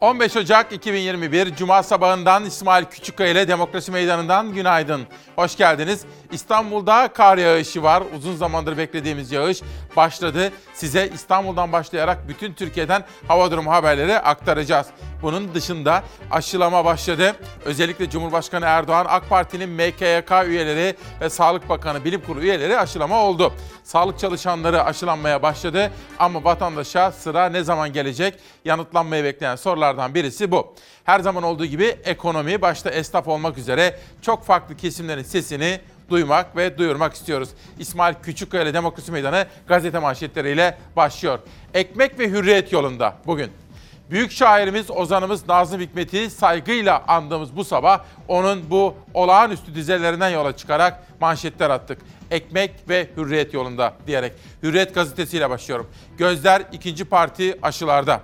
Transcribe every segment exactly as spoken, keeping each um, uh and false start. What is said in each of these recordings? on beş Ocak iki bin yirmi bir Cuma sabahından İsmail Küçükkaya ile Demokrasi Meydanı'ndan günaydın. Hoş geldiniz. İstanbul'da kar yağışı var. Uzun zamandır beklediğimiz yağış başladı. Size İstanbul'dan başlayarak bütün Türkiye'den hava durumu haberleri aktaracağız. Bunun dışında aşılama başladı. Özellikle Cumhurbaşkanı Erdoğan, AK Parti'nin M K Y K üyeleri ve Sağlık Bakanı Bilim Kurulu üyeleri aşılama oldu. Sağlık çalışanları aşılanmaya başladı ama vatandaşa sıra ne zaman gelecek? Yanıtlanmayı bekleyen sorulardan birisi bu. Her zaman olduğu gibi ekonomi, başta esnaf olmak üzere çok farklı kesimlerin sesini duymak ve duyurmak istiyoruz. İsmail Küçükkaya ile Demokrasi Meydanı gazete manşetleriyle başlıyor. Ekmek ve hürriyet yolunda bugün. Büyük şairimiz, ozanımız Nazım Hikmet'i saygıyla andığımız bu sabah onun bu olağanüstü dizelerinden yola çıkarak manşetler attık. Ekmek ve hürriyet yolunda diyerek. Hürriyet gazetesiyle başlıyorum. Gözler ikinci parti aşılarda.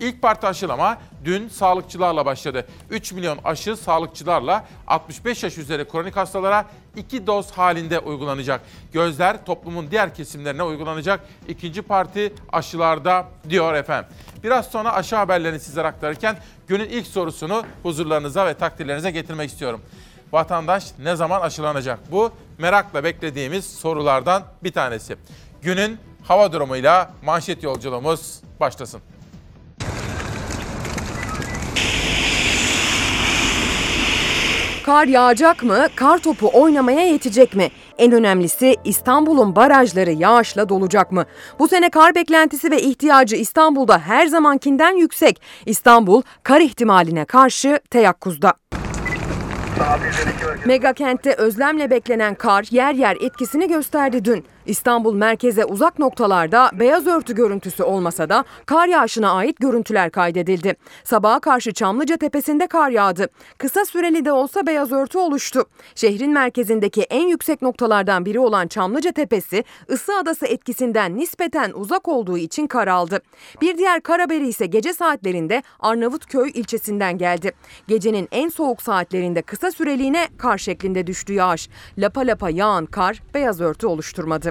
İlk parti aşılama dün sağlıkçılarla başladı. üç milyon aşı sağlıkçılarla altmış beş yaş üzeri kronik hastalara iki doz halinde uygulanacak. Gözler toplumun diğer kesimlerine uygulanacak. İkinci parti aşılarda diyor efendim. Biraz sonra aşı haberlerini sizlere aktarırken günün ilk sorusunu huzurlarınıza ve takdirlerinize getirmek istiyorum. Vatandaş ne zaman aşılanacak? Bu merakla beklediğimiz sorulardan bir tanesi. Günün hava durumuyla manşet yolculuğumuz başlasın. Kar yağacak mı? Kar topu oynamaya yetecek mi? En önemlisi İstanbul'un barajları yağışla dolacak mı? Bu sene kar beklentisi ve ihtiyacı İstanbul'da her zamankinden yüksek. İstanbul kar ihtimaline karşı teyakkuzda. Mega kentte özlemle beklenen kar yer yer etkisini gösterdi dün. İstanbul merkeze uzak noktalarda beyaz örtü görüntüsü olmasa da kar yağışına ait görüntüler kaydedildi. Sabaha karşı Çamlıca tepesinde kar yağdı. Kısa süreli de olsa beyaz örtü oluştu. Şehrin merkezindeki en yüksek noktalardan biri olan Çamlıca tepesi ısı adası etkisinden nispeten uzak olduğu için kar aldı. Bir diğer kar haberi ise gece saatlerinde Arnavutköy ilçesinden geldi. Gecenin en soğuk saatlerinde kısa süreliğine kar şeklinde düştü yağış. Lapa lapa yağan kar beyaz örtü oluşturmadı.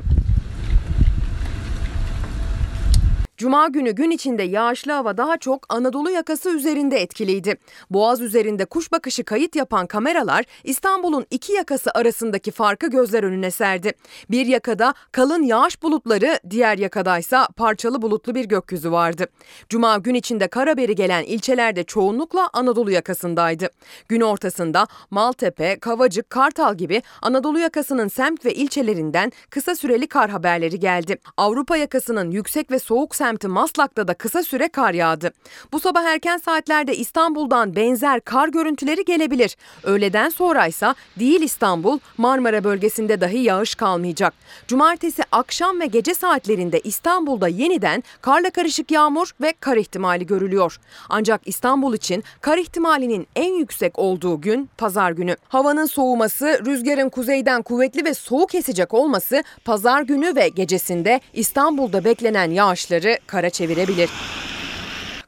Cuma günü gün içinde yağışlı hava daha çok Anadolu yakası üzerinde etkiliydi. Boğaz üzerinde kuş bakışı kayıt yapan kameralar İstanbul'un iki yakası arasındaki farkı gözler önüne serdi. Bir yakada kalın yağış bulutları, diğer yakadaysa parçalı bulutlu bir gökyüzü vardı. Cuma gün içinde kar haberi gelen ilçelerde çoğunlukla Anadolu yakasındaydı. Gün ortasında Maltepe, Kavacık, Kartal gibi Anadolu yakasının semt ve ilçelerinden kısa süreli kar haberleri geldi. Avrupa yakasının yüksek ve soğuk semt Maslak'ta da kısa süre kar yağdı. Bu sabah erken saatlerde İstanbul'dan benzer kar görüntüleri gelebilir. Öğleden sonra ise değil İstanbul, Marmara bölgesinde dahi yağış kalmayacak. Cumartesi akşam ve gece saatlerinde İstanbul'da yeniden karla karışık yağmur ve kar ihtimali görülüyor. Ancak İstanbul için kar ihtimalinin en yüksek olduğu gün pazar günü. Havanın soğuması, rüzgarın kuzeyden kuvvetli ve soğuk esecek olması pazar günü ve gecesinde İstanbul'da beklenen yağışları kara çevirebilir.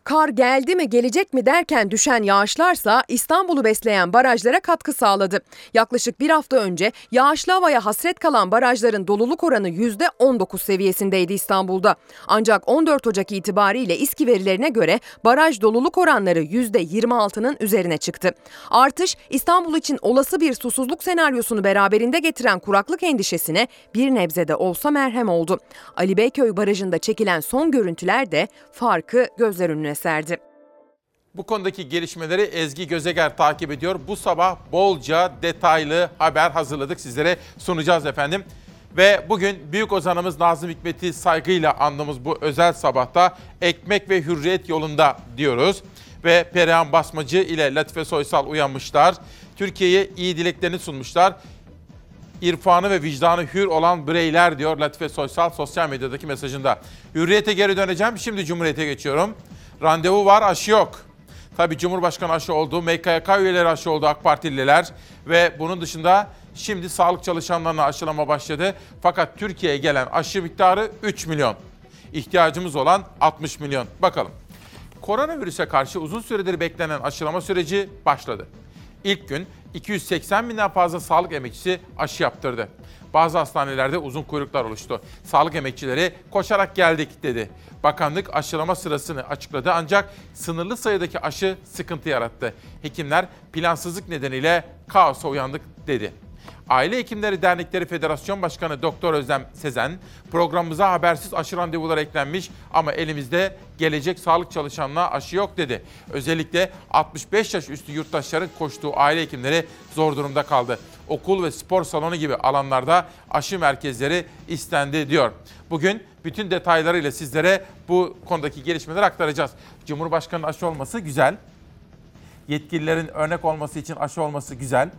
Kar geldi mi gelecek mi derken düşen yağışlarsa İstanbul'u besleyen barajlara katkı sağladı. Yaklaşık bir hafta önce yağışlı havaya hasret kalan barajların doluluk oranı yüzde on dokuz seviyesindeydi İstanbul'da. Ancak on dört Ocak itibariyle İSKİ verilerine göre baraj doluluk oranları yüzde yirmi altının üzerine çıktı. Artış İstanbul için olası bir susuzluk senaryosunu beraberinde getiren kuraklık endişesine bir nebzede olsa merhem oldu. Ali Beyköy Barajı'nda çekilen son görüntüler de farkı gözler önüne serdi. Bu konudaki gelişmeleri Ezgi Gözeger takip ediyor. Bu sabah bolca detaylı haber hazırladık, sizlere sunacağız efendim. Ve bugün büyük ozanımız Nazım Hikmet'i saygıyla andığımız bu özel sabahta ekmek ve hürriyet yolunda diyoruz. Ve Perihan Basmacı ile Latife Soysal uyanmışlar. Türkiye'ye iyi dileklerini sunmuşlar. İrfanı ve vicdanı hür olan bireyler diyor Latife Soysal sosyal medyadaki mesajında. Hürriyete geri döneceğim. Şimdi Cumhuriyet'e geçiyorum. Randevu var, aşı yok. Tabii Cumhurbaşkanı aşı oldu, M K Y K üyeleri aşı oldu, AK Partililer ve bunun dışında şimdi sağlık çalışanlarına aşılama başladı. Fakat Türkiye'ye gelen aşı miktarı üç milyon. İhtiyacımız olan altmış milyon. Bakalım. Koronavirüse karşı uzun süredir beklenen aşılama süreci başladı. İlk gün iki yüz seksen binden fazla sağlık emekçisi aşı yaptırdı. Bazı hastanelerde uzun kuyruklar oluştu. Sağlık emekçileri koşarak geldik dedi. Bakanlık aşılama sırasını açıkladı ancak sınırlı sayıdaki aşı sıkıntı yarattı. Hekimler plansızlık nedeniyle kaosa uyandık dedi. Aile Hekimleri Dernekleri Federasyon Başkanı Doktor Özlem Sezen, programımıza habersiz aşı randevuları eklenmiş ama elimizde gelecek sağlık çalışanına aşı yok dedi. Özellikle altmış beş yaş üstü yurttaşların koştuğu aile hekimleri zor durumda kaldı. Okul ve spor salonu gibi alanlarda aşı merkezleri istendi diyor. Bugün bütün detaylarıyla sizlere bu konudaki gelişmeleri aktaracağız. Cumhurbaşkanı'nın aşı olması güzel. Yetkililerin örnek olması için aşı olması güzel.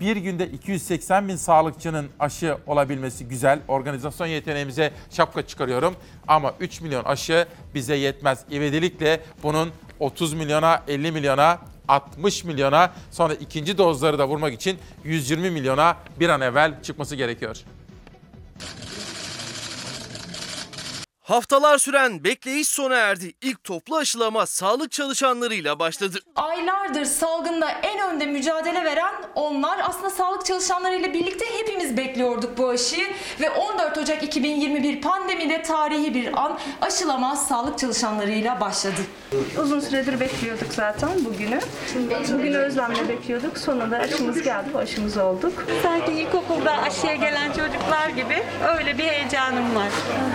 Bir günde iki yüz seksen bin sağlıkçının aşı olabilmesi güzel. Organizasyon yeteneğimize şapka çıkarıyorum. Ama üç milyon aşı bize yetmez. İvedilikle bunun otuz milyona, elli milyona, altmış milyona, sonra ikinci dozları da vurmak için yüz yirmi milyona bir an evvel çıkması gerekiyor. Haftalar süren bekleyiş sona erdi. İlk toplu aşılama sağlık çalışanlarıyla başladı. Aylardır salgında en önde mücadele veren onlar. Aslında sağlık çalışanlarıyla birlikte hepimiz bekliyorduk bu aşıyı. Ve on dört Ocak iki bin yirmi bir pandemide tarihi bir an, aşılama sağlık çalışanlarıyla başladı. Uzun süredir bekliyorduk zaten bugünü. Bugünü özlemle bekliyorduk. Sonunda aşımız geldi, aşımız olduk. Sanki ilkokulda aşıya gelen çocuklar gibi öyle bir heyecanım var.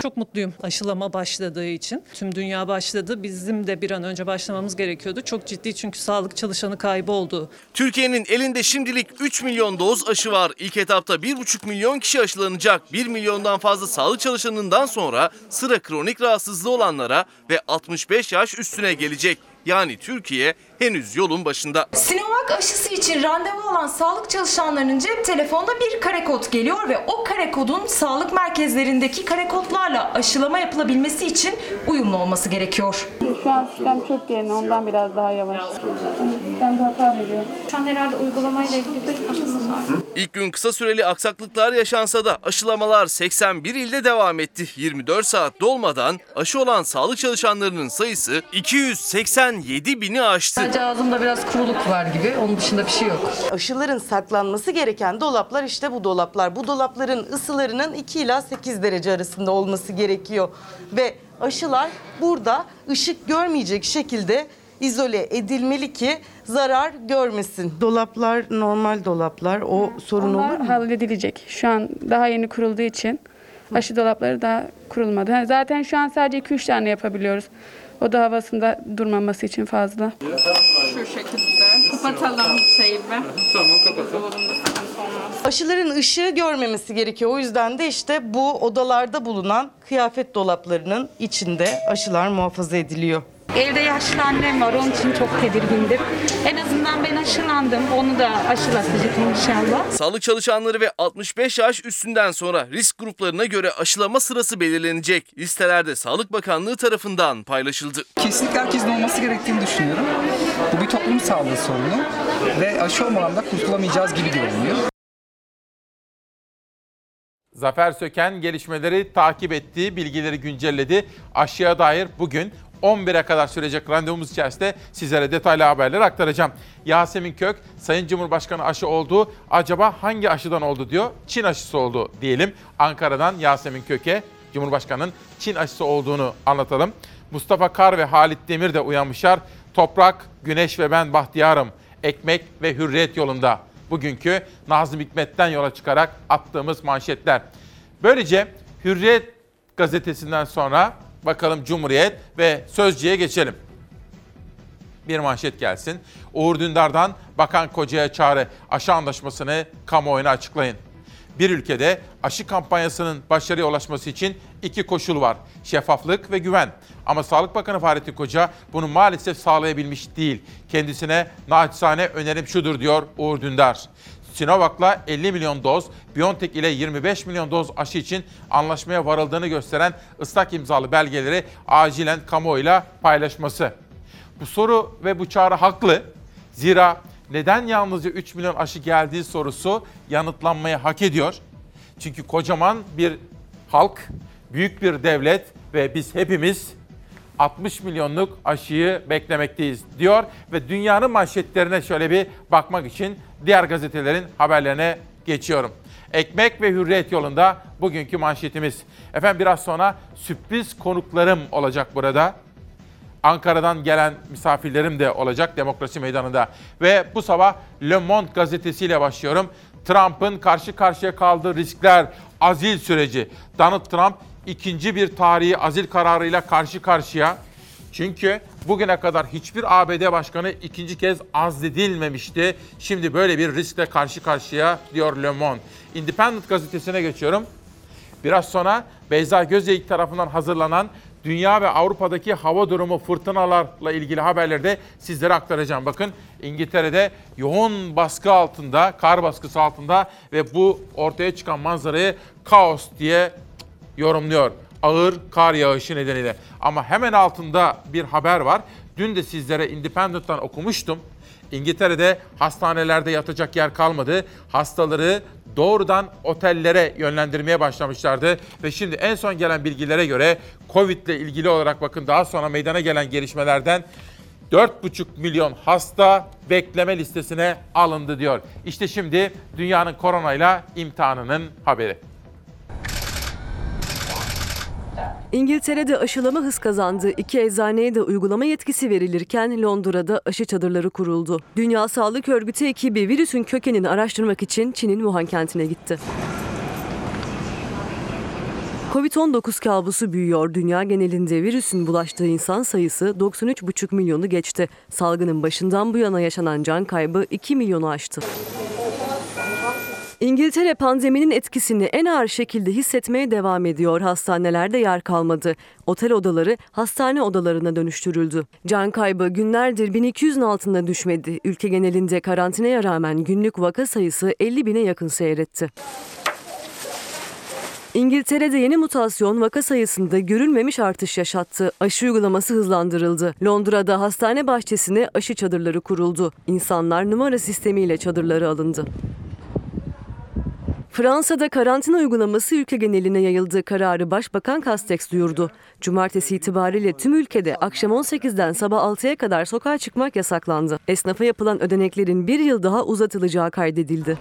Çok mutluyum aşı. Aşılama başladığı için. Tüm dünya başladı. Bizim de bir an önce başlamamız gerekiyordu. Çok ciddi çünkü sağlık çalışanı kaybı oldu. Türkiye'nin elinde şimdilik üç milyon doz aşı var. İlk etapta bir buçuk milyon kişi aşılanacak. bir milyondan fazla sağlık çalışanından sonra sıra kronik rahatsızlığı olanlara ve altmış beş yaş üstüne gelecek. Yani Türkiye henüz yolun başında. Sinovac aşısı için randevu alan sağlık çalışanlarının cep telefonda bir kare kod geliyor ve o kare kodun sağlık merkezlerindeki kare kodlarla aşılama yapılabilmesi için uyumlu olması gerekiyor. Şu an sistem çok yeni, ondan biraz daha yavaş. Sistem de hata veriyor. Şu an herhalde uygulamayla ilgili bir aşımız var. İlk gün kısa süreli aksaklıklar yaşansa da aşılamalar seksen bir ilde devam etti. yirmi dört saat dolmadan aşı olan sağlık çalışanlarının sayısı iki yüz seksen yedi bini aştı. Sadece ağzımda biraz kuruluk var gibi. Onun dışında bir şey yok. Aşıların saklanması gereken dolaplar işte bu dolaplar. Bu dolapların ısılarının iki ila sekiz derece arasında olması gerekiyor. Ve aşılar burada ışık görmeyecek şekilde izole edilmeli ki zarar görmesin. Dolaplar normal dolaplar. O sorun Onlar olur mu? Halledilecek. Şu an daha yeni kurulduğu için aşı dolapları daha kurulmadı. Yani zaten şu an sadece iki üç tane yapabiliyoruz. O da havasında durmaması için fazla. Şu şekilde kapatalım şeyi be. Tamam kapatalım. Aşıların ışığı görmemesi gerekiyor. O yüzden de işte bu odalarda bulunan kıyafet dolaplarının içinde aşılar muhafaza ediliyor. Evde yaşlı annem var, onun için çok tedirgindim. En azından ben aşılandım, onu da aşılatacağım inşallah. Sağlık çalışanları ve altmış beş yaş üstünden sonra risk gruplarına göre aşılama sırası belirlenecek. Listelerde Sağlık Bakanlığı tarafından paylaşıldı. Kesinlikle herkesin olması gerektiğini düşünüyorum. Bu bir toplum sağlığı sorunu ve aşı olmadan da kurtulamayacağız gibi görünüyor. Zafer Söken gelişmeleri takip ettiği bilgileri güncelledi. Aşıya dair bugün on bire kadar sürecek randevumuz içerisinde sizlere detaylı haberleri aktaracağım. Yasemin Kök, Sayın Cumhurbaşkanı aşı oldu, acaba hangi aşıdan oldu diyor. Çin aşısı oldu diyelim. Ankara'dan Yasemin Kök'e Cumhurbaşkanı'nın Çin aşısı olduğunu anlatalım. Mustafa Kar ve Halit Demir de uyanmışlar. Toprak, Güneş ve Ben Bahtiyarım, Ekmek ve Hürriyet yolunda. Bugünkü Nazım Hikmet'ten yola çıkarak attığımız manşetler. Böylece Hürriyet gazetesinden sonra bakalım Cumhuriyet ve Sözcü'ye geçelim. Bir manşet gelsin. Uğur Dündar'dan Bakan Koca'ya çağrı, aşı anlaşmasını kamuoyuna açıklayın. Bir ülkede aşı kampanyasının başarıya ulaşması için iki koşul var. Şeffaflık ve güven. Ama Sağlık Bakanı Fahrettin Koca bunu maalesef sağlayabilmiş değil. Kendisine naçizane önerim şudur diyor Uğur Dündar. Sinovac'la elli milyon doz, BioNTech ile yirmi beş milyon doz aşı için anlaşmaya varıldığını gösteren ıslak imzalı belgeleri acilen kamuoyuyla paylaşması. Bu soru ve bu çağrı haklı. Zira neden yalnızca üç milyon aşı geldiği sorusu yanıtlanmayı hak ediyor. Çünkü kocaman bir halk, büyük bir devlet ve biz hepimiz altmış milyonluk aşıyı beklemekteyiz diyor ve dünyanın manşetlerine şöyle bir bakmak için diğer gazetelerin haberlerine geçiyorum. Ekmek ve Hürriyet yolunda bugünkü manşetimiz. Efendim biraz sonra sürpriz konuklarım olacak burada. Ankara'dan gelen misafirlerim de olacak Demokrasi Meydanı'nda. Ve bu sabah Le Monde gazetesiyle başlıyorum. Trump'ın karşı karşıya kaldığı riskler, azil süreci. Donald Trump ikinci bir tarihi azil kararıyla karşı karşıya. Çünkü bugüne kadar hiçbir A B D başkanı ikinci kez azledilmemişti. Şimdi böyle bir riskle karşı karşıya diyor Le Monde. Independent gazetesine geçiyorum. Biraz sonra Beyza Gözeyik tarafından hazırlanan dünya ve Avrupa'daki hava durumu, fırtınalarla ilgili haberleri de sizlere aktaracağım. Bakın İngiltere'de yoğun baskı altında, kar baskısı altında ve bu ortaya çıkan manzarayı kaos diye yorumluyor. Ağır kar yağışı nedeniyle. Ama hemen altında bir haber var. Dün de sizlere Independent'tan okumuştum. İngiltere'de hastanelerde yatacak yer kalmadı. Hastaları doğrudan otellere yönlendirmeye başlamışlardı. Ve şimdi en son gelen bilgilere göre Covid ile ilgili olarak bakın daha sonra meydana gelen gelişmelerden dört buçuk milyon hasta bekleme listesine alındı diyor. İşte şimdi dünyanın koronayla imtihanının haberi. İngiltere'de aşılama hız kazandı. İki eczaneye de uygulama yetkisi verilirken Londra'da aşı çadırları kuruldu. Dünya Sağlık Örgütü ekibi virüsün kökenini araştırmak için Çin'in Wuhan kentine gitti. Covid on dokuz kabusu büyüyor. Dünya genelinde virüsün bulaştığı insan sayısı doksan üç buçuk milyonu geçti. Salgının başından bu yana yaşanan can kaybı iki milyonu aştı. İngiltere pandeminin etkisini en ağır şekilde hissetmeye devam ediyor. Hastanelerde yer kalmadı. Otel odaları hastane odalarına dönüştürüldü. Can kaybı günlerdir bin iki yüzün altında düşmedi. Ülke genelinde karantinaya rağmen günlük vaka sayısı elli bine yakın seyretti. İngiltere'de yeni mutasyon vaka sayısında görülmemiş artış yaşattı. Aşı uygulaması hızlandırıldı. Londra'da hastane bahçesine aşı çadırları kuruldu. İnsanlar numara sistemiyle çadırları alındı. Fransa'da karantina uygulaması ülke geneline yayıldığı kararı Başbakan Castex duyurdu. Cumartesi itibariyle tüm ülkede akşam on sekizden sabah altıya kadar sokağa çıkmak yasaklandı. Esnafa yapılan ödeneklerin bir yıl daha uzatılacağı kaydedildi.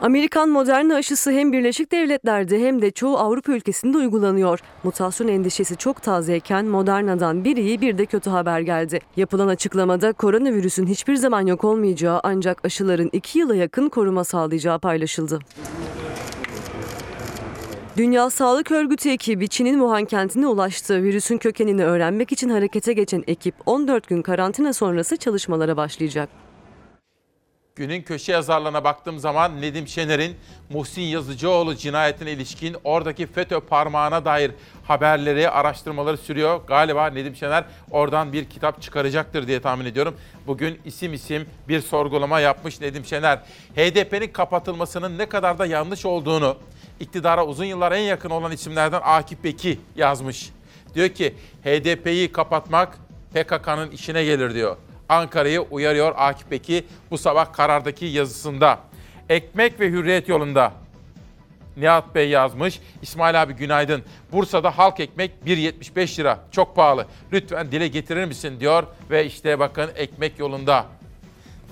Amerikan Moderna aşısı hem Birleşik Devletler'de hem de çoğu Avrupa ülkesinde uygulanıyor. Mutasyon endişesi çok tazeyken Moderna'dan bir iyi bir de kötü haber geldi. Yapılan açıklamada koronavirüsün hiçbir zaman yok olmayacağı ancak aşıların iki yıla yakın koruma sağlayacağı paylaşıldı. Dünya Sağlık Örgütü ekibi Çin'in Wuhan kentine ulaştı. Virüsün kökenini öğrenmek için harekete geçen ekip on dört gün karantina sonrası çalışmalara başlayacak. Günün köşe yazarlarına baktığım zaman Nedim Şener'in Muhsin Yazıcıoğlu cinayetine ilişkin oradaki FETÖ parmağına dair haberleri, araştırmaları sürüyor. Galiba Nedim Şener oradan bir kitap çıkaracaktır diye tahmin ediyorum. Bugün isim isim bir sorgulama yapmış Nedim Şener. H D P'nin kapatılmasının ne kadar da yanlış olduğunu iktidara uzun yıllar en yakın olan isimlerden Akif Bekir yazmış. Diyor ki H D P'yi kapatmak P K K'nın işine gelir diyor. Ankara'yı uyarıyor Akif Bekir bu sabah karardaki yazısında. Ekmek ve Hürriyet yolunda Nihat Bey yazmış. İsmail abi günaydın. Bursa'da halk ekmek bir yetmiş beş lira. Çok pahalı. Lütfen dile getirir misin diyor ve işte bakın ekmek yolunda.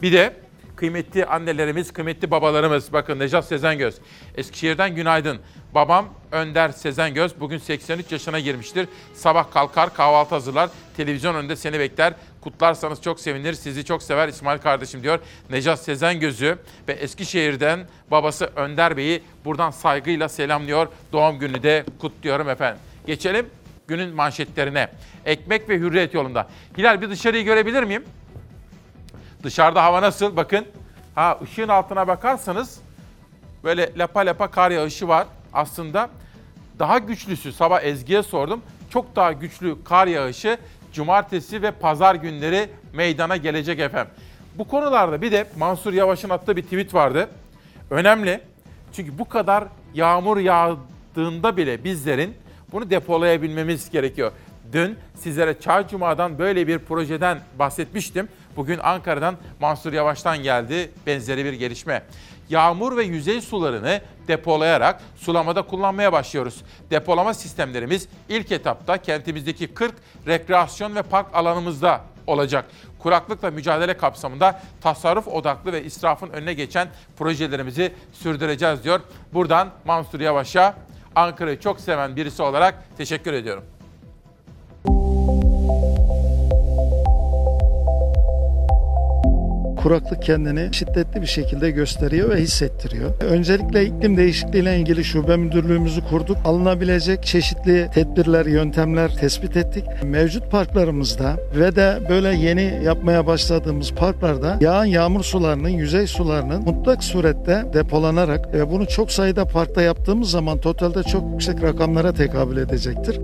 Bir de kıymetli annelerimiz, kıymetli babalarımız. Bakın Necat Sezengöz. Eskişehir'den günaydın. Babam Önder Sezengöz bugün seksen üç yaşına girmiştir. Sabah kalkar, kahvaltı hazırlar. Televizyon önünde seni bekler. Kutlarsanız çok sevinir. Sizi çok sever İsmail kardeşim diyor. Necat Sezengöz'ü ve Eskişehir'den babası Önder Bey'i buradan saygıyla selamlıyor. Doğum günü de kutluyorum efendim. Geçelim günün manşetlerine. Ekmek ve Hürriyet yolunda. Hilal bir dışarıyı görebilir miyim? Dışarıda hava nasıl? Bakın. Ha ışığın altına bakarsanız böyle lapa lapa kar yağışı var. Aslında daha güçlüsü sabah Ezgi'ye sordum. Çok daha güçlü kar yağışı cumartesi ve pazar günleri meydana gelecek efendim. Bu konularda bir de Mansur Yavaş'ın attığı bir tweet vardı. Önemli. Çünkü bu kadar yağmur yağdığında bile bizlerin bunu depolayabilmemiz gerekiyor. Dün sizlere Çağ Cuma'dan böyle bir projeden bahsetmiştim. Bugün Ankara'dan Mansur Yavaş'tan geldi benzeri bir gelişme. Yağmur ve yüzey sularını depolayarak sulamada kullanmaya başlıyoruz. Depolama sistemlerimiz ilk etapta kentimizdeki kırk rekreasyon ve park alanımızda olacak. Kuraklıkla mücadele kapsamında tasarruf odaklı ve israfın önüne geçen projelerimizi sürdüreceğiz diyor. Buradan Mansur Yavaş'a, Ankara'yı çok seven birisi olarak teşekkür ediyorum. Kuraklık kendini şiddetli bir şekilde gösteriyor ve hissettiriyor. Öncelikle iklim değişikliğiyle ilgili şube müdürlüğümüzü kurduk. Alınabilecek çeşitli tedbirler, yöntemler tespit ettik. Mevcut parklarımızda ve de böyle yeni yapmaya başladığımız parklarda yağan yağmur sularının, yüzey sularının mutlak surette depolanarak ve bunu çok sayıda parkta yaptığımız zaman totalde çok yüksek rakamlara tekabül edecektir.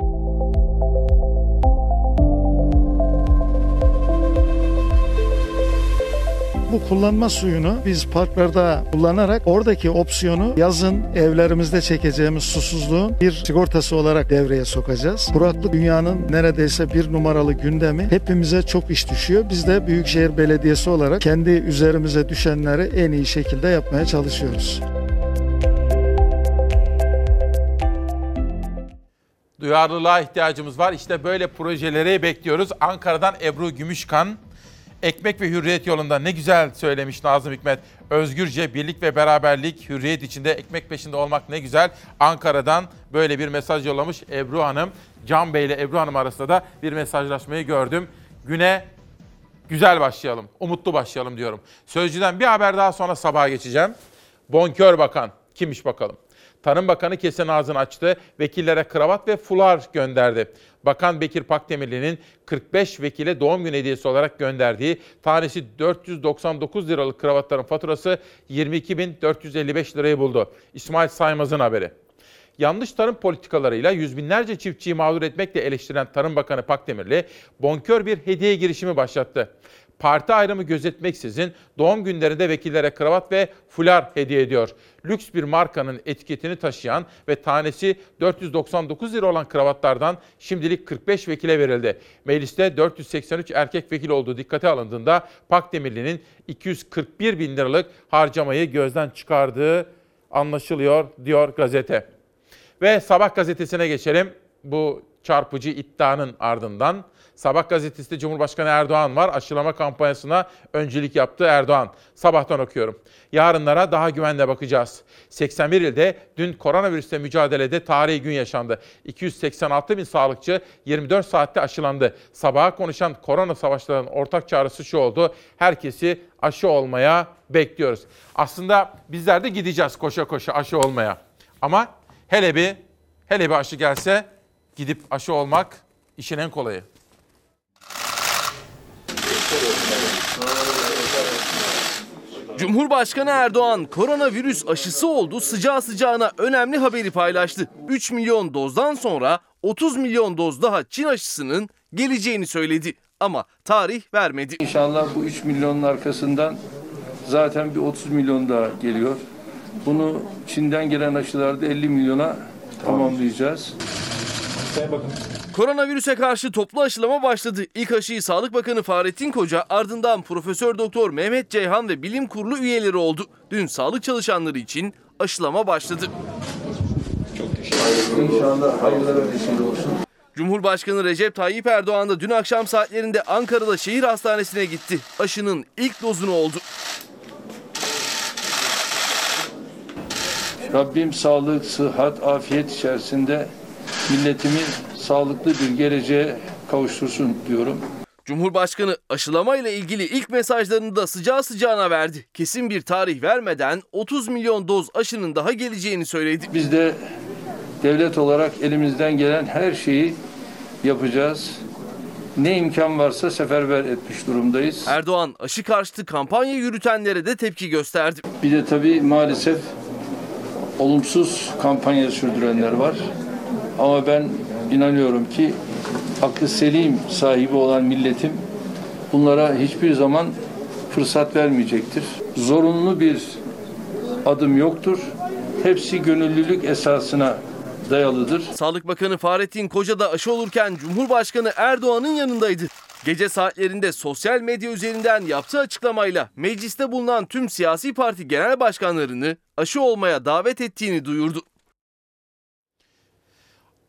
Bu kullanma suyunu biz parklarda kullanarak oradaki opsiyonu yazın evlerimizde çekeceğimiz susuzluğun bir sigortası olarak devreye sokacağız. Kuraklık dünyanın neredeyse bir numaralı gündemi. Hepimize çok iş düşüyor. Biz de Büyükşehir Belediyesi olarak kendi üzerimize düşenleri en iyi şekilde yapmaya çalışıyoruz. Duyarlılığa ihtiyacımız var. İşte böyle projeleri bekliyoruz. Ankara'dan Ebru Gümüşkan. Ekmek ve hürriyet yolunda ne güzel söylemiş Nazım Hikmet. Özgürce, birlik ve beraberlik, hürriyet içinde, ekmek peşinde olmak ne güzel. Ankara'dan böyle bir mesaj yollamış Ebru Hanım. Can Bey ile Ebru Hanım arasında da bir mesajlaşmayı gördüm. Güne güzel başlayalım, umutlu başlayalım diyorum. Sözcü'den bir haber daha sonra sabaha geçeceğim. Bonkör Bakan kimmiş bakalım. Tarım Bakanı kesin ağzını açtı, vekillere kravat ve fular gönderdi. Bakan Bekir Pakdemirli'nin kırk beş vekile doğum günü hediyesi olarak gönderdiği tanesi dört yüz doksan dokuz liralık kravatların faturası yirmi iki bin dört yüz elli beş lirayı buldu. İsmail Saymaz'ın haberi. Yanlış tarım politikalarıyla yüz binlerce çiftçiyi mağdur etmekle eleştiren Tarım Bakanı Pakdemirli, bonkör bir hediye girişimi başlattı. Parti ayrımı gözetmeksizin doğum günlerinde vekillere kravat ve fular hediye ediyor. Lüks bir markanın etiketini taşıyan ve tanesi dört yüz doksan dokuz lira olan kravatlardan şimdilik kırk beş vekile verildi. Mecliste dört yüz seksen üç erkek vekil olduğu dikkate alındığında Pakdemirli'nin iki yüz kırk bir bin liralık harcamayı gözden çıkardığı anlaşılıyor diyor gazete. Ve Sabah gazetesine geçelim. Bu çarpıcı iddianın ardından Sabah gazetesinde Cumhurbaşkanı Erdoğan var. Aşılama kampanyasına öncülük yaptı Erdoğan. Sabahtan okuyorum. Yarınlara daha güvenle bakacağız. seksen bir ilde dün koronavirüsle mücadelede tarihi gün yaşandı. iki yüz seksen altı bin sağlıkçı yirmi dört saatte aşılandı. Sabaha konuşan korona savaşlarının ortak çağrısı şu oldu. Herkesi aşı olmaya bekliyoruz. Aslında bizler de gideceğiz koşa koşa aşı olmaya. Ama hele bir, hele bir aşı gelse gidip aşı olmak işin en kolayı. Cumhurbaşkanı Erdoğan koronavirüs aşısı oldu sıcağı sıcağına önemli haberi paylaştı. üç milyon dozdan sonra otuz milyon doz daha Çin aşısının geleceğini söyledi ama tarih vermedi. İnşallah bu üç milyonun arkasından zaten bir otuz milyon daha geliyor. Bunu Çin'den gelen aşılarda elli milyona tamamlayacağız. Koronavirüse karşı toplu aşılama başladı. İlk aşıyı Sağlık Bakanı Fahrettin Koca, ardından Profesör Doktor Mehmet Ceyhan ve bilim kurulu üyeleri oldu. Dün sağlık çalışanları için aşılama başladı. Çok teşekkür ederim. İnşallah hayırlı vesile olsun. Cumhurbaşkanı Recep Tayyip Erdoğan da dün akşam saatlerinde Ankara'da şehir hastanesine gitti. Aşının ilk dozunu oldu. Rabbim sağlık, sıhhat, afiyet içerisinde milletimi sağlıklı bir geleceğe kavuştursun diyorum. Cumhurbaşkanı aşılama ile ilgili ilk mesajlarını da sıcağı sıcağına verdi. Kesin bir tarih vermeden otuz milyon doz aşının daha geleceğini söyledi. Biz de devlet olarak elimizden gelen her şeyi yapacağız. Ne imkan varsa seferber etmiş durumdayız. Erdoğan aşı karşıtı kampanya yürütenlere de tepki gösterdi. Bir de tabii maalesef olumsuz kampanya sürdürenler var. Ama ben inanıyorum ki aklı selim sahibi olan milletim bunlara hiçbir zaman fırsat vermeyecektir. Zorunlu bir adım yoktur. Hepsi gönüllülük esasına dayalıdır. Sağlık Bakanı Fahrettin Koca da aşı olurken Cumhurbaşkanı Erdoğan'ın yanındaydı. Gece saatlerinde sosyal medya üzerinden yaptığı açıklamayla mecliste bulunan tüm siyasi parti genel başkanlarını aşı olmaya davet ettiğini duyurdu.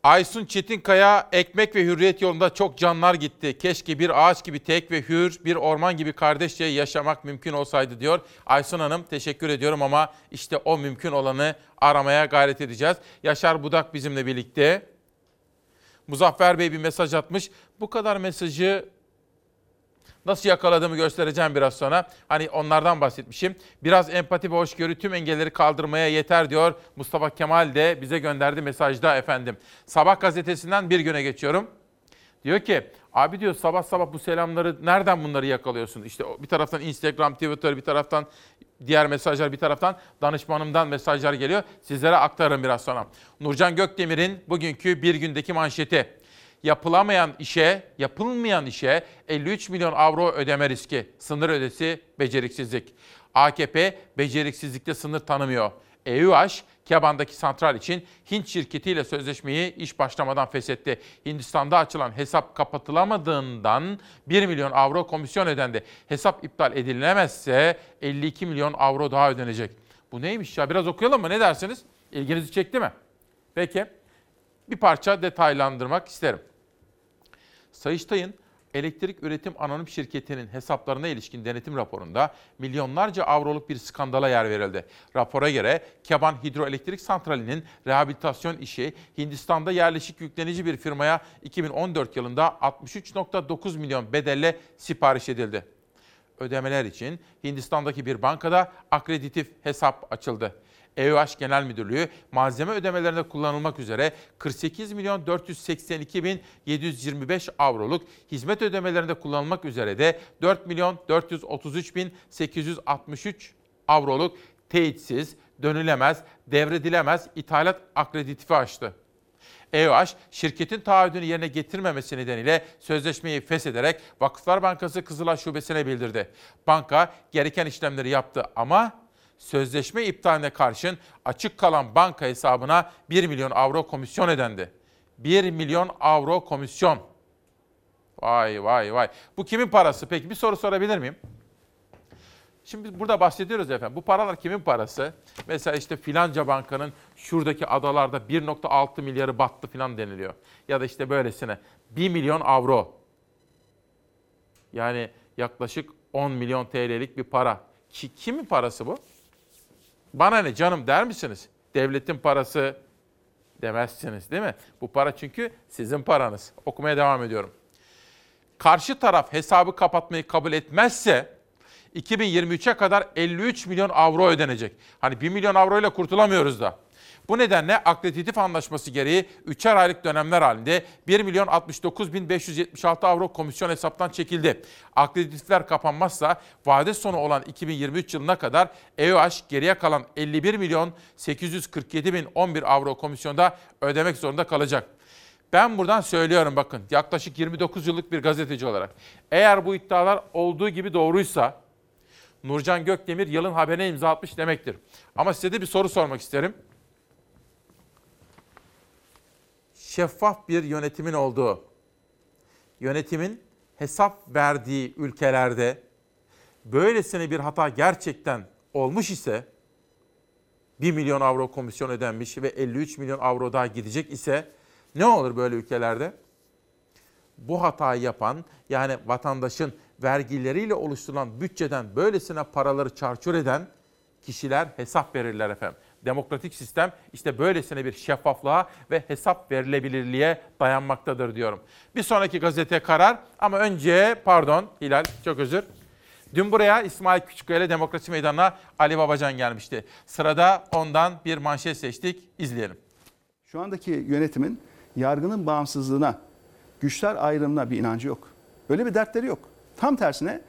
Aysun Çetinkaya, ekmek ve hürriyet yolunda çok canlar gitti. Keşke bir ağaç gibi tek ve hür, bir orman gibi kardeşçe yaşamak mümkün olsaydı diyor. Aysun Hanım, teşekkür ediyorum ama işte o mümkün olanı aramaya gayret edeceğiz. Yaşar Budak bizimle birlikte. Muzaffer Bey bir mesaj atmış. Bu kadar mesajı nasıl yakaladığımı göstereceğim biraz sonra. Hani onlardan bahsetmişim. Biraz empati ve hoşgörü tüm engelleri kaldırmaya yeter diyor. Mustafa Kemal de bize gönderdi mesajda efendim. Sabah gazetesinden bir güne geçiyorum. Diyor ki, abi diyor sabah sabah bu selamları nereden bunları yakalıyorsun? İşte bir taraftan Instagram, Twitter, bir taraftan diğer mesajlar, bir taraftan danışmanımdan mesajlar geliyor. Sizlere aktarırım biraz sonra. Nurcan Gökdemir'in bugünkü bir gündeki manşeti. Yapılamayan işe, yapılmayan işe elli üç milyon avro ödeme riski. Sınır ötesi beceriksizlik. A K P beceriksizlikte sınır tanımıyor. E U H, Keban'daki santral için Hint şirketiyle sözleşmeyi iş başlamadan feshetti. Hindistan'da açılan hesap kapatılamadığından bir milyon avro komisyon ödendi. Hesap iptal edilemezse elli iki milyon avro daha ödenecek. Bu neymiş ya? Biraz okuyalım mı? Ne dersiniz? İlginizi çekti mi? Peki. Bir parça detaylandırmak isterim. Sayıştay'ın elektrik üretim anonim şirketinin hesaplarına ilişkin denetim raporunda milyonlarca avroluk bir skandala yer verildi. Rapora göre Keban Hidroelektrik Santrali'nin rehabilitasyon işi Hindistan'da yerleşik yüklenici bir firmaya iki bin on dört yılında altmış üç virgül dokuz milyon bedelle sipariş edildi. Ödemeler için Hindistan'daki bir bankada akreditif hesap açıldı. E U H Genel Müdürlüğü malzeme ödemelerinde kullanılmak üzere kırk sekiz milyon dört yüz seksen iki bin yedi yüz yirmi beş avroluk, hizmet ödemelerinde kullanılmak üzere de dört milyon dört yüz otuz üç bin sekiz yüz altmış üç avroluk teyitsiz, dönülemez, devredilemez ithalat akreditifi açtı. E U H, şirketin taahhüdünü yerine getirmemesi nedeniyle sözleşmeyi feshederek Vakıflar Bankası Kızılay Şubesi'ne bildirdi. Banka gereken işlemleri yaptı ama sözleşme iptaline karşın açık kalan banka hesabına bir milyon avro komisyon ödendi. bir milyon avro komisyon. Vay vay vay. Bu kimin parası? Peki bir soru sorabilir miyim? Şimdi biz burada bahsediyoruz efendim. Bu paralar kimin parası? Mesela işte filanca bankanın şuradaki adalarda bir virgül altı milyarı battı filan deniliyor. Ya da işte böylesine bir milyon avro. Yani yaklaşık on milyon T L'lik bir para. Ki, kimin parası bu? Bana ne canım der misiniz? Devletin parası demezsiniz değil mi? Bu para çünkü sizin paranız. Okumaya devam ediyorum. Karşı taraf hesabı kapatmayı kabul etmezse iki bin yirmi üçe kadar elli üç milyon avro ödenecek. Hani bir milyon avro ile kurtulamıyoruz da. Bu nedenle akreditif anlaşması gereği üçer aylık dönemler halinde bir milyon altmış dokuz bin beş yüz yetmiş altı avro komisyon hesaptan çekildi. Akreditifler kapanmazsa vade sonu olan iki bin yirmi üç yılına kadar E U H geriye kalan elli bir milyon sekiz yüz kırk yedi bin on bir avro komisyonda ödemek zorunda kalacak. Ben buradan söylüyorum bakın yaklaşık yirmi dokuz yıllık bir gazeteci olarak. Eğer bu iddialar olduğu gibi doğruysa Nurcan Gökdemir yılın haberine imza atmış demektir. Ama size de bir soru sormak isterim. Şeffaf bir yönetimin olduğu, yönetimin hesap verdiği ülkelerde böylesine bir hata gerçekten olmuş ise, bir milyon avro komisyon ödenmiş ve elli üç milyon avro daha gidecek ise ne olur böyle ülkelerde? Bu hatayı yapan yani vatandaşın vergileriyle oluşturulan bütçeden böylesine paraları çarçur eden kişiler hesap verirler efendim. Demokratik sistem işte böylesine bir şeffaflığa ve hesap verilebilirliğe dayanmaktadır diyorum. Bir sonraki gazete Karar ama önce pardon Hilal çok özür. Dün buraya İsmail Küçükkaya ile Demokrasi Meydanı'na Ali Babacan gelmişti. Sırada ondan bir manşet seçtik izleyelim. Şu andaki yönetimin yargının bağımsızlığına, güçler ayrımına bir inancı yok. Öyle bir dertleri yok. Tam tersine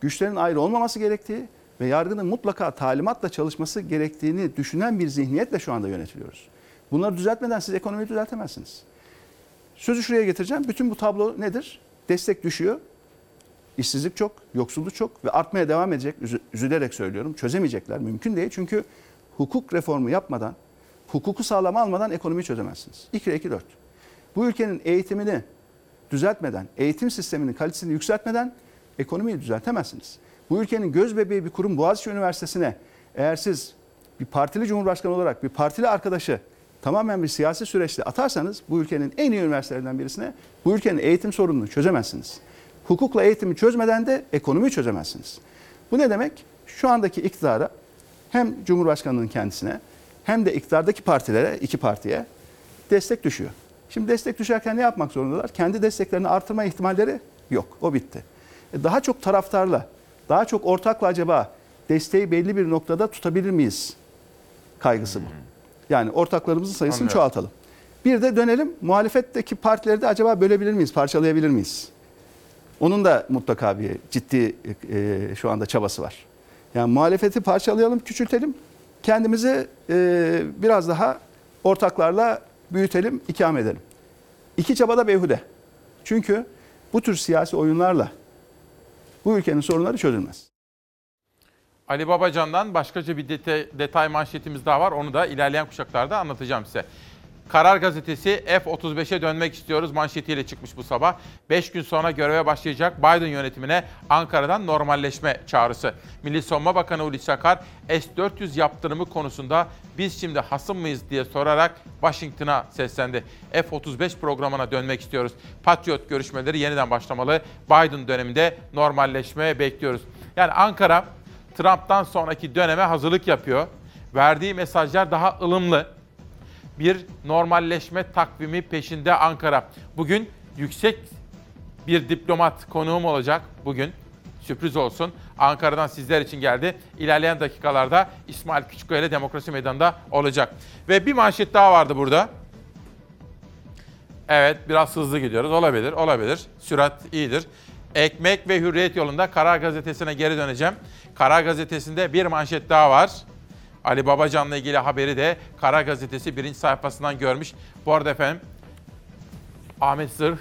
güçlerin ayrı olmaması gerektiği ve yargının mutlaka talimatla çalışması gerektiğini düşünen bir zihniyetle şu anda yönetiliyoruz. Bunları düzeltmeden siz ekonomiyi düzeltemezsiniz. Sözü şuraya getireceğim. Bütün bu tablo nedir? Destek düşüyor. İşsizlik çok, yoksulluk çok ve artmaya devam edecek. Üzülerek söylüyorum. Çözemeyecekler. Mümkün değil. Çünkü hukuk reformu yapmadan, Hukuku sağlam almadan ekonomiyi çözemezsiniz. iki ile iki dört. Bu ülkenin eğitimini düzeltmeden, eğitim sisteminin kalitesini yükseltmeden ekonomiyi düzeltemezsiniz. Bu ülkenin göz bebeği bir kurum Boğaziçi Üniversitesi'ne eğer siz bir partili cumhurbaşkanı olarak bir partili arkadaşı tamamen bir siyasi süreçle atarsanız bu ülkenin en iyi üniversitelerinden birisine bu ülkenin eğitim sorununu çözemezsiniz. Hukukla eğitimi çözmeden de ekonomiyi çözemezsiniz. Bu ne demek? Şu andaki iktidara hem Cumhurbaşkanı'nın kendisine hem de iktidardaki partilere, iki partiye destek düşüyor. Şimdi destek düşerken ne yapmak zorundalar? Kendi desteklerini artırma ihtimalleri yok. O bitti. Daha çok taraftarla, daha çok ortakla acaba desteği belli bir noktada tutabilir miyiz? Kaygısı bu. Yani ortaklarımızın sayısını Anladım. çoğaltalım. Bir de dönelim muhalefetteki partileri de acaba bölebilir miyiz, parçalayabilir miyiz? Onun da mutlaka bir ciddi e, şu anda çabası var. Yani muhalefeti parçalayalım, küçültelim. Kendimizi e, biraz daha ortaklarla büyütelim, ikame edelim. İki çaba da beyhude. Çünkü bu tür siyasi oyunlarla bu ülkenin sorunları çözülmez. Ali Babacan'dan başkaca bir detay, detay manşetimiz daha var. Onu da ilerleyen kuşaklarda anlatacağım size. Karar Gazetesi F otuz beşe dönmek istiyoruz manşetiyle çıkmış bu sabah. beş gün sonra göreve başlayacak Biden yönetimine Ankara'dan normalleşme çağrısı. Milli Savunma Bakanı Hulusi Akar, S dört yüz yaptırımı konusunda biz şimdi hasım mıyız diye sorarak Washington'a seslendi. F otuz beş programına dönmek istiyoruz. Patriot görüşmeleri yeniden başlamalı. Biden döneminde normalleşme bekliyoruz. Yani Ankara Trump'tan sonraki döneme hazırlık yapıyor. Verdiği mesajlar daha ılımlı. Bir normalleşme takvimi peşinde Ankara. Bugün yüksek bir diplomat konuğum olacak. Bugün sürpriz olsun. Ankara'dan sizler için geldi. İlerleyen dakikalarda İsmail Küçükkaya ile Demokrasi Meydanı'nda olacak. Ve bir manşet daha vardı burada. Evet, biraz hızlı gidiyoruz. Olabilir, olabilir. Sürat iyidir. Ekmek ve Hürriyet yolunda Karar Gazetesi'ne geri döneceğim. Karar Gazetesi'nde bir manşet daha var. Ali Babacan'la ilgili haberi de Karar Gazetesi birinci sayfasından görmüş. Bu arada efendim, Ahmet Zırh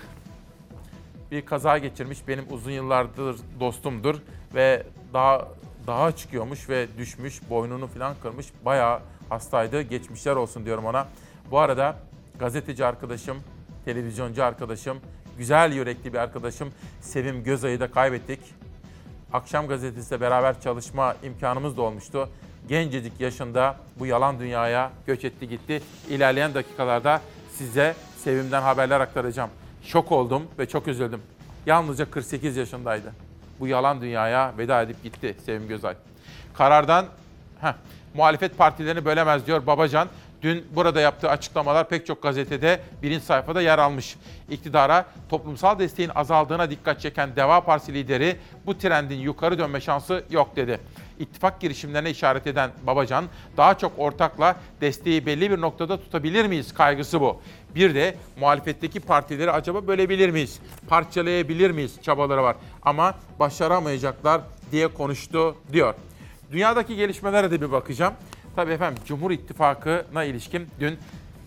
bir kaza geçirmiş. Benim uzun yıllardır dostumdur ve daha daha çıkıyormuş ve düşmüş, boynunu falan kırmış. Bayağı hastaydı. Geçmişler olsun diyorum ona. Bu arada gazeteci arkadaşım, televizyoncu arkadaşım, güzel yürekli bir arkadaşım Sevim Gözay'ı da kaybettik. Akşam Gazetesi'yle beraber çalışma imkanımız da olmuştu. Gencecik yaşında bu yalan dünyaya göç etti gitti. İlerleyen dakikalarda size Sevim'den haberler aktaracağım. Şok oldum ve çok üzüldüm. Yalnızca kırk sekiz yaşındaydı. Bu yalan dünyaya veda edip gitti Sevim Gözay. Karardan heh, muhalefet partilerini bölemez diyor Babacan. Dün burada yaptığı açıklamalar pek çok gazetede birinci sayfada yer almış. İktidara toplumsal desteğin azaldığına dikkat çeken Deva Partisi lideri bu trendin yukarı dönme şansı yok dedi. İttifak girişimlerine işaret eden Babacan, daha çok ortakla desteği belli bir noktada tutabilir miyiz kaygısı bu. Bir de muhalefetteki partileri acaba bölebilir miyiz, parçalayabilir miyiz çabaları var ama başaramayacaklar diye konuştu diyor. Dünyadaki gelişmelere de bir bakacağım. Tabii efendim, Cumhur İttifakı'na ilişkin dün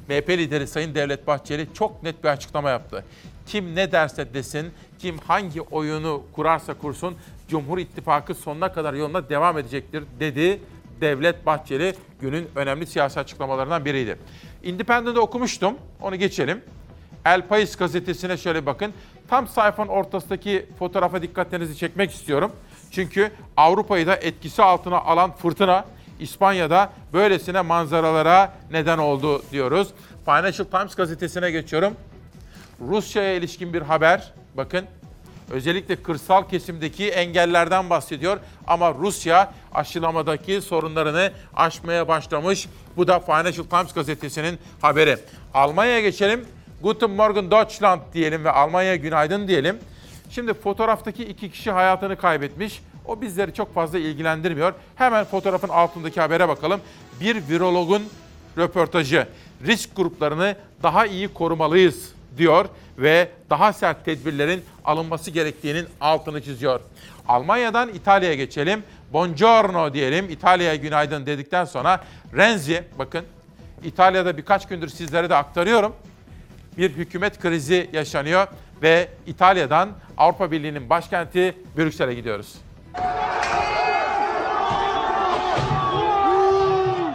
M H P lideri Sayın Devlet Bahçeli çok net bir açıklama yaptı. Kim ne derse desin, kim hangi oyunu kurarsa kursun Cumhur İttifakı sonuna kadar yoluna devam edecektir dedi. Devlet Bahçeli günün önemli siyasi açıklamalarından biriydi. Independent'de okumuştum, onu geçelim. El País gazetesine şöyle bakın. Tam sayfanın ortasındaki fotoğrafa dikkatlerinizi çekmek istiyorum. Çünkü Avrupa'yı da etkisi altına alan fırtına İspanya'da böylesine manzaralara neden oldu diyoruz. Financial Times gazetesine geçiyorum. Rusya'ya ilişkin bir haber. Bakın, özellikle kırsal kesimdeki engellerden bahsediyor. Ama Rusya aşılamadaki sorunlarını aşmaya başlamış. Bu da Financial Times gazetesinin haberi. Almanya'ya geçelim. Guten Morgen Deutschland diyelim ve Almanya'ya günaydın diyelim. Şimdi fotoğraftaki iki kişi hayatını kaybetmiş. O bizleri çok fazla ilgilendirmiyor. Hemen fotoğrafın altındaki habere bakalım. Bir virologun röportajı. Risk gruplarını daha iyi korumalıyız diyor ve daha sert tedbirlerin alınması gerektiğinin altını çiziyor. Almanya'dan İtalya'ya geçelim. Buongiorno diyelim. İtalya'ya günaydın dedikten sonra Renzi, bakın İtalya'da birkaç gündür sizlere de aktarıyorum. Bir hükümet krizi yaşanıyor ve İtalya'dan Avrupa Birliği'nin başkenti Brüksel'e gidiyoruz.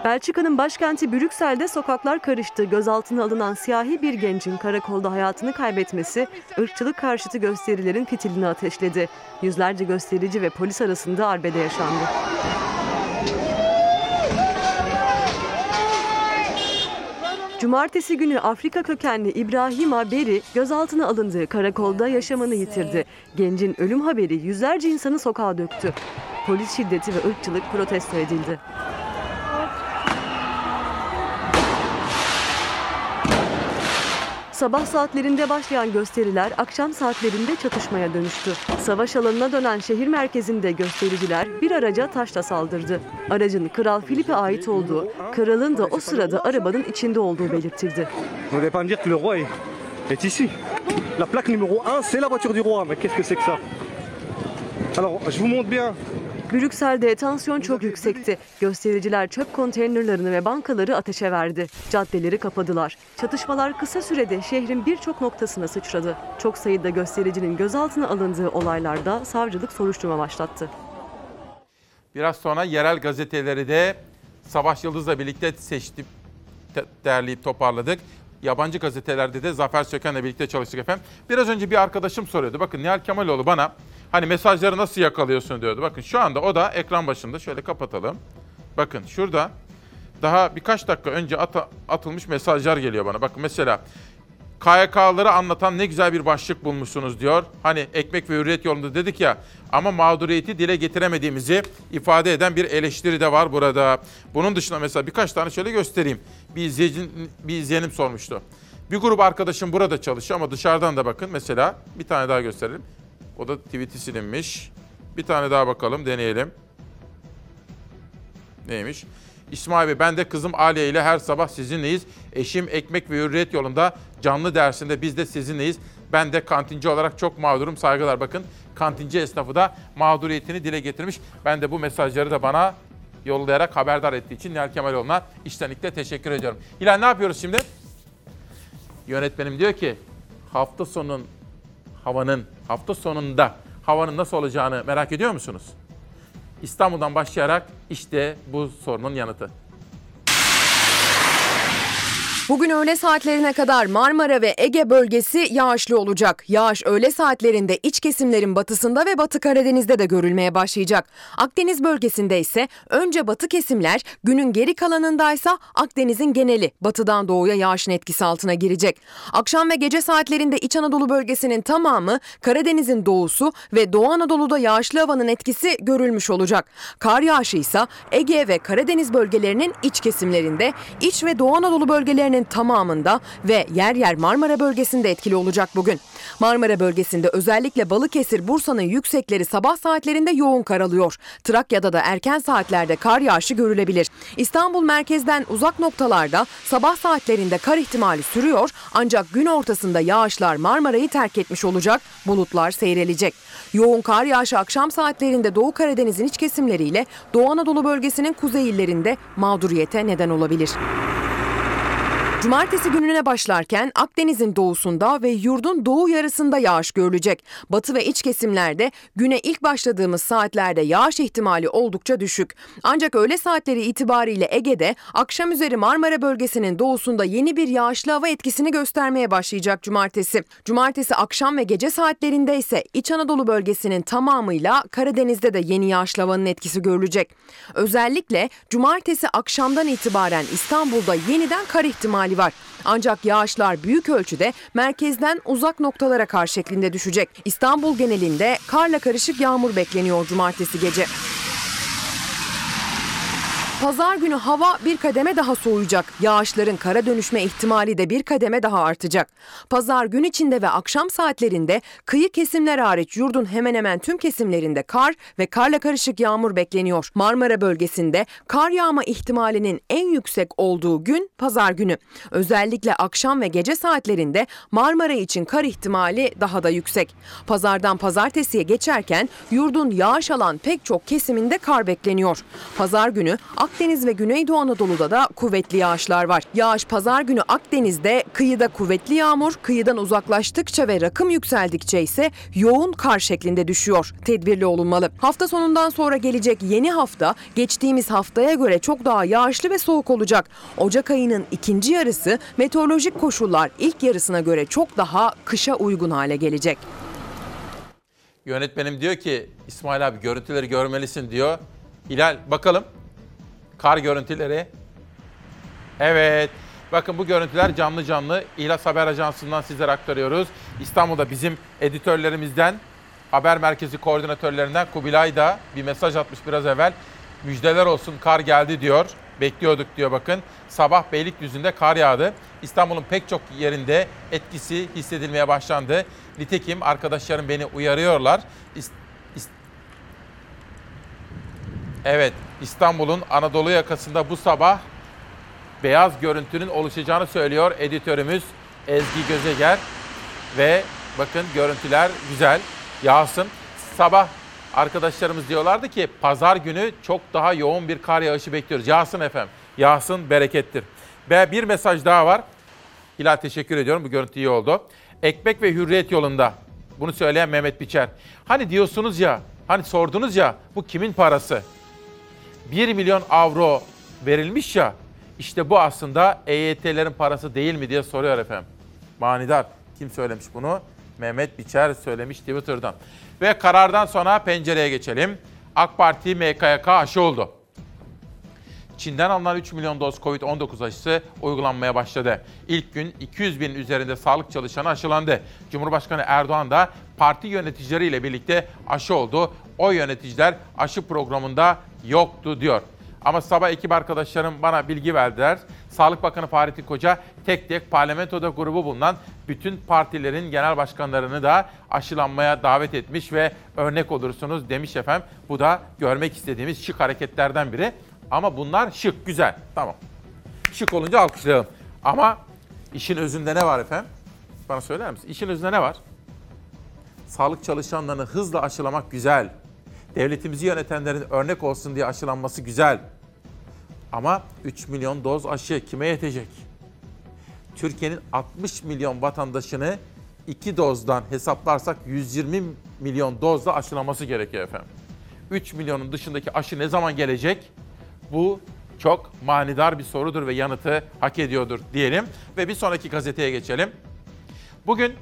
Belçika'nın başkenti Brüksel'de sokaklar karıştı. Gözaltına alınan siyahi bir gencin karakolda hayatını kaybetmesi ırkçılık karşıtı gösterilerin fitilini ateşledi. Yüzlerce gösterici ve polis arasında arbede yaşandı. Cumartesi günü Afrika kökenli İbrahim Beri gözaltına alındığı karakolda yaşamını yitirdi. Gencin ölüm haberi yüzlerce insanı sokağa döktü. Polis şiddeti ve ırkçılık protesto edildi. Sabah saatlerinde başlayan gösteriler akşam saatlerinde çatışmaya dönüştü. Savaş alanına dönen şehir merkezinde göstericiler bir araca taşla saldırdı. Aracın Kral Filip'e ait olduğu, kralın da o sırada arabanın içinde olduğu belirtildi. Brüksel'de tansiyon çok yüksekti. Göstericiler çöp konteynerlarını ve bankaları ateşe verdi. Caddeleri kapadılar. Çatışmalar kısa sürede şehrin birçok noktasına sıçradı. Çok sayıda göstericinin gözaltına alındığı olaylarda savcılık soruşturma başlattı. Biraz sonra yerel gazeteleri de Savaş Yıldız'la birlikte seçtik, derleyip toparladık. Yabancı gazetelerde de Zafer Söken'le birlikte çalıştık efendim. Biraz önce bir arkadaşım soruyordu. Bakın Nihal Kemaloğlu bana... Hani mesajları nasıl yakalıyorsun diyordu. Bakın şu anda o da ekran başında. Şöyle kapatalım. Bakın şurada daha birkaç dakika önce at- atılmış mesajlar geliyor bana. Bakın mesela K Y K'ları anlatan ne güzel bir başlık bulmuşsunuz diyor. Hani ekmek ve hürriyet yolunda dedik ya, ama mağduriyeti dile getiremediğimizi ifade eden bir eleştiri de var burada. Bunun dışında mesela birkaç tane şöyle göstereyim. Bir izleyicin, bir izleyenim sormuştu. Bir grup arkadaşım burada çalışıyor ama dışarıdan da bakın. Mesela bir tane daha gösterelim. O da tweet'i silinmiş. Bir tane daha bakalım, deneyelim. Neymiş? İsmail Bey, ben de kızım Aliye ile her sabah sizinleyiz. Eşim ekmek ve hürriyet yolunda canlı dersinde, biz de sizinleyiz. Ben de kantinci olarak çok mağdurum, saygılar. Bakın kantinci esnafı da mağduriyetini dile getirmiş. Ben de bu mesajları da bana yollayarak haberdar ettiği için Nihal Kemaloğlu'na içtenlikle teşekkür ediyorum. Hilal, ne yapıyoruz şimdi? Yönetmenim diyor ki hafta sonunun Havanın, hafta sonunda havanın nasıl olacağını merak ediyor musunuz? İstanbul'dan başlayarak işte bu sorunun yanıtı. Bugün öğle saatlerine kadar Marmara ve Ege bölgesi yağışlı olacak. Yağış öğle saatlerinde iç kesimlerin batısında ve Batı Karadeniz'de de görülmeye başlayacak. Akdeniz bölgesinde ise önce batı kesimler, günün geri kalanındaysa Akdeniz'in geneli batıdan doğuya yağışın etkisi altına girecek. Akşam ve gece saatlerinde İç Anadolu bölgesinin tamamı, Karadeniz'in doğusu ve Doğu Anadolu'da yağışlı havanın etkisi görülmüş olacak. Kar yağışı ise Ege ve Karadeniz bölgelerinin iç kesimlerinde, İç ve Doğu Anadolu bölgelerinin tamamında ve yer yer Marmara bölgesinde etkili olacak bugün. Marmara bölgesinde özellikle Balıkesir, Bursa'nın yüksekleri sabah saatlerinde yoğun kar alıyor. Trakya'da da erken saatlerde kar yağışı görülebilir. İstanbul merkezden uzak noktalarda sabah saatlerinde kar ihtimali sürüyor, ancak gün ortasında yağışlar Marmara'yı terk etmiş olacak, bulutlar seyrelecek. Yoğun kar yağışı akşam saatlerinde Doğu Karadeniz'in iç kesimleriyle Doğu Anadolu bölgesinin kuzey illerinde mağduriyete neden olabilir. Cumartesi gününe başlarken Akdeniz'in doğusunda ve yurdun doğu yarısında yağış görülecek. Batı ve iç kesimlerde güne ilk başladığımız saatlerde yağış ihtimali oldukça düşük. Ancak öğle saatleri itibariyle Ege'de, akşam üzeri Marmara bölgesinin doğusunda yeni bir yağışlı hava etkisini göstermeye başlayacak cumartesi. Cumartesi akşam ve gece saatlerinde ise İç Anadolu bölgesinin tamamıyla Karadeniz'de de yeni yağışlı havanın etkisi görülecek. Özellikle cumartesi akşamdan itibaren İstanbul'da yeniden kar ihtimali var. Ancak yağışlar büyük ölçüde merkezden uzak noktalara kar şeklinde düşecek. İstanbul genelinde karla karışık yağmur bekleniyor cumartesi gece. Pazar günü hava bir kademe daha soğuyacak. Yağışların kara dönüşme ihtimali de bir kademe daha artacak. Pazar gün içinde ve akşam saatlerinde kıyı kesimler hariç yurdun hemen hemen tüm kesimlerinde kar ve karla karışık yağmur bekleniyor. Marmara bölgesinde kar yağma ihtimalinin en yüksek olduğu gün pazar günü. Özellikle akşam ve gece saatlerinde Marmara için kar ihtimali daha da yüksek. Pazardan pazartesiye geçerken yurdun yağış alan pek çok kesiminde kar bekleniyor. Pazar günü Akdeniz ve Güneydoğu Anadolu'da da kuvvetli yağışlar var. Yağış pazar günü Akdeniz'de, kıyıda kuvvetli yağmur, kıyıdan uzaklaştıkça ve rakım yükseldikçe ise yoğun kar şeklinde düşüyor. Tedbirli olunmalı. Hafta sonundan sonra gelecek yeni hafta geçtiğimiz haftaya göre çok daha yağışlı ve soğuk olacak. Ocak ayının ikinci yarısı meteorolojik koşullar ilk yarısına göre çok daha kışa uygun hale gelecek. Yönetmenim diyor ki İsmail abi görüntüleri görmelisin diyor. Hilal bakalım. Kar görüntüleri. Evet. Bakın bu görüntüler canlı canlı İhlas Haber Ajansı'ndan sizlere aktarıyoruz. İstanbul'da bizim editörlerimizden, haber merkezi koordinatörlerinden Kubilay da bir mesaj atmış biraz evvel. Müjdeler olsun kar geldi diyor. Bekliyorduk diyor bakın. Sabah Beylikdüzü'nde kar yağdı. İstanbul'un pek çok yerinde etkisi hissedilmeye başlandı. Nitekim arkadaşlarım beni uyarıyorlar. İst- ist- evet, İstanbul'un Anadolu yakasında bu sabah beyaz görüntünün oluşacağını söylüyor editörümüz Ezgi Gözeger. Ve bakın görüntüler güzel, yağsın. Sabah arkadaşlarımız diyorlardı ki pazar günü çok daha yoğun bir kar yağışı bekliyoruz. Yağsın efendim, yağsın berekettir. Ve bir mesaj daha var. Hilal teşekkür ediyorum, bu görüntü iyi oldu. Ekmek ve Hürriyet yolunda. Bunu söyleyen Mehmet Biçer. Hani diyorsunuz ya, hani sordunuz ya bu kimin parası? bir milyon avro verilmiş ya. İşte bu aslında E Y T'lerin parası değil mi diye soruyor efendim. Manidar. Kim söylemiş bunu? Mehmet Biçer söylemiş Twitter'dan. Ve karardan sonra pencereye geçelim. AK Parti M K Y K aşı oldu. Çin'den alınan üç milyon doz kovid on dokuz aşısı uygulanmaya başladı. İlk gün iki yüz binin üzerinde sağlık çalışanı aşılandı. Cumhurbaşkanı Erdoğan da parti yöneticileriyle birlikte aşı oldu. O yöneticiler aşı programında yoktu diyor. Ama sabah ekip arkadaşlarım bana bilgi verdiler. Sağlık Bakanı Fahrettin Koca tek tek parlamentoda grubu bulunan bütün partilerin genel başkanlarını da aşılanmaya davet etmiş ve örnek olursunuz demiş efendim. Bu da görmek istediğimiz şık hareketlerden biri. Ama bunlar şık, güzel. Tamam. Şık olunca alkışlayalım. Ama işin özünde ne var efendim? Bana söyler misin? İşin özünde ne var? Sağlık çalışanlarını hızla aşılamak güzel. Devletimizi yönetenlerin örnek olsun diye aşılanması güzel. Ama üç milyon doz aşı kime yetecek? Türkiye'nin altmış milyon vatandaşını iki dozdan hesaplarsak yüz yirmi milyon dozla aşılaması gerekiyor efendim. üç milyonun dışındaki aşı ne zaman gelecek? Bu çok manidar bir sorudur ve yanıtı hak ediyordur diyelim. Ve bir sonraki gazeteye geçelim. Bugün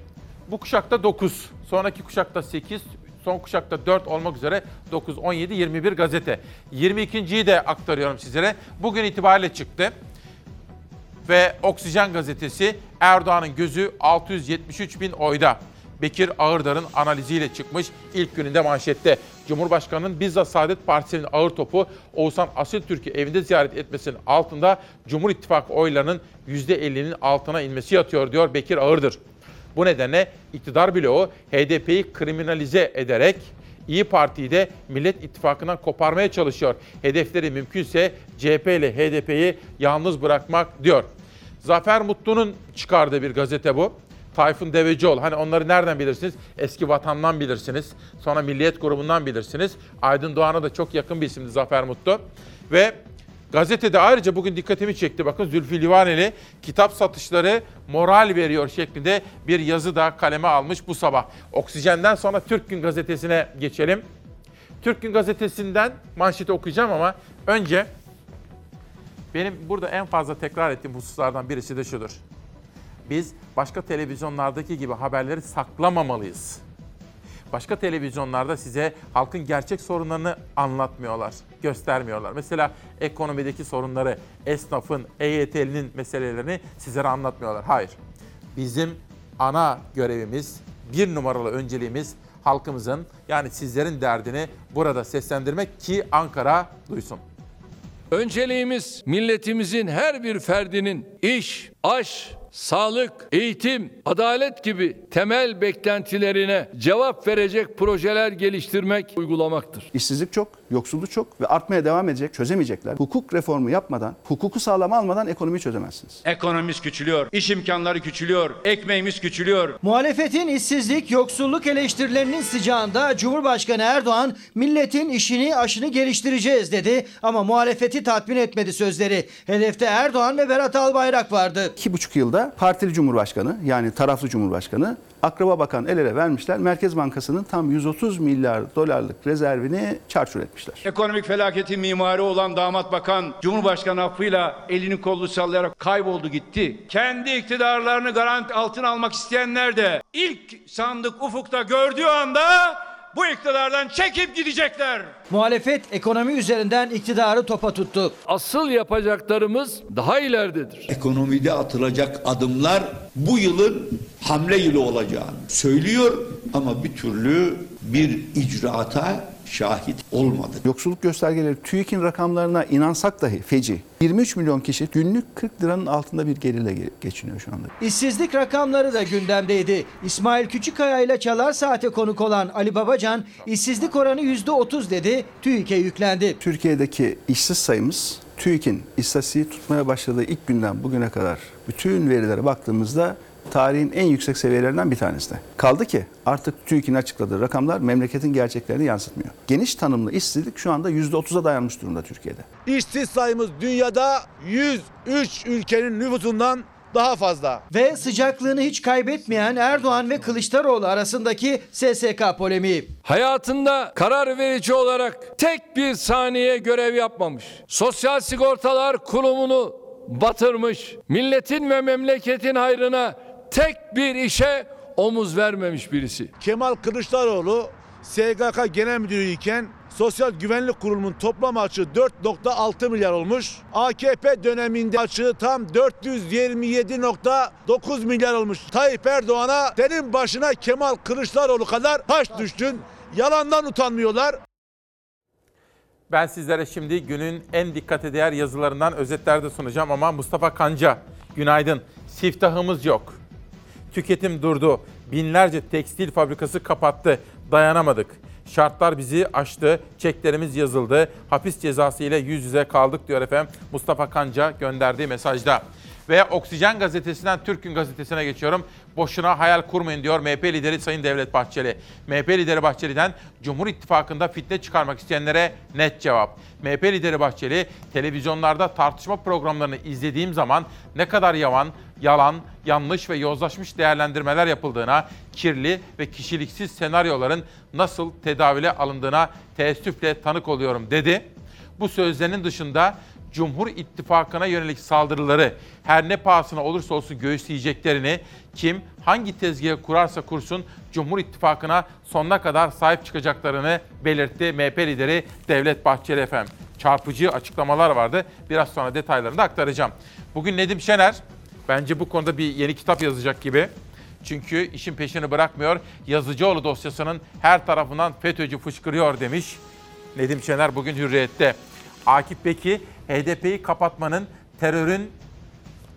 bu kuşakta dokuz, sonraki kuşakta sekiz, son kuşakta dört olmak üzere dokuz, on yedi, yirmi bir gazete. yirmi ikinciyi de aktarıyorum sizlere. Bugün itibariyle çıktı. Ve Oksijen gazetesi Erdoğan'ın gözü altı yüz yetmiş üç bin oyda. Bekir Ağırdar'ın analiziyle çıkmış ilk gününde manşette. Cumhurbaşkanı'nın bizzat Saadet Partisi'nin ağır topu Oğuzhan Asiltürk'ü evinde ziyaret etmesinin altında Cumhur İttifakı oylarının yüzde ellinin altına inmesi yatıyor diyor Bekir Ağırdır. Bu nedenle iktidar bloğu H D P'yi kriminalize ederek İYİ Parti'yi de Millet İttifakı'ndan koparmaya çalışıyor. Hedefleri mümkünse C H P ile H D P'yi yalnız bırakmak diyor. Zafer Mutlu'nun çıkardığı bir gazete bu. Tayfun Devecioğlu, hani onları nereden bilirsiniz? Eski Vatan'dan bilirsiniz. Sonra Milliyet grubundan bilirsiniz. Aydın Doğan'a da çok yakın bir isimdi Zafer Mutlu. Ve gazetede ayrıca bugün dikkatimi çekti. Bakın Zülfü Livaneli kitap satışları moral veriyor şeklinde bir yazı da kaleme almış bu sabah. Oksijen'den sonra Türk Gün Gazetesi'ne geçelim. Türk Gün Gazetesi'nden manşeti okuyacağım ama önce benim burada en fazla tekrar ettiğim hususlardan birisi de şudur. Biz başka televizyonlardaki gibi haberleri saklamamalıyız. Başka televizyonlarda size halkın gerçek sorunlarını anlatmıyorlar, göstermiyorlar. Mesela ekonomideki sorunları, esnafın, E Y T'linin meselelerini sizlere anlatmıyorlar. Hayır, bizim ana görevimiz, bir numaralı önceliğimiz halkımızın yani sizlerin derdini burada seslendirmek ki Ankara duysun. Önceliğimiz milletimizin her bir ferdinin iş, aş, sağlık, eğitim, adalet gibi temel beklentilerine cevap verecek projeler geliştirmek, uygulamaktır. İşsizlik çok, yoksulluk çok ve artmaya devam edecek, çözemeyecekler. Hukuk reformu yapmadan, hukuku sağlam almadan ekonomiyi çözemezsiniz. Ekonomimiz küçülüyor, iş imkanları küçülüyor, ekmeğimiz küçülüyor. Muhalefetin işsizlik, yoksulluk eleştirilerinin sıcağında Cumhurbaşkanı Erdoğan, milletin işini, aşını geliştireceğiz dedi ama muhalefeti tatmin etmedi sözleri. Hedefte Erdoğan ve Berat Albayrak vardı. İki buçuk yılda partili Cumhurbaşkanı, yani taraflı Cumhurbaşkanı, Akraba Bakan el ele vermişler. Merkez Bankası'nın tam yüz otuz milyar dolarlık rezervini çarçur etmişler. Ekonomik felaketin mimarı olan damat bakan Cumhurbaşkanı affıyla elini kolunu sallayarak kayboldu gitti. Kendi iktidarlarını garanti altına almak isteyenler de ilk sandık ufukta gördüğü anda bu iktidardan çekip gidecekler. Muhalefet ekonomi üzerinden iktidarı topa tuttu. Asıl yapacaklarımız daha ileridedir. Ekonomide atılacak adımlar bu yılın hamle yılı olacağını söylüyor ama bir türlü bir icraata şahit olmadı. Yoksulluk göstergeleri TÜİK'in rakamlarına inansak dahi feci. yirmi üç milyon kişi günlük kırk liranın altında bir gelirle geçiniyor şu anda. İşsizlik rakamları da gündemdeydi. İsmail Küçükkaya ile Çalar Saat'e konuk olan Ali Babacan işsizlik oranı yüzde otuz dedi, TÜİK'e yüklendi. Türkiye'deki işsiz sayımız TÜİK'in istatistiği tutmaya başladığı ilk günden bugüne kadar bütün verilere baktığımızda tarihin en yüksek seviyelerinden bir tanesi de. Kaldı ki artık TÜİK'in açıkladığı rakamlar memleketin gerçeklerini yansıtmıyor. Geniş tanımlı işsizlik şu anda yüzde otuza dayanmış durumda Türkiye'de. İşsiz sayımız dünyada yüz üç ülkenin nüfusundan daha fazla. Ve sıcaklığını hiç kaybetmeyen Erdoğan ve Kılıçdaroğlu arasındaki S S K polemiği. Hayatında karar verici olarak tek bir saniye görev yapmamış, Sosyal Sigortalar Kurumu'nu batırmış, milletin ve memleketin hayrına tek bir işe omuz vermemiş birisi. Kemal Kılıçdaroğlu S G K Genel Müdürü iken Sosyal Güvenlik Kurumu'nun toplam açığı dört virgül altı milyar olmuş. A K P döneminde açığı tam dört yüz yirmi yedi virgül dokuz milyar olmuş. Tayyip Erdoğan'a senin başına Kemal Kılıçdaroğlu kadar taş düştün. Yalandan utanmıyorlar. Ben sizlere şimdi günün en dikkate değer yazılarından özetler de sunacağım ama Mustafa Kanca, günaydın. Siftahımız yok. Tüketim durdu. Binlerce tekstil fabrikası kapattı. Dayanamadık. Şartlar bizi aştı. Çeklerimiz yazıldı. Hapis cezası ile yüz yüze kaldık diyor efendim Mustafa Kanca gönderdiği mesajda. Ve Oksijen gazetesinden Türk'ün gazetesine geçiyorum. Boşuna hayal kurmayın diyor M H P lideri Sayın Devlet Bahçeli. M H P lideri Bahçeli'den Cumhur İttifakı'nda fitne çıkarmak isteyenlere net cevap. M H P lideri Bahçeli, televizyonlarda tartışma programlarını izlediğim zaman ne kadar yavan, yalan, yanlış ve yozlaşmış değerlendirmeler yapıldığına, kirli ve kişiliksiz senaryoların nasıl tedaviye alındığına teessüfle tanık oluyorum dedi. Bu sözlerinin dışında Cumhur İttifakı'na yönelik saldırıları her ne pahasına olursa olsun göğüsleyeceklerini, kim hangi tezgahı kurarsa kursun Cumhur İttifakı'na sonuna kadar sahip çıkacaklarını belirtti M H P lideri Devlet Bahçeli efendim. Çarpıcı açıklamalar vardı. Biraz sonra detaylarını da aktaracağım. Bugün Nedim Şener bence bu konuda bir yeni kitap yazacak gibi. Çünkü işin peşini bırakmıyor. Yazıcıoğlu dosyasının her tarafından FETÖ'cü fışkırıyor demiş. Nedim Şener bugün Hürriyet'te. Akif Bekir, H D P'yi kapatmanın terörün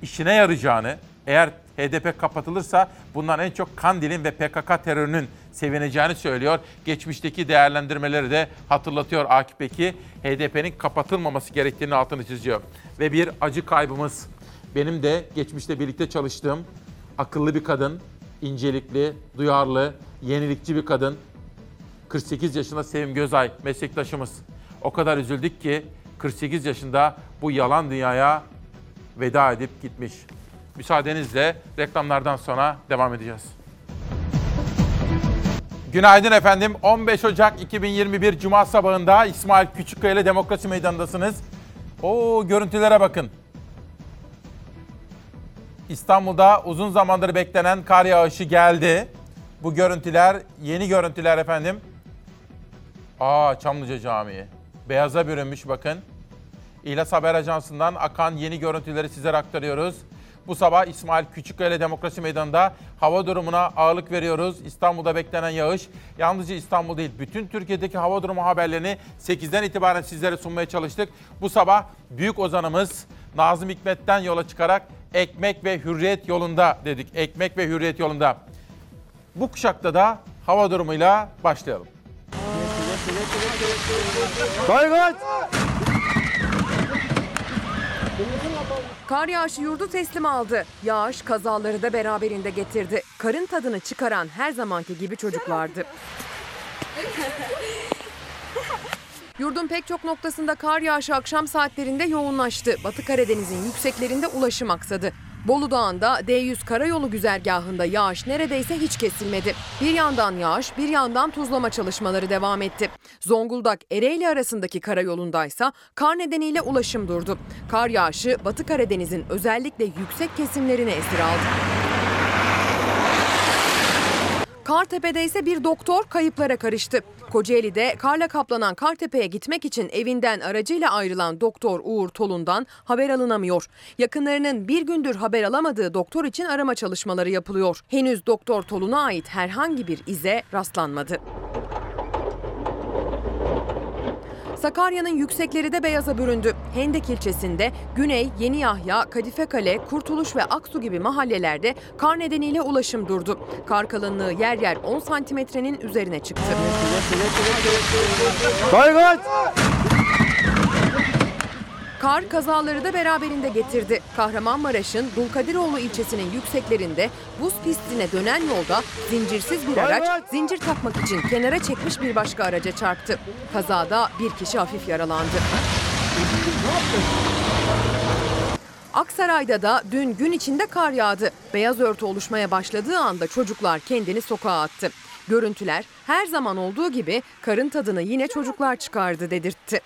işine yarayacağını, eğer H D P kapatılırsa bundan en çok Kandil'in ve P K K terörünün sevineceğini söylüyor. Geçmişteki değerlendirmeleri de hatırlatıyor Akif Bekir. H D P'nin kapatılmaması gerektiğini altını çiziyor. Ve bir acı kaybımız. Benim de geçmişte birlikte çalıştığım akıllı bir kadın, incelikli, duyarlı, yenilikçi bir kadın. kırk sekiz yaşında Sevim Gözay, meslektaşımız. O kadar üzüldük ki kırk sekiz yaşında bu yalan dünyaya veda edip gitmiş. Müsaadenizle reklamlardan sonra devam edeceğiz. Günaydın efendim. on beş Ocak iki bin yirmi bir Cuma sabahında İsmail Küçükkaya ile Demokrasi Meydanı'ndasınız. Oo, görüntülere bakın. İstanbul'da uzun zamandır beklenen kar yağışı geldi. Bu görüntüler, yeni görüntüler efendim. Aa, Çamlıca Camii. Beyaza bürünmüş bakın. İhlas Haber Ajansı'ndan akan yeni görüntüleri sizlere aktarıyoruz. Bu sabah İsmail Küçükkaya ile Demokrasi Meydanı'nda hava durumuna ağırlık veriyoruz. İstanbul'da beklenen yağış, yalnızca İstanbul değil, bütün Türkiye'deki hava durumu haberlerini sekizden itibaren sizlere sunmaya çalıştık. Bu sabah büyük ozanımız Nazım Hikmet'ten yola çıkarak ekmek ve hürriyet yolunda dedik. Ekmek ve hürriyet yolunda. Bu kuşakta da hava durumuyla başlayalım. Kaygaç! Kar yağışı yurdu teslim aldı. Yağış kazaları da beraberinde getirdi. Karın tadını çıkaran her zamanki gibi çocuklardı. Yurdun pek çok noktasında kar yağışı akşam saatlerinde yoğunlaştı. Batı Karadeniz'in yükseklerinde ulaşım aksadı. Bolu Dağı'nda D yüz karayolu güzergahında yağış neredeyse hiç kesilmedi. Bir yandan yağış, bir yandan tuzlama çalışmaları devam etti. Zonguldak Ereğli arasındaki karayolundaysa kar nedeniyle ulaşım durdu. Kar yağışı Batı Karadeniz'in özellikle yüksek kesimlerini esir aldı. Kartepe'de ise bir doktor kayıplara karıştı. Kocaeli'de karla kaplanan Kartepe'ye gitmek için evinden aracıyla ayrılan doktor Uğur Tolun'dan haber alınamıyor. Yakınlarının bir gündür haber alamadığı doktor için arama çalışmaları yapılıyor. Henüz doktor Tolun'a ait herhangi bir ize rastlanmadı. Sakarya'nın yüksekleri de beyaza büründü. Hendek ilçesinde Güney, Yeni Yahya, Kadifekale, Kurtuluş ve Aksu gibi mahallelerde kar nedeniyle ulaşım durdu. Kar kalınlığı yer yer on santimetrenin üzerine çıktı. Kaygaç! Kar kazaları da beraberinde getirdi. Kahramanmaraş'ın Dulkadiroğlu ilçesinin yükseklerinde buz pistine dönen yolda zincirsiz bir araç zincir takmak için kenara çekmiş bir başka araca çarptı. Kazada bir kişi hafif yaralandı. Aksaray'da da dün gün içinde kar yağdı. Beyaz örtü oluşmaya başladığı anda çocuklar kendini sokağa attı. Görüntüler her zaman olduğu gibi karın tadını yine çocuklar çıkardı dedirtti.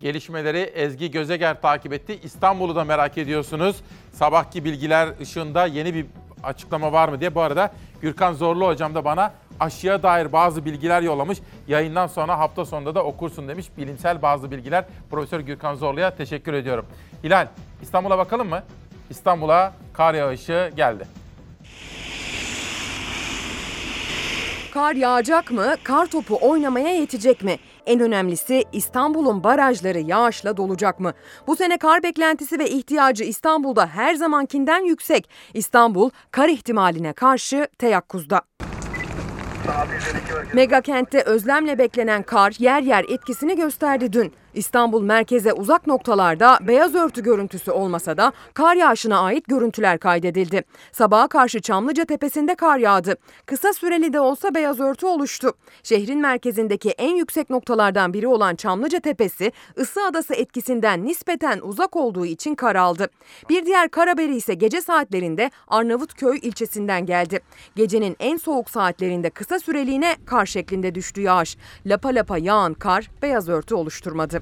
Gelişmeleri Ezgi Gözeger takip etti. İstanbul'u da merak ediyorsunuz. Sabahki bilgiler ışığında yeni bir açıklama var mı diye. Bu arada Gürkan Zorlu hocam da bana aşıya dair bazı bilgiler yollamış. Yayından sonra hafta sonunda da okursun demiş. Bilimsel bazı bilgiler. Profesör Gürkan Zorlu'ya teşekkür ediyorum. Hilal, İstanbul'a bakalım mı? İstanbul'a kar yağışı geldi. Kar yağacak mı? Kar topu oynamaya yetecek mi? En önemlisi İstanbul'un barajları yağışla dolacak mı? Bu sene kar beklentisi ve ihtiyacı İstanbul'da her zamankinden yüksek. İstanbul kar ihtimaline karşı teyakkuzda. Mega kentte özlemle beklenen kar yer yer etkisini gösterdi dün. İstanbul merkeze uzak noktalarda beyaz örtü görüntüsü olmasa da kar yağışına ait görüntüler kaydedildi. Sabaha karşı Çamlıca Tepesi'nde kar yağdı. Kısa süreli de olsa beyaz örtü oluştu. Şehrin merkezindeki en yüksek noktalardan biri olan Çamlıca Tepesi, ısı adası etkisinden nispeten uzak olduğu için kar aldı. Bir diğer kar haberi ise gece saatlerinde Arnavutköy ilçesinden geldi. Gecenin en soğuk saatlerinde kısa süreliğine kar şeklinde düştü yağış. Lapa lapa yağan kar beyaz örtü oluşturmadı.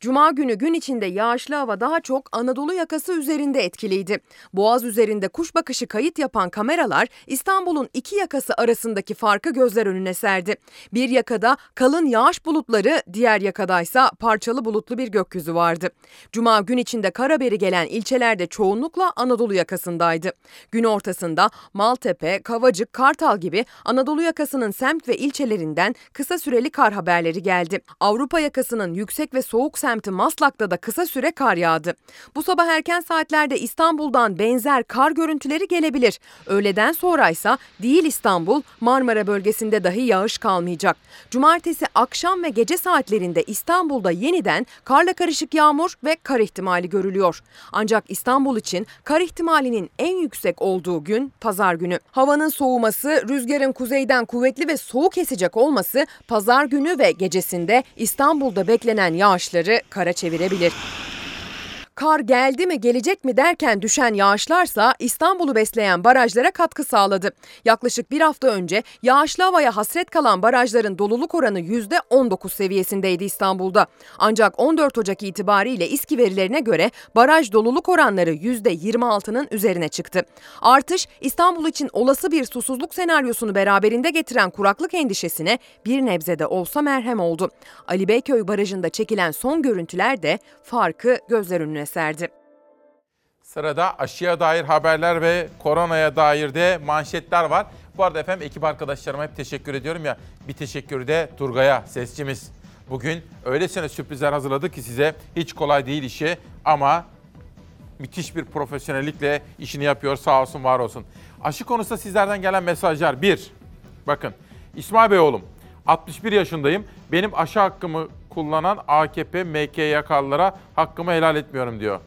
Cuma günü gün içinde yağışlı hava daha çok Anadolu yakası üzerinde etkiliydi. Boğaz üzerinde kuş bakışı kayıt yapan kameralar İstanbul'un iki yakası arasındaki farkı gözler önüne serdi. Bir yakada kalın yağış bulutları, diğer yakadaysa parçalı bulutlu bir gökyüzü vardı. Cuma gün içinde kar haberi gelen ilçelerde çoğunlukla Anadolu yakasındaydı. Gün ortasında Maltepe, Kavacık, Kartal gibi Anadolu yakasının semt ve ilçelerinden kısa süreli kar haberleri geldi. Avrupa yakasının yüksek ve soğuk semt Maslak'ta da kısa süre kar yağdı. Bu sabah erken saatlerde İstanbul'dan benzer kar görüntüleri gelebilir. Öğleden sonraysa değil İstanbul, Marmara bölgesinde dahi yağış kalmayacak. Cumartesi akşam ve gece saatlerinde İstanbul'da yeniden karla karışık yağmur ve kar ihtimali görülüyor. Ancak İstanbul için kar ihtimalinin en yüksek olduğu gün pazar günü. Havanın soğuması, rüzgarın kuzeyden kuvvetli ve soğuk esecek olması pazar günü ve gecesinde İstanbul'da beklenen yağışları kara çevirebilir. Kar geldi mi gelecek mi derken düşen yağışlarsa İstanbul'u besleyen barajlara katkı sağladı. Yaklaşık bir hafta önce yağışlı havaya hasret kalan barajların doluluk oranı yüzde on dokuz seviyesindeydi İstanbul'da. Ancak on dört Ocak itibariyle İSKİ verilerine göre baraj doluluk oranları yüzde yirmi altının üzerine çıktı. Artış İstanbul için olası bir susuzluk senaryosunu beraberinde getiren kuraklık endişesine bir nebze de olsa merhem oldu. Ali Beyköy Barajı'nda çekilen son görüntüler de farkı gözler önüne serdi. Sırada aşıya dair haberler ve koronaya dair de manşetler var. Bu arada efendim ekip arkadaşlarıma hep teşekkür ediyorum ya. Bir teşekkür de Turgay'a, sesçimiz. Bugün öylesine sürprizler hazırladık ki size, hiç kolay değil işi ama müthiş bir profesyonellikle işini yapıyor, sağ olsun var olsun. Aşı konusunda sizlerden gelen mesajlar. Bir, bakın İsmail Bey oğlum, altmış bir yaşındayım. Benim aşı hakkımı kullanan A K P, M K Y K'lılara hakkımı helal etmiyorum diyor.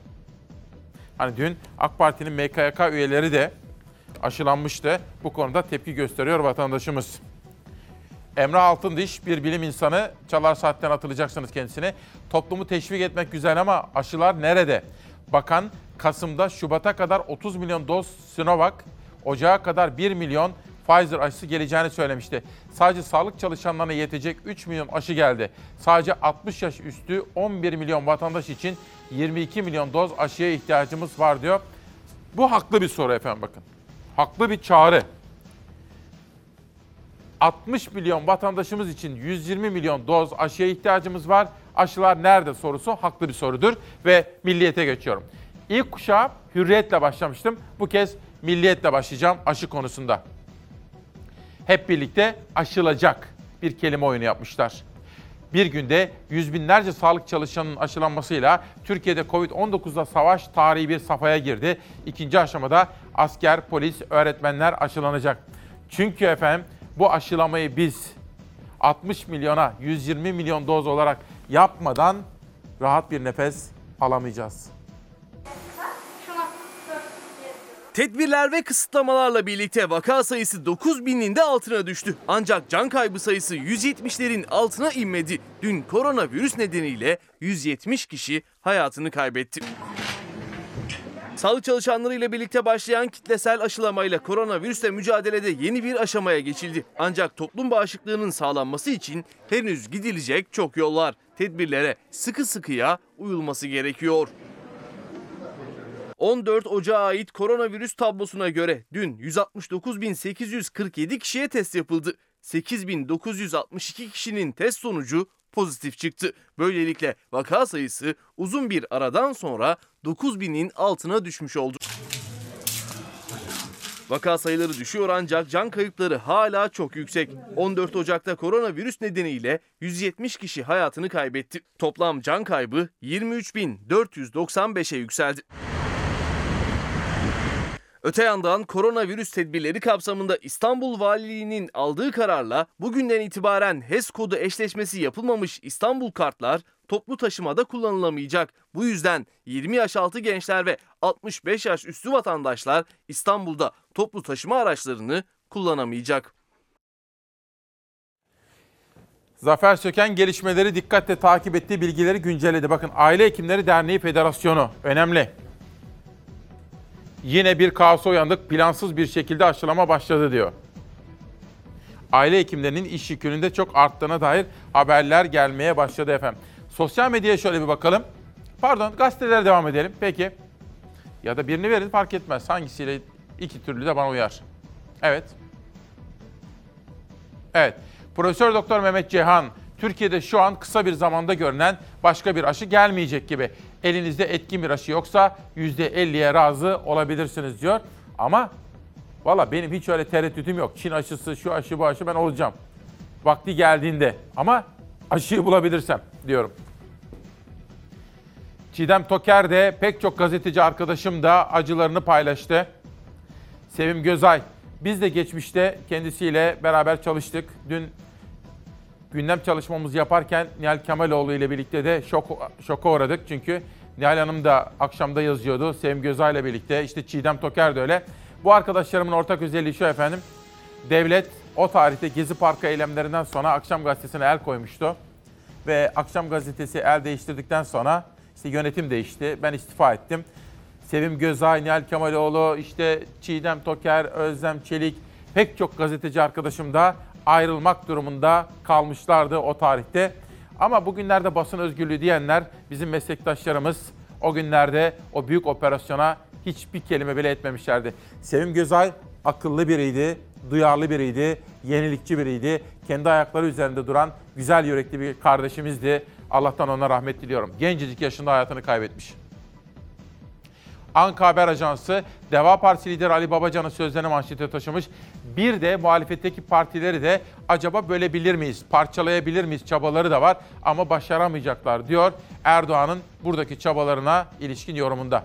Hani dün AK Parti'nin M K Y K üyeleri de aşılanmıştı. Bu konuda tepki gösteriyor vatandaşımız. Emre Altındiş, bir bilim insanı. Çalar Saat'ten atılacaksınız kendisini. Toplumu teşvik etmek güzel ama aşılar nerede? Bakan Kasım'da Şubat'a kadar otuz milyon doz Sinovac, Ocağa kadar bir milyon Pfizer aşısı geleceğini söylemişti. Sadece sağlık çalışanlarına yetecek üç milyon aşı geldi. Sadece altmış yaş üstü on bir milyon vatandaş için yirmi iki milyon doz aşıya ihtiyacımız var diyor. Bu haklı bir soru efendim bakın. Haklı bir çağrı. altmış milyon vatandaşımız için yüz yirmi milyon doz aşıya ihtiyacımız var. Aşılar nerede sorusu haklı bir sorudur ve Milliyet'e geçiyorum. İlk kuşağı Hürriyet'le başlamıştım. Bu kez Milliyet'le başlayacağım aşı konusunda. Hep birlikte aşılacak bir kelime oyunu yapmışlar. Bir günde yüz binlerce sağlık çalışanının aşılanmasıyla Türkiye'de kovid on dokuzla savaş tarihi bir safhaya girdi. İkinci aşamada asker, polis, öğretmenler aşılanacak. Çünkü efendim bu aşılamayı biz altmış milyona yüz yirmi milyon doz olarak yapmadan rahat bir nefes alamayacağız. Tedbirler ve kısıtlamalarla birlikte vaka sayısı dokuz binin de altına düştü. Ancak can kaybı sayısı yüz yetmişlerin altına inmedi. Dün koronavirüs nedeniyle yüz yetmiş kişi hayatını kaybetti. Sağlık çalışanlarıyla birlikte başlayan kitlesel aşılamayla koronavirüsle mücadelede yeni bir aşamaya geçildi. Ancak toplum bağışıklığının sağlanması için henüz gidilecek çok yol var. Tedbirlere sıkı sıkıya uyulması gerekiyor. on dört Ocağa ait koronavirüs tablosuna göre dün yüz altmış dokuz bin sekiz yüz kırk yedi kişiye test yapıldı. sekiz bin dokuz yüz altmış iki kişinin test sonucu pozitif çıktı. Böylelikle vaka sayısı uzun bir aradan sonra dokuz binin altına düşmüş oldu. Vaka sayıları düşüyor ancak can kayıpları hala çok yüksek. on dört Ocak'ta koronavirüs nedeniyle yüz yetmiş kişi hayatını kaybetti. Toplam can kaybı yirmi üç bin dört yüz doksan beşe yükseldi. Öte yandan koronavirüs tedbirleri kapsamında İstanbul Valiliği'nin aldığı kararla bugünden itibaren H E S kodu eşleşmesi yapılmamış İstanbul kartlar toplu taşımada kullanılamayacak. Bu yüzden yirmi yaş altı gençler ve altmış beş yaş üstü vatandaşlar İstanbul'da toplu taşıma araçlarını kullanamayacak. Zafer Söken gelişmeleri dikkatle takip ettiği bilgileri güncelledi. Bakın Aile Hekimleri Derneği Federasyonu önemli. Yine bir kaosa uyandık, plansız bir şekilde aşılama başladı diyor. Aile hekimlerinin iş yükünün de çok arttığına dair haberler gelmeye başladı efendim. Sosyal medyaya şöyle bir bakalım. Pardon, gazetelere devam edelim. Peki. Ya da birini verin, fark etmez. Hangisiyle, iki türlü de bana uyar. Evet. Evet. Profesör Doktor Mehmet Ceyhan, Türkiye'de şu an kısa bir zamanda görünen başka bir aşı gelmeyecek gibi. Elinizde etkin bir aşı yoksa yüzde elliye razı olabilirsiniz diyor. Ama valla benim hiç öyle tereddütüm yok. Çin aşısı, şu aşı, bu aşı ben olacağım. Vakti geldiğinde ama aşıyı bulabilirsem diyorum. Çiğdem Toker de pek çok gazeteci arkadaşım da acılarını paylaştı. Sevim Gözay, biz de geçmişte kendisiyle beraber çalıştık. Dün gündem çalışmamızı yaparken Nihal Kemaloğlu ile birlikte de şok, şoka uğradık. Çünkü Nihal Hanım da akşamda yazıyordu. Sevim Gözay ile birlikte, işte Çiğdem Toker de öyle. Bu arkadaşlarımın ortak özelliği şu efendim. Devlet o tarihte Gezi Parkı eylemlerinden sonra Akşam Gazetesi'ne el koymuştu. Ve Akşam Gazetesi el değiştirdikten sonra işte yönetim değişti. Ben istifa ettim. Sevim Gözay, Nihal Kemaloğlu, işte Çiğdem Toker, Özlem Çelik, pek çok gazeteci arkadaşım da ayrılmak durumunda kalmışlardı o tarihte. Ama bugünlerde basın özgürlüğü diyenler, bizim meslektaşlarımız o günlerde o büyük operasyona hiçbir kelime bile etmemişlerdi. Sevim Gözay akıllı biriydi, duyarlı biriydi, yenilikçi biriydi. Kendi ayakları üzerinde duran güzel yürekli bir kardeşimizdi. Allah'tan ona rahmet diliyorum. Gencecik yaşında hayatını kaybetmiş. Ankara Haber Ajansı, Deva Partisi lideri Ali Babacan'ın sözlerini manşete taşımış. Bir de muhalefetteki partileri de acaba bölebilir miyiz, parçalayabilir miyiz çabaları da var ama başaramayacaklar diyor Erdoğan'ın buradaki çabalarına ilişkin yorumunda.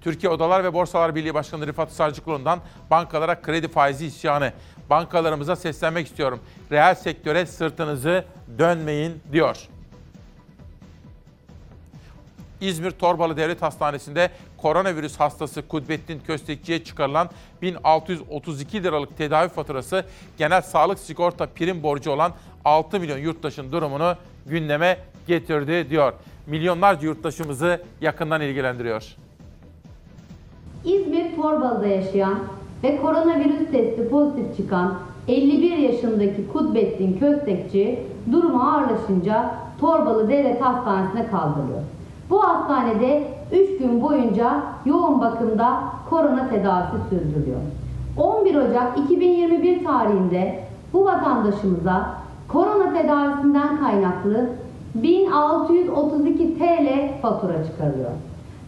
Türkiye Odalar ve Borsalar Birliği Başkanı Rıfat Sarcıklıoğlu'ndan bankalara kredi faizi isyanı. Bankalarımıza seslenmek istiyorum. Reel sektöre sırtınızı dönmeyin diyor. İzmir Torbalı Devlet Hastanesi'nde koronavirüs hastası Kudbettin Köstekçi'ye çıkarılan bin altı yüz otuz iki liralık tedavi faturası genel sağlık sigorta prim borcu olan altı milyon yurttaşın durumunu gündeme getirdi diyor. Milyonlarca yurttaşımızı yakından ilgilendiriyor. İzmir Torbalı'da yaşayan ve koronavirüs testi pozitif çıkan elli bir yaşındaki Kudbettin Köstekçi durumu ağırlaşınca Torbalı Devlet Hastanesi'ne kaldırılıyor. Bu hastanede üç gün boyunca yoğun bakımda korona tedavisi sürdürülüyor. on bir Ocak iki bin yirmi bir tarihinde bu vatandaşımıza korona tedavisinden kaynaklı bin altı yüz otuz iki TL fatura çıkarılıyor.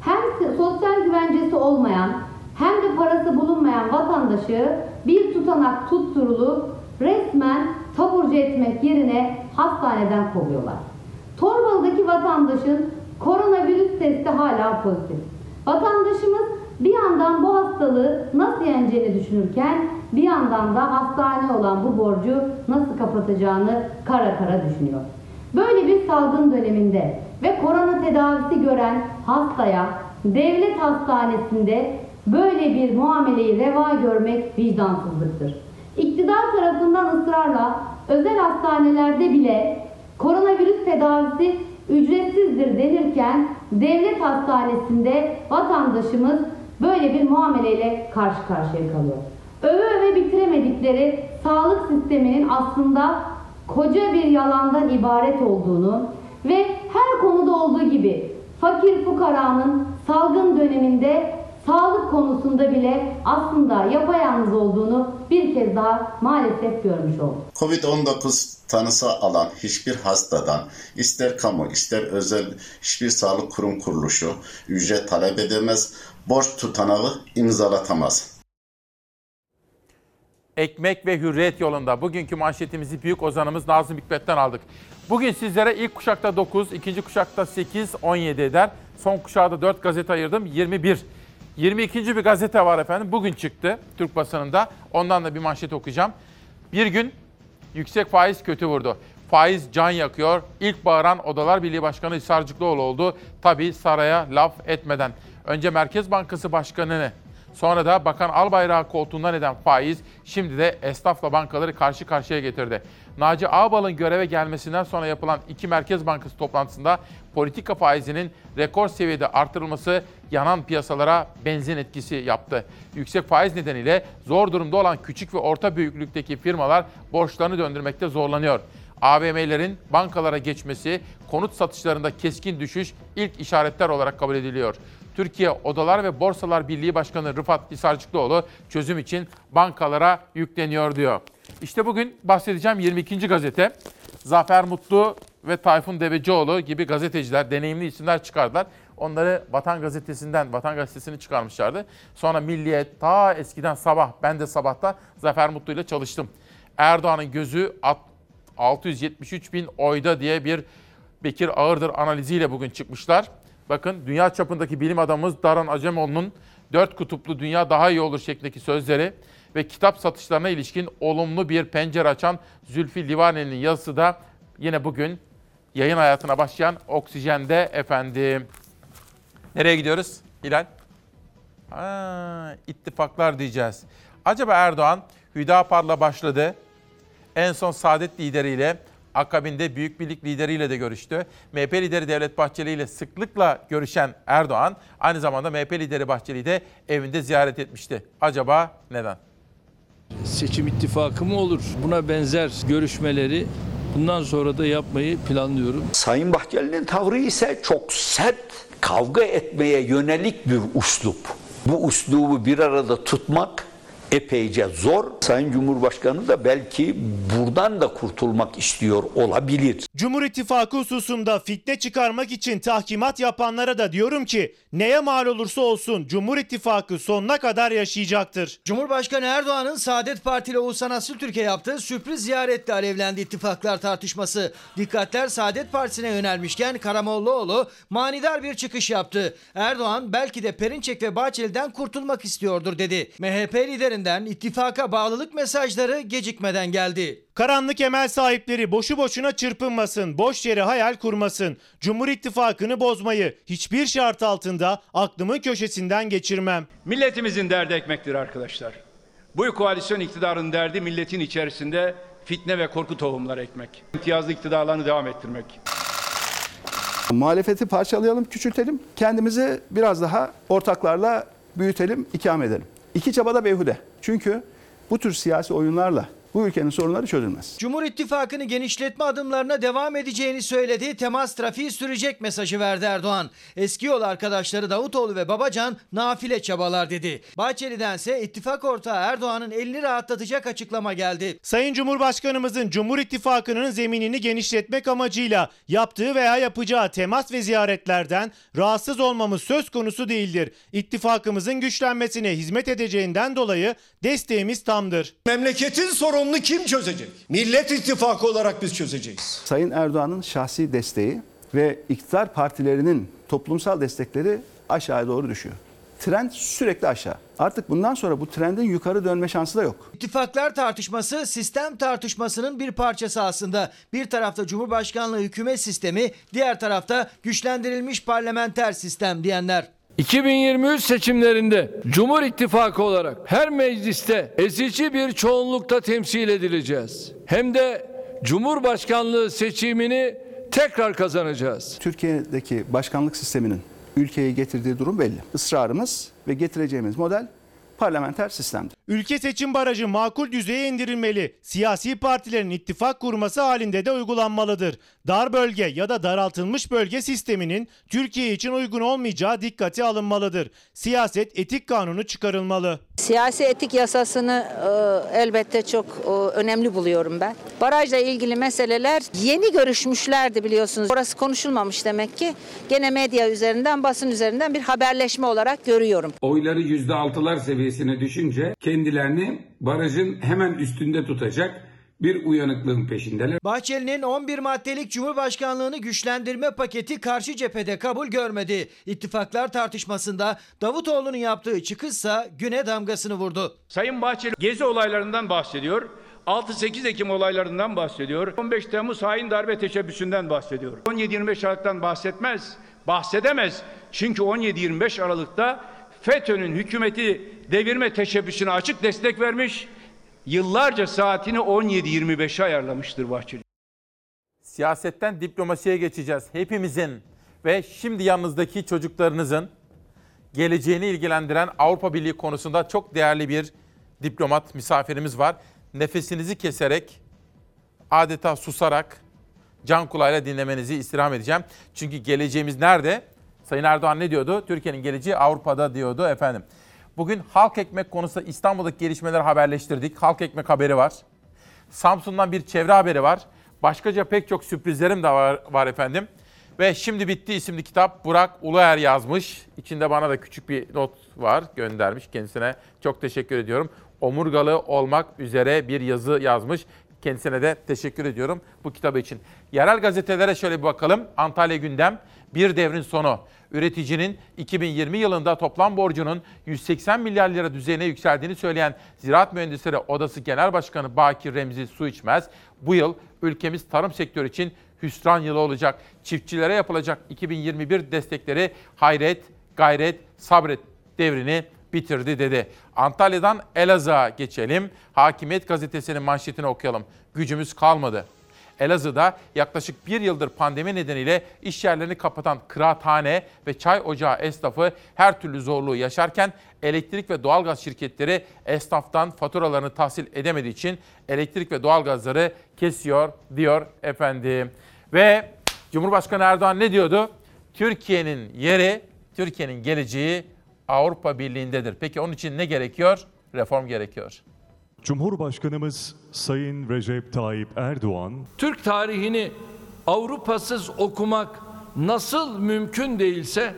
Hem sosyal güvencesi olmayan hem de parası bulunmayan vatandaşı bir tutanak tutturulup resmen taburcu etmek yerine hastaneden kovuyorlar. Torbalı'daki vatandaşın koronavirüs testi hala pozitif. Vatandaşımız bir yandan bu hastalığı nasıl yeneceğini düşünürken bir yandan da hastaneye olan bu borcu nasıl kapatacağını kara kara düşünüyor. Böyle bir salgın döneminde ve korona tedavisi gören hastaya devlet hastanesinde böyle bir muameleyi reva görmek vicdansızlıktır. İktidar tarafından ısrarla özel hastanelerde bile koronavirüs tedavisi ücretsizdir denirken devlet hastanesinde vatandaşımız böyle bir muameleyle karşı karşıya kalıyor. Öve öve bitiremedikleri sağlık sisteminin aslında koca bir yalandan ibaret olduğunu ve her konuda olduğu gibi fakir fukaranın salgın döneminde sağlık konusunda bile aslında yapayalnız olduğunu bir kez daha maalesef görmüş olduk. kovid on dokuz tanısı alan hiçbir hastadan, ister kamu ister özel hiçbir sağlık kurum kuruluşu ücret talep edemez, borç tutanağı imzalatamaz. Ekmek ve hürriyet yolunda bugünkü manşetimizi büyük ozanımız Nazım Hikmet'ten aldık. Bugün sizlere ilk kuşakta dokuz, ikinci kuşakta sekiz, on yedi eder. Son kuşağı da dört gazete ayırdım, yirmi bir. yirmi ikinci bir gazete var efendim. Bugün çıktı Türk basınında. Ondan da bir manşet okuyacağım. Bir gün yüksek faiz kötü vurdu. Faiz can yakıyor. İlk bağıran Odalar Birliği Başkanı Sarcıklıoğlu oldu. Tabii saraya laf etmeden. Önce Merkez Bankası Başkanı'nı, sonra da Bakan Albayrak'ı koltuğundan eden faiz şimdi de esnafla bankaları karşı karşıya getirdi. Naci Ağbal'ın göreve gelmesinden sonra yapılan iki Merkez Bankası toplantısında politika faizinin rekor seviyede artırılması yanan piyasalara benzin etkisi yaptı. Yüksek faiz nedeniyle zor durumda olan küçük ve orta büyüklükteki firmalar borçlarını döndürmekte zorlanıyor. A V M'lerin bankalara geçmesi, konut satışlarında keskin düşüş ilk işaretler olarak kabul ediliyor. Türkiye Odalar ve Borsalar Birliği Başkanı Rıfat Sarcıklıoğlu çözüm için bankalara yükleniyor diyor. İşte bugün bahsedeceğim yirmi ikinci gazete. Zafer Mutlu ve Tayfun Debecioğlu gibi gazeteciler, deneyimli isimler çıkardılar. Onları Vatan Gazetesi'nden, Vatan Gazetesi'ni çıkarmışlardı. Sonra Milliyet, ta eskiden Sabah, ben de Sabah'ta Zafer Mutlu ile çalıştım. Erdoğan'ın gözü altı yüz yetmiş üç bin oyda diye bir Bekir Ağırdır analiziyle bugün çıkmışlar. Bakın, dünya çapındaki bilim adamımız Daran Acemoğlu'nun dört kutuplu dünya daha iyi olur şeklindeki sözleri ve kitap satışlarına ilişkin olumlu bir pencere açan Zülfü Livaneli'nin yazısı da yine bugün yayın hayatına başlayan Oksijen'de efendim. Nereye gidiyoruz Hilal? Aa, ittifaklar diyeceğiz. Acaba Erdoğan Hüdapar'la başladı. En son Saadet lideriyle, akabinde Büyük Birlik lideriyle de görüştü. M H P lideri Devlet Bahçeli ile sıklıkla görüşen Erdoğan, aynı zamanda M H P lideri Bahçeli'yi de evinde ziyaret etmişti. Acaba neden? Seçim ittifakı mı olur? Buna benzer görüşmeleri bundan sonra da yapmayı planlıyorum. Sayın Bahçeli'nin tavrı ise çok sert, kavga etmeye yönelik bir üslup. Bu üslubu bir arada tutmak epeyce zor. Sayın Cumhurbaşkanı da belki buradan da kurtulmak istiyor olabilir. Cumhur İttifakı hususunda fitne çıkarmak için tahkimat yapanlara da diyorum ki neye mal olursa olsun Cumhur İttifakı sonuna kadar yaşayacaktır. Cumhurbaşkanı Erdoğan'ın Saadet Parti ile Oğuzhan Asiltürk'e yaptığı sürpriz ziyaretle alevlendi ittifaklar tartışması. Dikkatler Saadet Partisi'ne yönelmişken Karamollaoğlu manidar bir çıkış yaptı. Erdoğan belki de Perinçek ve Bahçeli'den kurtulmak istiyordur dedi. M H P liderinden ittifaka bağlılık mesajları gecikmeden geldi. Karanlık emel sahipleri boşu boşuna çırpınmasın, boş yere hayal kurmasın. Cumhur İttifakı'nı bozmayı hiçbir şart altında aklımın köşesinden geçirmem. Milletimizin derdi ekmektir arkadaşlar. Bu koalisyon iktidarının derdi milletin içerisinde fitne ve korku tohumları ekmek. İmtiyazlı iktidarlarını devam ettirmek. Muhalefeti parçalayalım, küçültelim. Kendimizi biraz daha ortaklarla büyütelim, ikame edelim. İki çabada beyhude. Çünkü bu tür siyasi oyunlarla bu ülkenin sorunları çözülmez. Cumhur İttifakı'nı genişletme adımlarına devam edeceğini söyledi. Temas trafiği sürecek mesajı verdi Erdoğan. Eski yol arkadaşları Davutoğlu ve Babacan nafile çabalar dedi. Bahçeli'dense ittifak ortağı Erdoğan'ın elini rahatlatacak açıklama geldi. Sayın Cumhurbaşkanımızın Cumhur İttifakı'nın zeminini genişletmek amacıyla yaptığı veya yapacağı temas ve ziyaretlerden rahatsız olmamız söz konusu değildir. İttifakımızın güçlenmesine hizmet edeceğinden dolayı desteğimiz tamdır. Memleketin sorunu onu kim çözecek? Millet İttifakı olarak biz çözeceğiz. Sayın Erdoğan'ın şahsi desteği ve iktidar partilerinin toplumsal destekleri aşağıya doğru düşüyor. Trend sürekli aşağı. Artık bundan sonra bu trendin yukarı dönme şansı da yok. İttifaklar tartışması sistem tartışmasının bir parçası aslında. Bir tarafta Cumhurbaşkanlığı hükümet sistemi, diğer tarafta güçlendirilmiş parlamenter sistem diyenler. iki bin yirmi üç seçimlerinde Cumhur İttifakı olarak her mecliste ezici bir çoğunlukta temsil edileceğiz. Hem de Cumhurbaşkanlığı seçimini tekrar kazanacağız. Türkiye'deki başkanlık sisteminin ülkeye getirdiği durum belli. Israrımız ve getireceğimiz model parlamenter sistemdir. Ülke seçim barajı makul düzeye indirilmeli. Siyasi partilerin ittifak kurması halinde de uygulanmalıdır. Dar bölge ya da daraltılmış bölge sisteminin Türkiye için uygun olmayacağı dikkate alınmalıdır. Siyaset etik kanunu çıkarılmalı. Siyasi etik yasasını e, elbette çok e, önemli buluyorum ben. Barajla ilgili meseleler yeni görüşmüşlerdi biliyorsunuz. Orası konuşulmamış demek ki. Gene medya üzerinden, basın üzerinden bir haberleşme olarak görüyorum. Oyları yüzde altılar seviyesine düşünce kendilerini barajın hemen üstünde tutacak bir uyanıklığın peşindeler. Bahçeli'nin on bir maddelik Cumhurbaşkanlığını güçlendirme paketi karşı cephede kabul görmedi. İttifaklar tartışmasında Davutoğlu'nun yaptığı çıkışsa güne damgasını vurdu. Sayın Bahçeli gezi olaylarından bahsediyor. altı sekiz Ekim olaylarından bahsediyor. on beş Temmuz hain darbe teşebbüsünden bahsediyor. on yedi yirmi beş Aralık'tan bahsetmez, bahsedemez. Çünkü on yedi yirmi beş Aralık'ta FETÖ'nün hükümeti devirme teşebbüsüne açık destek vermiş, yıllarca saatini on yedi yirmi beşe ayarlamıştır Bahçeli. Siyasetten diplomasiye geçeceğiz. Hepimizin ve şimdi yanınızdaki çocuklarınızın geleceğini ilgilendiren Avrupa Birliği konusunda çok değerli bir diplomat misafirimiz var. Nefesinizi keserek, adeta susarak can kulağıyla dinlemenizi istirham edeceğim. Çünkü geleceğimiz nerede? Sayın Erdoğan ne diyordu? Türkiye'nin geleceği Avrupa'da diyordu efendim. Bugün halk ekmek konusunda İstanbul'daki gelişmeleri haberleştirdik. Halk ekmek haberi var. Samsun'dan bir çevre haberi var. Başkaca pek çok sürprizlerim de var, var efendim. Ve Şimdi Bitti isimli kitap Burak Uluer yazmış. İçinde bana da küçük bir not var, göndermiş kendisine. Çok teşekkür ediyorum. Omurgalı olmak üzere bir yazı yazmış. Kendisine de teşekkür ediyorum bu kitabı için. Yerel gazetelere şöyle bir bakalım. Antalya Gündem, bir devrin sonu. Üreticinin iki bin yirmi yılında toplam borcunun yüz seksen milyar lira düzeyine yükseldiğini söyleyen Ziraat Mühendisleri Odası Genel Başkanı Bakir Remzi Su içmez. Bu yıl ülkemiz tarım sektörü için hüsran yılı olacak. Çiftçilere yapılacak iki bin yirmi bir destekleri hayret, gayret, sabret devrini bitirdi dedi. Antalya'dan Elazığ'a geçelim. Hakimiyet gazetesinin manşetini okuyalım. Gücümüz kalmadı. Elazığ'da yaklaşık bir yıldır pandemi nedeniyle iş yerlerini kapatan kıraathane ve çay ocağı esnafı her türlü zorluğu yaşarken elektrik ve doğalgaz şirketleri esnaftan faturalarını tahsil edemediği için elektrik ve doğalgazları kesiyor diyor efendim. Ve Cumhurbaşkanı Erdoğan ne diyordu? Türkiye'nin yeri, Türkiye'nin geleceği Avrupa Birliği'ndedir. Peki onun için ne gerekiyor? reform gerekiyor. Cumhurbaşkanımız Sayın Recep Tayyip Erdoğan, Türk tarihini Avrupa'sız okumak nasıl mümkün değilse,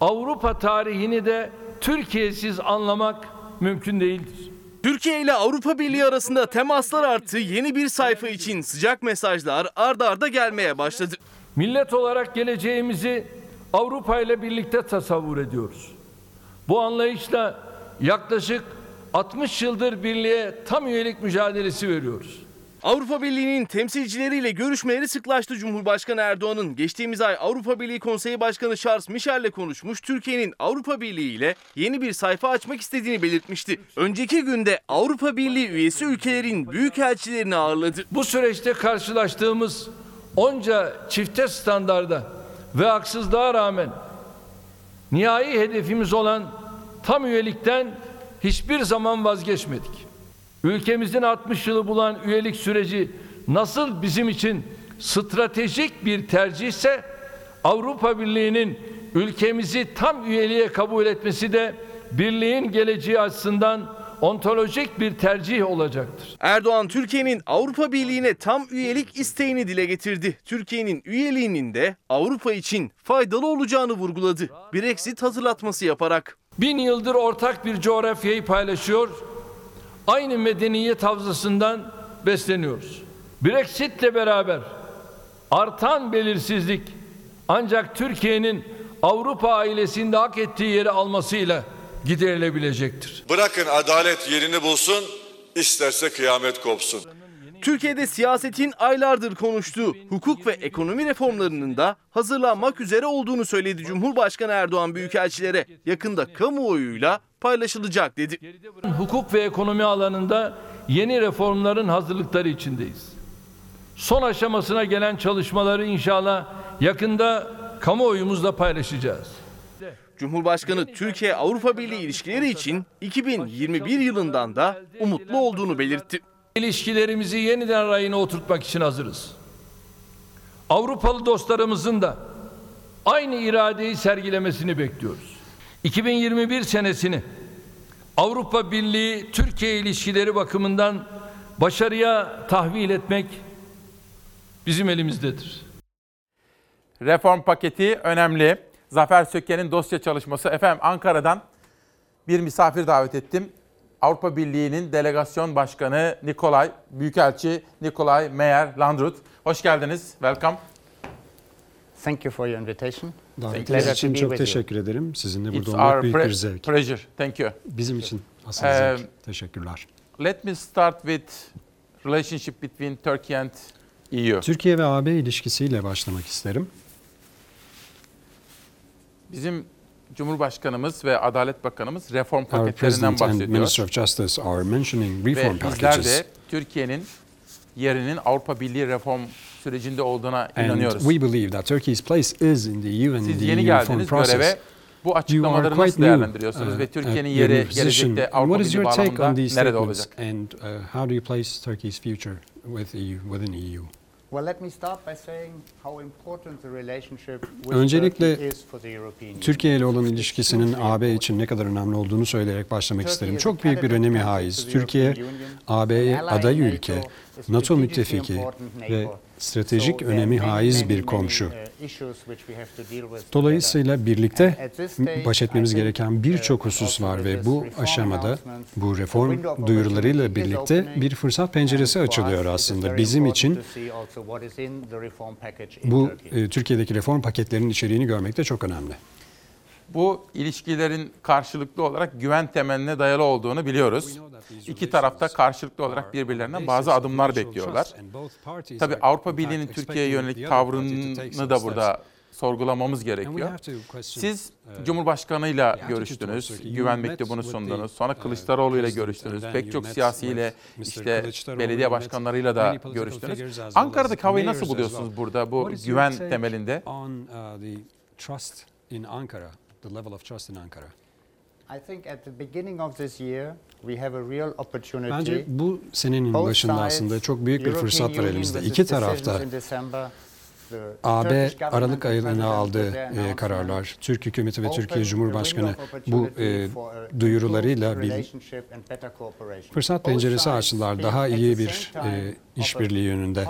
Avrupa tarihini de Türkiye'siz anlamak mümkün değildir. Türkiye ile Avrupa Birliği arasında temaslar arttı. Yeni bir sayfa için sıcak mesajlar ard arda gelmeye başladı. Millet olarak geleceğimizi Avrupa ile birlikte tasavvur ediyoruz. Bu anlayışla yaklaşık altmış yıldır birliğe tam üyelik mücadelesi veriyoruz. Avrupa Birliği'nin temsilcileriyle görüşmeleri sıklaştı. Cumhurbaşkanı Erdoğan'ın geçtiğimiz ay Avrupa Birliği Konseyi Başkanı Charles Michel'le konuşmuş, Türkiye'nin Avrupa Birliği ile yeni bir sayfa açmak istediğini belirtmişti. Önceki günde Avrupa Birliği üyesi ülkelerin büyükelçilerini ağırladı. Bu süreçte karşılaştığımız onca çifte standarda ve haksızlığa rağmen nihai hedefimiz olan tam üyelikten hiçbir zaman vazgeçmedik. Ülkemizin altmış yılı bulan üyelik süreci nasıl bizim için stratejik bir tercihse, Avrupa Birliği'nin ülkemizi tam üyeliğe kabul etmesi de birliğin geleceği açısından ontolojik bir tercih olacaktır. Erdoğan, Türkiye'nin Avrupa Birliği'ne tam üyelik isteğini dile getirdi. Türkiye'nin üyeliğinin de Avrupa için faydalı olacağını vurguladı. Brexit hatırlatması yaparak. Bin yıldır ortak bir coğrafyayı paylaşıyor, aynı medeniyet havzasından besleniyoruz. Brexit'le beraber artan belirsizlik ancak Türkiye'nin Avrupa ailesinde hak ettiği yeri almasıyla giderilebilecektir. Bırakın adalet yerini bulsun, isterse kıyamet kopsun. Türkiye'de siyasetin aylardır konuştuğu hukuk ve ekonomi reformlarının da hazırlanmak üzere olduğunu söyledi Cumhurbaşkanı Erdoğan büyükelçilere. Yakında kamuoyuyla paylaşılacak dedi. Hukuk ve ekonomi alanında yeni reformların hazırlıkları içindeyiz. Son aşamasına gelen çalışmaları inşallah yakında kamuoyumuzla paylaşacağız. Cumhurbaşkanı Türkiye-Avrupa Birliği ilişkileri için iki bin yirmi bir yılından da umutlu olduğunu belirtti. İlişkilerimizi yeniden rayına oturtmak için hazırız. Avrupalı dostlarımızın da aynı iradeyi sergilemesini bekliyoruz. iki bin yirmi bir senesini Avrupa Birliği Türkiye ilişkileri bakımından başarıya tahvil etmek bizim elimizdedir. Reform paketi önemli. Zafer Söke'nin dosya çalışması. Efendim, Ankara'dan bir misafir davet ettim. Avrupa Birliği'nin delegasyon başkanı Nikolay, Büyükelçi Nikolay Meyer Landrut. Hoş geldiniz. Welcome. Thank you for your invitation. Davetiniz için çok teşekkür you. ederim. Sizinle burada It's olmak büyük pre- bir zevk. Pleasure. Thank you. Bizim için asıl um, zevk. Teşekkürler. Let me start with relationship between Turkey and E U. Türkiye ve A B ilişkisiyle başlamak isterim. Bizim Cumhurbaşkanımız ve Adalet Bakanımız reform paketlerinden bahsediyor. Ve bizler de Türkiye'nin yerinin Avrupa Birliği reform sürecinde olduğuna inanıyoruz. Siz yeni geldiniz göreve. Bu açıklamaları nasıl değerlendiriyorsunuz uh, ve Türkiye'nin yeri gelecekte Avrupa Birliği bağlamında nerede olacak? And, uh, Öncelikle Türkiye ile olan ilişkisinin A B için ne kadar önemli olduğunu söyleyerek başlamak isterim. Çok büyük bir önemi haiz. Türkiye, A B'ye aday ülke, NATO müttefiki ve stratejik önemi haiz bir komşu. Dolayısıyla birlikte baş etmemiz gereken birçok husus var ve bu aşamada bu reform duyurularıyla birlikte bir fırsat penceresi açılıyor aslında. Bizim için bu Türkiye'deki reform paketlerinin içeriğini görmek de çok önemli. Bu ilişkilerin karşılıklı olarak güven temeline dayalı olduğunu biliyoruz. İki tarafta karşılıklı olarak birbirlerinden bazı adımlar bekliyorlar. Tabii Avrupa Birliği'nin Türkiye'ye yönelik tavrını da burada sorgulamamız gerekiyor. Siz Cumhurbaşkanı'yla görüştünüz, güven mektubunu sundunuz, sonra Kılıçdaroğlu'yla görüştünüz, pek çok siyasiyle, işte belediye başkanlarıyla da görüştünüz. Ankara'daki havayı nasıl buluyorsunuz burada bu güven temelinde? The level of trust in Ankara. I think at the beginning of this year we have a real opportunity. Bence bu senenin başında aslında çok büyük bir fırsat var elimizde. İki tarafta A B Aralık ayına aldığı e, kararlar, Türk hükümeti ve Türkiye Cumhurbaşkanı bu e, duyurularıyla bir fırsat penceresi açtılar daha iyi bir e, işbirliği yönünde.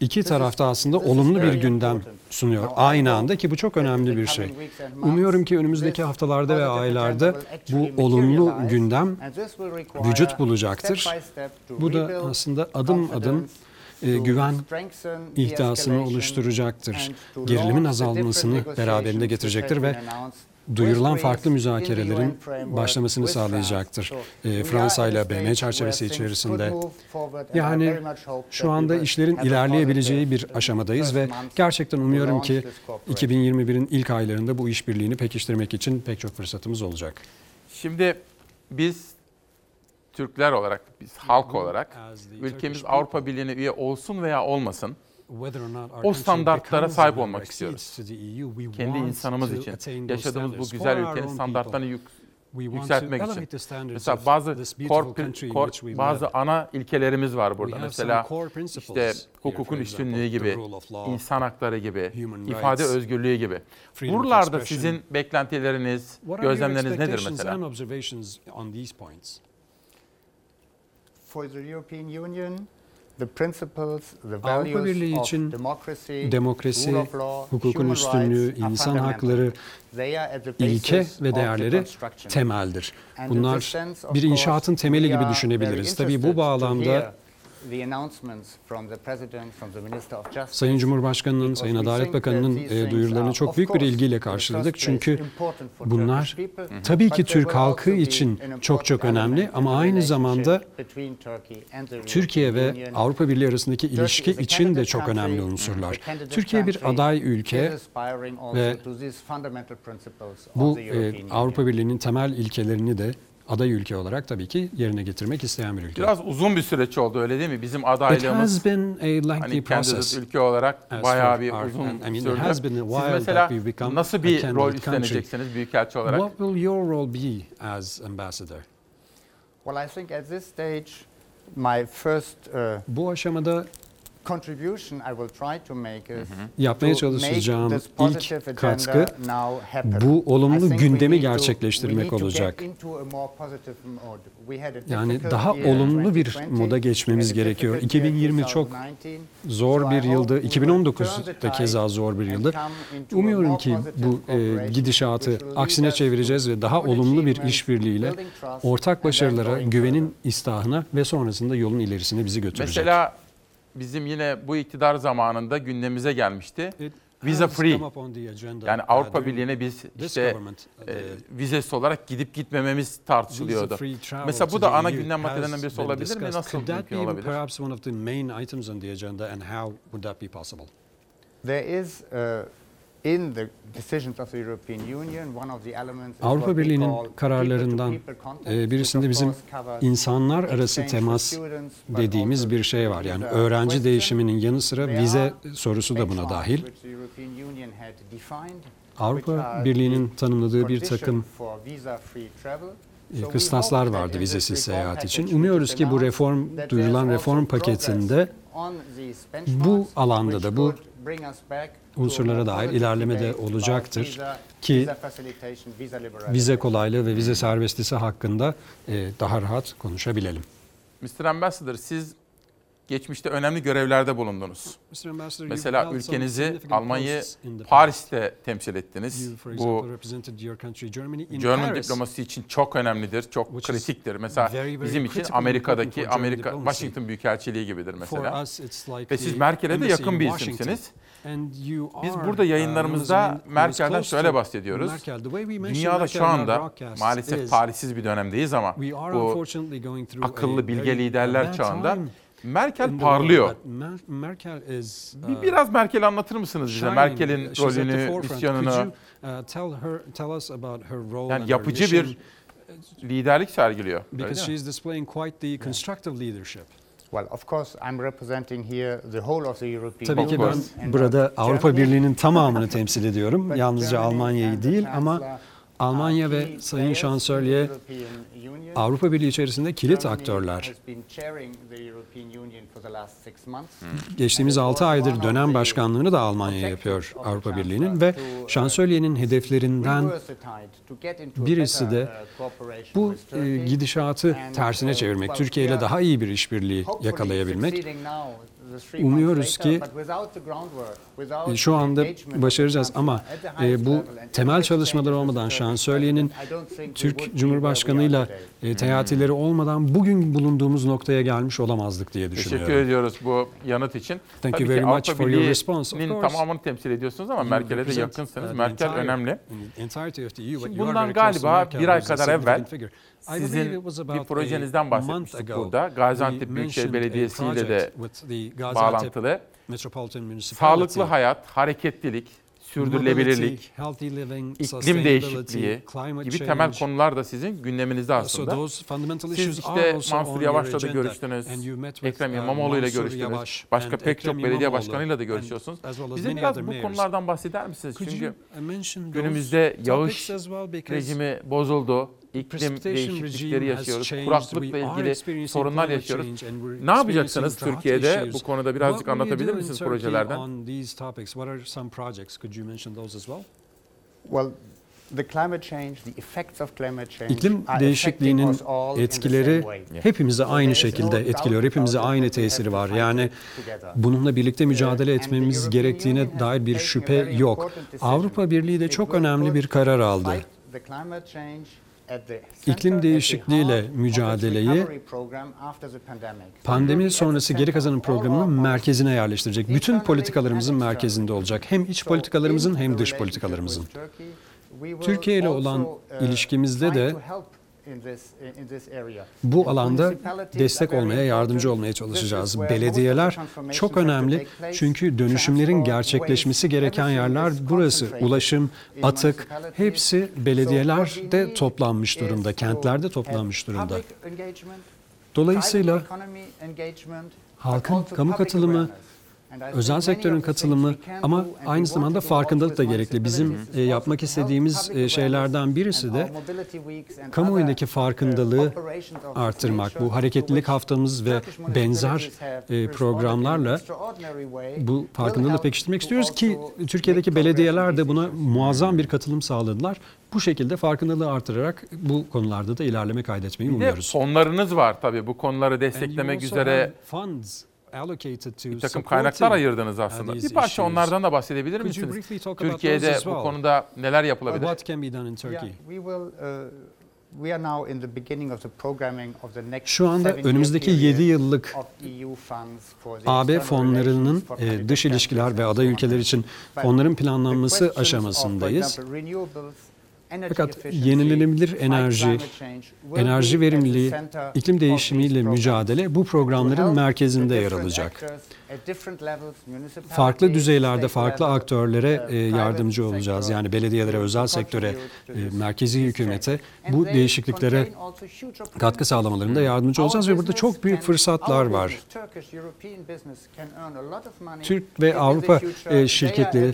İki tarafta aslında olumlu bir gündem sunuyor aynı anda ki bu çok önemli bir şey. Umuyorum ki önümüzdeki haftalarda ve aylarda bu olumlu gündem vücut bulacaktır. Bu da aslında adım adım güven ihtisasını oluşturacaktır. Gerilimin azalmasını beraberinde getirecektir ve duyurulan farklı müzakerelerin başlamasını sağlayacaktır. E, Fransa ile B M çerçevesi içerisinde. Yani şu anda işlerin ilerleyebileceği bir aşamadayız ve gerçekten umuyorum ki iki bin yirmi bir'in ilk aylarında bu işbirliğini pekiştirmek için pek çok fırsatımız olacak. Şimdi biz Türkler olarak, biz halk olarak ülkemiz Avrupa Birliği'ne üye olsun veya olmasın, o standartlara sahip olmak istiyoruz. Kendi insanımız için, yaşadığımız bu güzel ülkenin standartlarını yük, yükseltmek için. Mesela bazı corp, corp, bazı ana ilkelerimiz var burada. Mesela işte hukukun üstünlüğü gibi, insan hakları gibi, ifade özgürlüğü gibi. Buralarda sizin beklentileriniz, gözlemleriniz nedir mesela? Avrupa Birliği için demokrasi, hukukun üstünlüğü, insan hakları, ilke ve değerleri temeldir. Bunlar bir inşaatın temeli gibi düşünebiliriz. Tabii bu bağlamda Sayın Cumhurbaşkanı'nın, Sayın Adalet Bakanı'nın e, duyurularını çok büyük bir ilgiyle karşıladık. Çünkü bunlar tabii ki Türk halkı için çok çok önemli ama aynı zamanda Türkiye ve Avrupa Birliği arasındaki ilişki için de çok önemli unsurlar. Türkiye bir aday ülke ve bu e, Avrupa Birliği'nin temel ilkelerini de aday ülke olarak tabii ki yerine getirmek isteyen bir ülke. Biraz uzun bir süreç oldu öyle değil mi? Bizim adaylığımız hani kendimiz ülke olarak bayağı bir our, uzun I mean, sürdü. Siz mesela nasıl bir rol üstleneceksiniz büyükelçi olarak? What will your role be as ambassador? Well, I think at this stage my first uh, bu aşamada contribution I will try to make is yapmaya çalışacağım ilk katkı bu olumlu gündemi gerçekleştirmek olacak. Yani daha olumlu bir moda geçmemiz gerekiyor. iki bin yirmi çok zor bir yıldı. iki bin on dokuz'da keza zor bir yıldı. Umuyorum ki bu e, gidişatı aksine çevireceğiz ve daha olumlu bir işbirliğiyle ortak başarılara, güvenin istahına ve sonrasında yolun ilerisine bizi götürecek. Mesela bizim yine bu iktidar zamanında gündemimize gelmişti. Visa free. Yani Avrupa Birliği'ne biz işte e, vizesiz olarak gidip gitmememiz tartışılıyordu. Mesela bu da ana gündem maddelerinden birisi olabilir mi? Nasıl mümkün olabilir? There is a in the decisions of the European Union, one of the elements Avrupa Birliği'nin kararlarından birisinde bizim insanlar arası temas dediğimiz bir şey var. Yani öğrenci değişiminin yanı sıra vize sorusu da buna dahil. Avrupa Birliği'nin tanımladığı bir takım kıstaslar vardı vizesiz seyahat için. Umuyoruz ki bu reform, duyurulan reform paketinde bu alanda da bu unsurlara dair ilerleme de olacaktır ki vize kolaylığı ve vize serbestliği hakkında daha rahat konuşabilelim. mister Ambassador, siz geçmişte önemli görevlerde bulundunuz. Mesela ülkenizi, Almanya'yı Paris'te temsil ettiniz. Bu German diplomasi için çok önemlidir, çok kritiktir. Mesela bizim için Amerika'daki Amerika Washington Büyükelçiliği gibidir mesela. Ve siz Merkel'e de yakın bir isimsiniz. Biz burada yayınlarımızda Merkel'den şöyle bahsediyoruz. Dünyada şu anda maalesef Paris'siz bir dönemdeyiz ama bu akıllı bilge liderler çağında Merkel parlıyor. Biraz Merkel'i anlatır mısınız bize? Merkel'in rolünü, misyonunu. Yani yapıcı bir liderlik sergiliyor. Because she is displaying quite the constructive leadership. Well, of course, I'm representing here the whole of the European Union. Tabii ki ben burada Avrupa Birliği'nin tamamını temsil ediyorum. Yalnızca Almanya'yı değil ama Almanya ve Sayın Şansölye Avrupa Birliği içerisinde kilit aktörler. Geçtiğimiz altı aydır dönem başkanlığını da Almanya yapıyor Avrupa Birliği'nin ve Şansölye'nin hedeflerinden birisi de bu gidişatı tersine çevirmek, Türkiye ile daha iyi bir işbirliği yakalayabilmek. Umuyoruz ki şu anda başaracağız ama bu temel çalışmalar olmadan, Şansölye'nin Türk Cumhurbaşkanı'yla teatileri olmadan bugün bulunduğumuz noktaya gelmiş olamazdık diye düşünüyorum. Teşekkür ediyoruz bu yanıt için. Thank you very much for your response. Tabii ki Avrupa Birliği'nin tamamını temsil ediyorsunuz ama Merkel'e de yakınsınız. Merkel önemli. Şimdi bundan galiba bir ay kadar evvel sizin bir projenizden bahsetmiştik burada. Gaziantep Büyükşehir Belediyesi ile de bağlantılı. Sağlıklı hayat, hareketlilik, sürdürülebilirlik, iklim değişikliği gibi temel konular da sizin gündeminizde aslında. Siz işte Mansur Yavaş'la da görüştünüz, Ekrem İmamoğlu ile görüştünüz, başka pek çok belediye başkanıyla da görüşüyorsunuz. Bize biraz bu konulardan bahseder misiniz? Çünkü günümüzde yağış rejimi bozuldu. İklim değişiklikleri yaşıyoruz, kuraklıkla ilgili sorunlar yaşıyoruz. Ne yapacaksınız Türkiye'de? Bu konuda birazcık anlatabilir misiniz projelerden? İklim değişikliğinin etkileri hepimizi aynı şekilde etkiliyor, hepimize aynı tesiri var. Yani bununla birlikte mücadele etmemiz gerektiğine dair bir şüphe yok. Avrupa Birliği de çok önemli bir karar aldı. İklim değişikliğiyle mücadeleyi pandemi sonrası geri kazanım programının merkezine yerleştirecek. Bütün politikalarımızın merkezinde olacak. Hem iç politikalarımızın hem dış politikalarımızın. Türkiye ile olan ilişkimizde de bu alanda destek olmaya, yardımcı olmaya çalışacağız. Belediyeler çok önemli çünkü dönüşümlerin gerçekleşmesi gereken yerler burası. Ulaşım, atık hepsi belediyelerde toplanmış durumda, kentlerde toplanmış durumda. Dolayısıyla halkın kamu katılımı, özel sektörün katılımı ama aynı zamanda farkındalık da gerekli. Bizim yapmak istediğimiz şeylerden birisi de kamuoyundaki farkındalığı artırmak. Bu hareketlilik haftamız ve benzer programlarla bu farkındalığı pekiştirmek istiyoruz ki Türkiye'deki belediyeler de buna muazzam bir katılım sağladılar. Bu şekilde farkındalığı artırarak bu konularda da ilerleme kaydetmeyi umuyoruz. Fonlarınız var tabii bu konuları desteklemek üzere. Bir takım kaynaklar ayırdınız aslında. Bir parça onlardan da bahsedebilir misiniz? Türkiye'de bu konuda neler yapılabilir? Şu anda önümüzdeki yedi yıllık A B fonlarının dış ilişkiler ve aday ülkeler için fonların planlanması aşamasındayız. Fakat yenilenebilir enerji, enerji verimliliği, iklim değişimiyle mücadele bu programların merkezinde yer alacak. Farklı düzeylerde farklı aktörlere yardımcı olacağız. Yani belediyelere, özel sektöre, merkezi hükümete bu değişikliklere katkı sağlamalarında yardımcı olacağız ve burada çok büyük fırsatlar var. Türk ve Avrupa şirketleri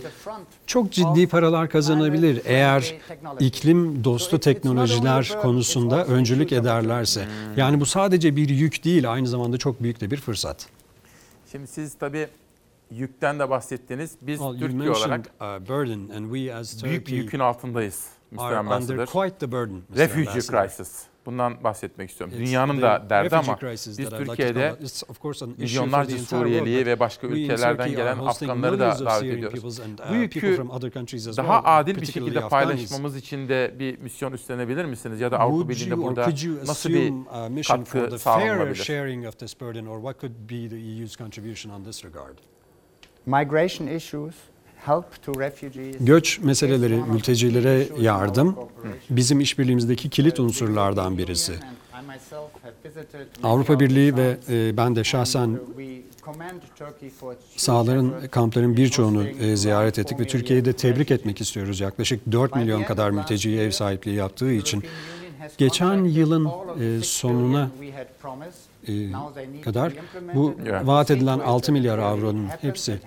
çok ciddi paralar kazanabilir eğer iklim dostu teknolojiler konusunda öncülük ederlerse. Yani bu sadece bir yük değil, aynı zamanda çok büyük de bir fırsat. Şimdi siz tabii yükten de bahsettiniz. Biz well, Türkiye olarak uh, büyük bir yükün altındayız. Refugee crisis. Bundan bahsetmek istiyorum. It's Dünyanın da derdi ama biz Türkiye'de like milyonlarca Suriyeli'yi ve başka ülkelerden gelen Afganları da davet ediyoruz. Bu yükü daha adil bir şekilde paylaşmamız için de bir misyon üstlenebilir misiniz? Ya da Avrupa Birliği'nde burada nasıl bir katkı sağlanabilir? Migration issues. Göç meseleleri, mültecilere yardım bizim işbirliğimizdeki kilit unsurlardan birisi. Avrupa Birliği ve ben de şahsen sahaların, kampların birçoğunu ziyaret ettik ve Türkiye'yi de tebrik etmek istiyoruz. Yaklaşık dört milyon kadar mülteciye ev sahipliği yaptığı için geçen yılın sonuna kadar bu vaat edilen altı milyar avronun hepsi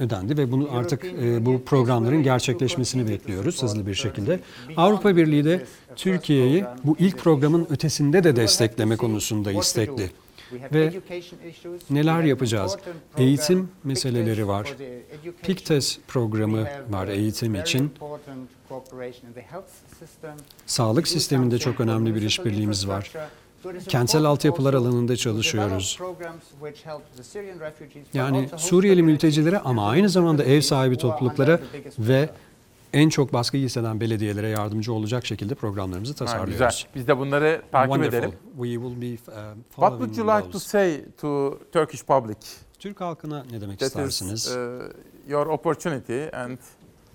ödendi ve bunu artık e, bu programların gerçekleşmesini bekliyoruz hızlı bir şekilde. Avrupa Birliği de Türkiye'yi bu ilk programın ötesinde de destekleme konusunda istekli. Ve neler yapacağız? Eğitim meseleleri var. PİKTES programı var eğitim için. Sağlık sisteminde çok önemli bir işbirliğimiz var. Kentsel altyapılar alanında çalışıyoruz. Yani Suriyeli mültecilere ama aynı zamanda ev sahibi topluluklara ve en çok baskıyı hisseden belediyelere yardımcı olacak şekilde programlarımızı tasarlıyoruz. Ha, güzel. Biz de bunları takip Wonderful. edelim. We will be, uh, What would you like those. to say to Turkish public? Türk halkına ne demek That istersiniz? Is, uh, your opportunity and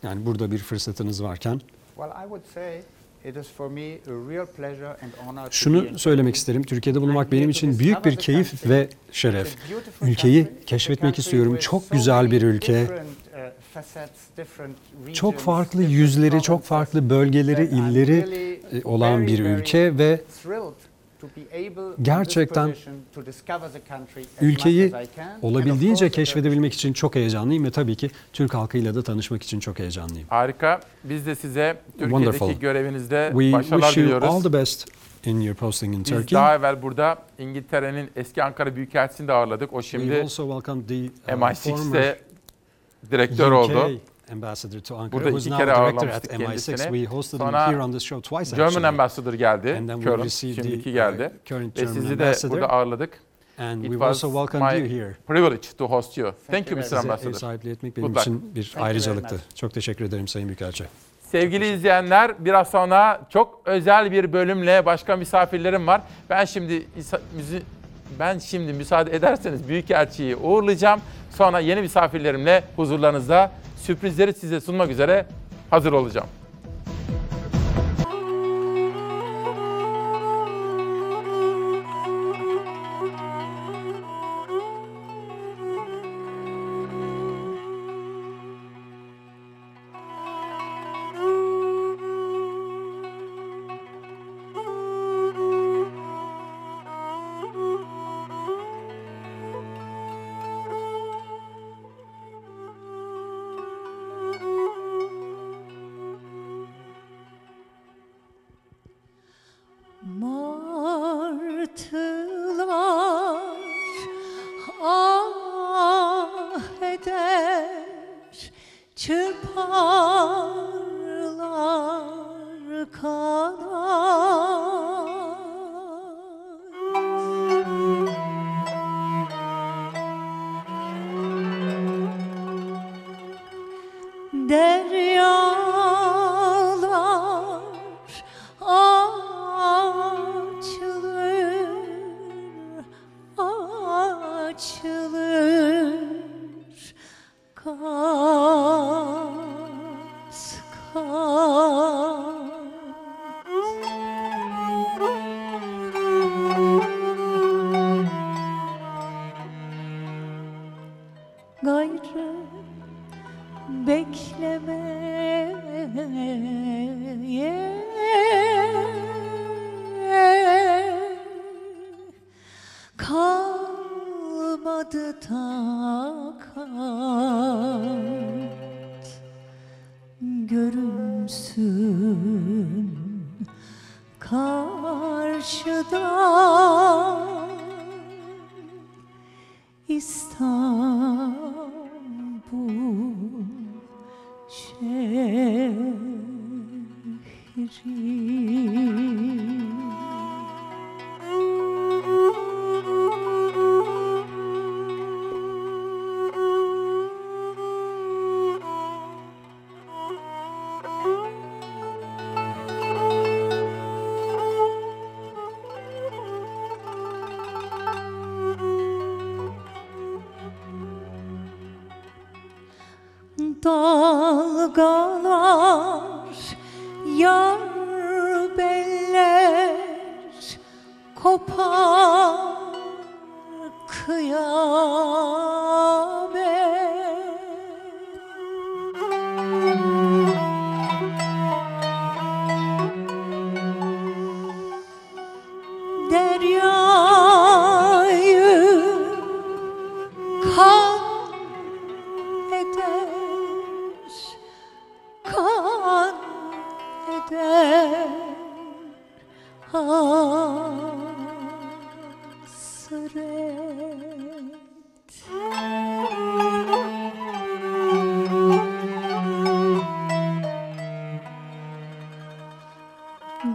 yani burada bir fırsatınız varken. Well, I would say it is for me a real pleasure and honor. Şunu söylemek isterim. Türkiye'de bulunmak benim için büyük bir keyif ve şeref. Ülkeyi keşfetmek istiyorum. Çok güzel bir ülke. Çok farklı yüzleri, çok farklı bölgeleri, illeri olan bir ülke ve gerçekten ülkeyi olabildiğince keşfedebilmek için çok heyecanlıyım ve tabii ki Türk halkıyla da tanışmak için çok heyecanlıyım. Harika. Biz de size Türkiye'deki Wonderful. görevinizde We başarılar diliyoruz. All the best in your posting in Turkey. Biz daha evvel burada İngiltere'nin eski Ankara Büyükelçisi'ni de ağırladık. O şimdi M I six'te direktör oldu. Burada iki kere ağırlamıştık kendisini. Sonra German Ambassador geldi. Köln, şimdiki geldi. Ve sizi de burada ağırladık. It was my privilege to host you. Thank you mister Ambassador. Sizi sahipliği etmek benim için bir ayrıcalıktı. Çok teşekkür ederim Sayın Büyükelçi. Sevgili izleyenler, biraz sonra çok özel bir bölümle başka misafirlerim var. Ben şimdi ben şimdi müsaade ederseniz Büyükelçi'yi uğurlayacağım. Sonra yeni misafirlerimle huzurlarınızda sürprizleri size sunmak üzere hazır olacağım.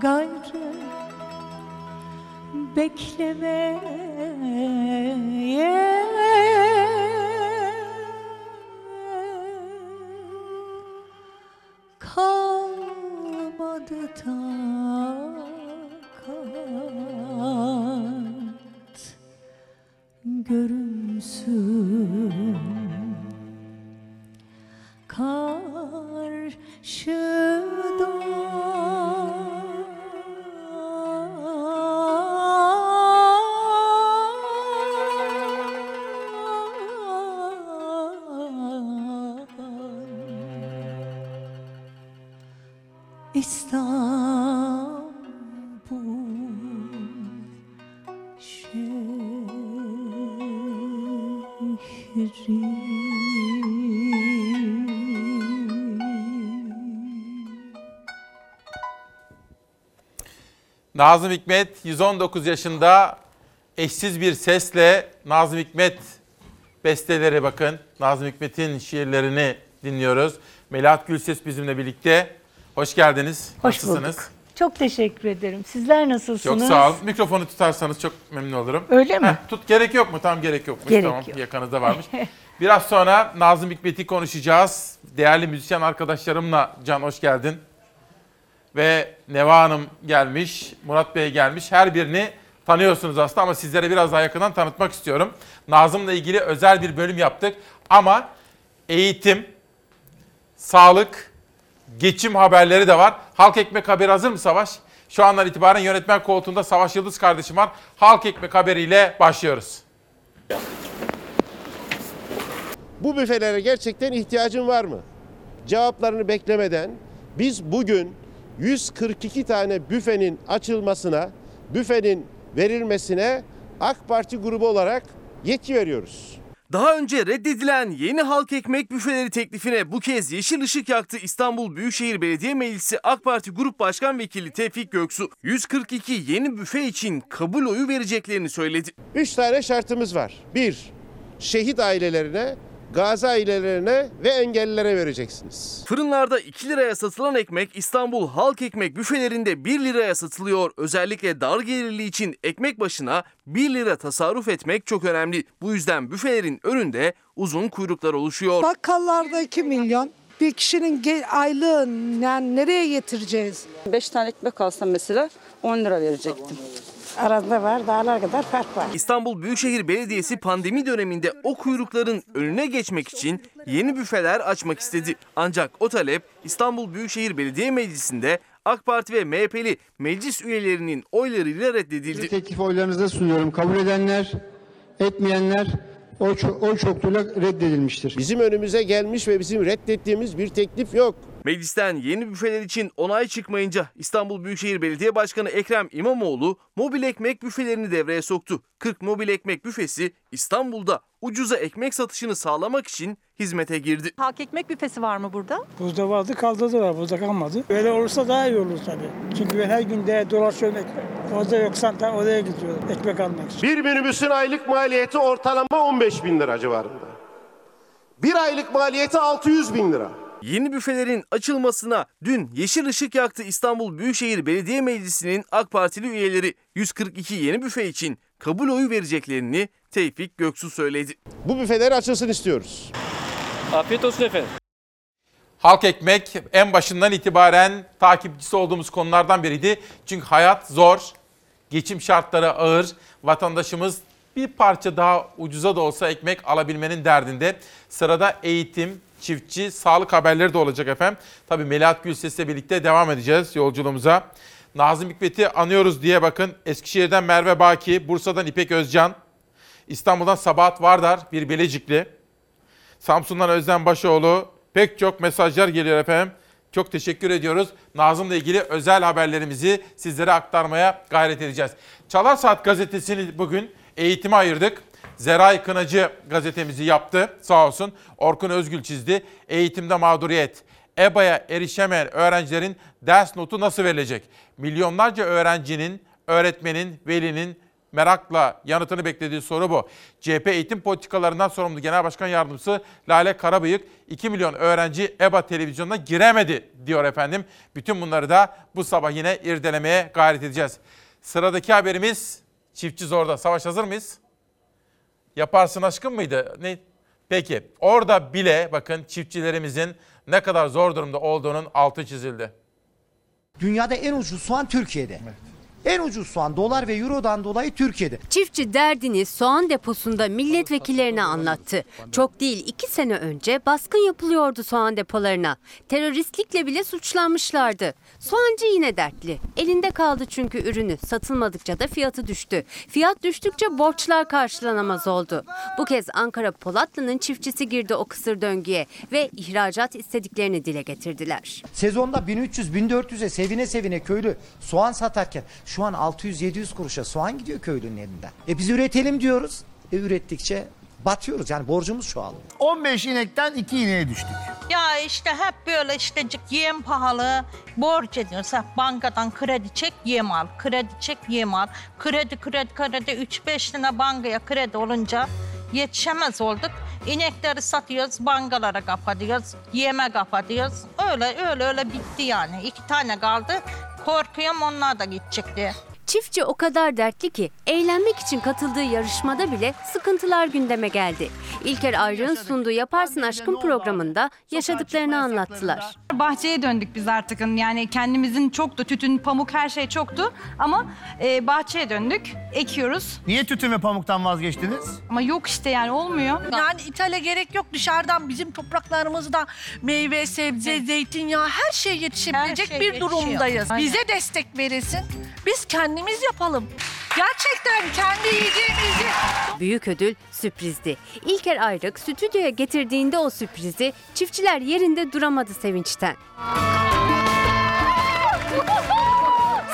Gayrı beklemeye kalmadı takat görünsün karşıda. İstanbul şehri Nazım Hikmet yüz on dokuz yaşında eşsiz bir sesle Nazım Hikmet besteleri, bakın Nazım Hikmet'in şiirlerini dinliyoruz. Melahat Gülses bizimle birlikte. Hoş geldiniz. Hoş nasılsınız? Bulduk. Çok teşekkür ederim. Sizler nasılsınız? Çok sağ olun. Mikrofonu tutarsanız çok memnun olurum. Öyle mi? Heh, tut. Gerek yok mu? Tam gerek yokmuş. Gerek tamam, yok. Yakanızda varmış. Biraz sonra Nazım Hikmet'i konuşacağız. Değerli müzisyen arkadaşlarımla. Can, hoş geldin. Ve Neva Hanım gelmiş, Murat Bey gelmiş. Her birini tanıyorsunuz aslında ama sizlere biraz daha yakından tanıtmak istiyorum. Nazım'la ilgili özel bir bölüm yaptık ama eğitim, sağlık, geçim haberleri de var. Halk Ekmek Haberi hazır mı Savaş? Şu andan itibaren yönetmen koltuğunda Savaş Yıldız kardeşim var. Halk Ekmek Haberi'yle başlıyoruz. Bu büfelere gerçekten ihtiyacın var mı? Cevaplarını beklemeden biz bugün yüz kırk iki tane büfenin açılmasına, büfenin verilmesine AK Parti grubu olarak yetki veriyoruz. Daha önce reddedilen yeni halk ekmek büfeleri teklifine bu kez yeşil ışık yaktı İstanbul Büyükşehir Belediye Meclisi AK Parti Grup Başkan Vekili Tevfik Göksu. yüz kırk iki yeni büfe için kabul oyu vereceklerini söyledi. Üç tane şartımız var. Bir, şehit ailelerine, gazi ailelerine ve engellilere vereceksiniz. Fırınlarda iki liraya satılan ekmek İstanbul halk ekmek büfelerinde bir liraya satılıyor. Özellikle dar gelirli için ekmek başına bir lira tasarruf etmek çok önemli. Bu yüzden büfelerin önünde uzun kuyruklar oluşuyor. Bakkallarda iki milyon. Bir kişinin aylığını yani nereye getireceğiz? beş tane ekmek alsam mesela on lira verecektim. Arada var, dağlar kadar fark var. İstanbul Büyükşehir Belediyesi pandemi döneminde o kuyrukların önüne geçmek için yeni büfeler açmak istedi. Ancak o talep İstanbul Büyükşehir Belediye Meclisi'nde AK Parti ve M H P'li meclis üyelerinin oylarıyla reddedildi. Teklif oylarınıza sunuyorum. Kabul edenler, etmeyenler oy, oy çokluğuyla reddedilmiştir. Bizim önümüze gelmiş ve bizim reddettiğimiz bir teklif yok. Meclisten yeni büfeler için onay çıkmayınca İstanbul Büyükşehir Belediye Başkanı Ekrem İmamoğlu mobil ekmek büfelerini devreye soktu. kırk mobil ekmek büfesi İstanbul'da ucuza ekmek satışını sağlamak için hizmete girdi. Halk ekmek büfesi var mı burada? Burada vardı, kaldırdılar, burada kalmadı. Böyle olursa daha iyi olur tabii. Çünkü ben her gün de dolaşıyorum ekmek. Orada yoksa da oraya gidiyorum ekmek almak için. Bir minibüsün aylık maliyeti ortalama on beş bin lira civarında. Bir aylık maliyeti altı yüz bin lira. Yeni büfelerin açılmasına dün yeşil ışık yaktı İstanbul Büyükşehir Belediye Meclisi'nin AK Partili üyeleri. yüz kırk iki yeni büfe için kabul oyu vereceklerini Tevfik Göksu söyledi. Bu büfeleri açılsın istiyoruz. Afiyet olsun efendim. Halk ekmek en başından itibaren takipçisi olduğumuz konulardan biriydi. Çünkü hayat zor, geçim şartları ağır, vatandaşımız bir parça daha ucuza da olsa ekmek alabilmenin derdinde. Sırada eğitim, çiftçi, sağlık haberleri de olacak efendim. Tabii Melahat Gülses'le birlikte devam edeceğiz yolculuğumuza. Nazım Hikmet'i anıyoruz diye bakın. Eskişehir'den Merve Baki, Bursa'dan İpek Özcan, İstanbul'dan Sabahat Vardar, bir Bilecikli, Samsun'dan Özlem Başoğlu. Pek çok mesajlar geliyor efendim. Çok teşekkür ediyoruz. Nazım'la ilgili özel haberlerimizi sizlere aktarmaya gayret edeceğiz. Çalar Saat gazetesini bugün eğitime ayırdık. Zeray Kınacı gazetemizi yaptı sağ olsun. Orkun Özgül çizdi. Eğitimde mağduriyet. E B A'ya erişemeyen öğrencilerin ders notu nasıl verilecek? Milyonlarca öğrencinin, öğretmenin, velinin merakla yanıtını beklediği soru bu. C H P eğitim politikalarından sorumlu Genel Başkan Yardımcısı Lale Karabıyık iki milyon öğrenci E B A televizyonuna giremedi diyor efendim. Bütün bunları da bu sabah yine irdelemeye gayret edeceğiz. Sıradaki haberimiz çiftçi zorda. Savaş, hazır mıyız? Yaparsın aşkın mıydı? Ne? Peki orada bile bakın çiftçilerimizin ne kadar zor durumda olduğunun altı çizildi. Dünyada en ucuz soğan Türkiye'de. Evet. En ucuz soğan dolar ve eurodan dolayı Türkiye'de. Çiftçi derdini soğan deposunda milletvekillerine anlattı. Çok değil iki sene önce baskın yapılıyordu soğan depolarına. Teröristlikle bile suçlanmışlardı. Soğancı yine dertli. Elinde kaldı çünkü ürünü. Satılmadıkça da fiyatı düştü. Fiyat düştükçe borçlar karşılanamaz oldu. Bu kez Ankara Polatlı'nın çiftçisi girdi o kısır döngüye ve ihracat istediklerini dile getirdiler. Sezonda bin üç yüz bin dört yüze sevine sevine köylü soğan satarken şu an altı yüz yedi yüz kuruşa soğan gidiyor köylünün elinden. E biz üretelim diyoruz. E ürettikçe batıyoruz. Yani borcumuz şu an. on beş inekten iki ineğe düştük. Ya işte hep böyle işte yem pahalı, borç ediyorsun. Hep bankadan kredi çek yem al, kredi çek yem al. Kredi kredi kredi üç beş tane bankaya kredi olunca yetişemez olduk. İnekleri satıyoruz, bankalara kapatıyoruz, yeme kapatıyoruz. Öyle öyle öyle bitti yani. iki tane kaldı. Korkuyorum onlar da gidecekti. Çiftçi o kadar dertli ki eğlenmek için katıldığı yarışmada bile sıkıntılar gündeme geldi. İlker Ayrık'ın sunduğu Yaparsın Aşkım programında yaşadıklarını anlattılar. Bahçeye döndük biz artık. Yani kendimizin çoktu. Tütün, pamuk her şey çoktu. Ama e, bahçeye döndük. Ekiyoruz. Niye tütün ve pamuktan vazgeçtiniz? Ama yok işte yani olmuyor. Yani ithale gerek yok. Dışarıdan bizim topraklarımızda meyve, sebze, evet, zeytinyağı her şey yetişebilecek her şey bir durumdayız. Aynen. Bize destek verilsin. Biz kendimiz yapalım. Gerçekten kendi yiyeceğimizi. Büyük ödül sürprizdi. İlker Ayrık stüdyoya getirdiğinde o sürprizi çiftçiler yerinde duramadı sevinçten.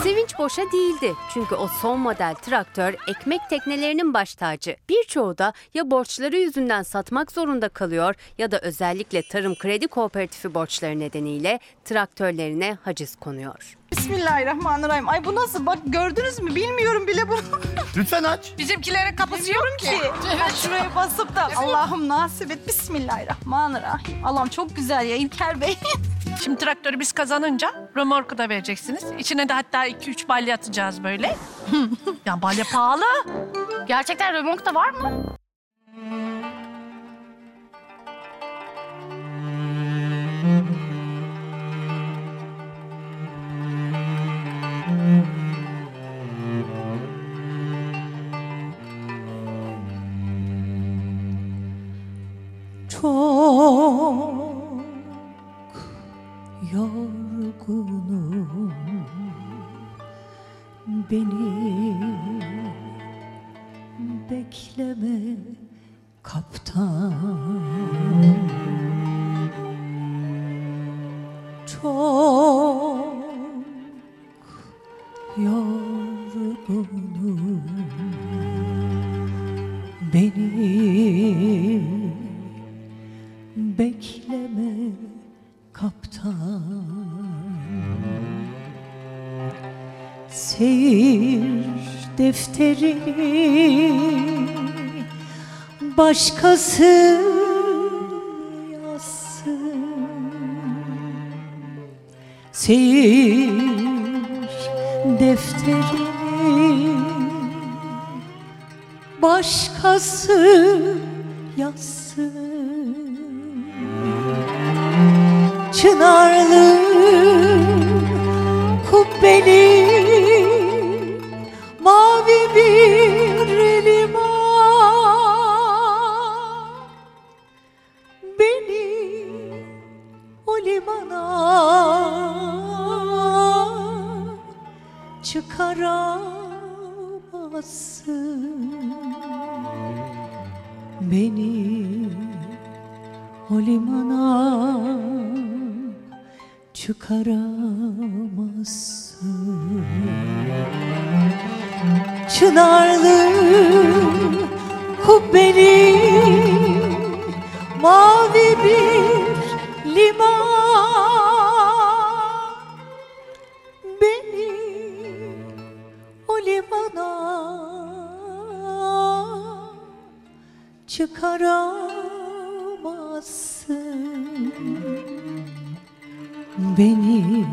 Sevinç boşa değildi. Çünkü o son model traktör ekmek teknelerinin baş tacı. Birçoğu da ya borçları yüzünden satmak zorunda kalıyor ya da özellikle Tarım Kredi Kooperatifi borçları nedeniyle traktörlerine haciz konuyor. Bismillahirrahmanirrahim. Ay bu nasıl? Bak gördünüz mü? Bilmiyorum bile bunu. Lütfen aç. Bizimkilere kapasıyorum ki. Ben şuraya basıp da Allah'ım nasip et. Bismillahirrahmanirrahim. Allah'ım çok güzel ya İlker Bey. Şimdi traktörü biz kazanınca römorku da vereceksiniz. İçine de hatta iki üç balya atacağız böyle. Ya balya pahalı. Gerçekten römork da var mı? Çok yorgunum, beni bekleme kaptan. Çok yorgunum, beni bekleme kaptan. Seyir defterini başkası yazsın. Seyir defterini başkası yazsın. Çınarlı kubbeli mavi bir liman, beni o limana çıkaramazsın. Beni o limana çıkaramazsın. Çınarlı kubbeli mavi bir liman, beni o limana çıkaramazsın beni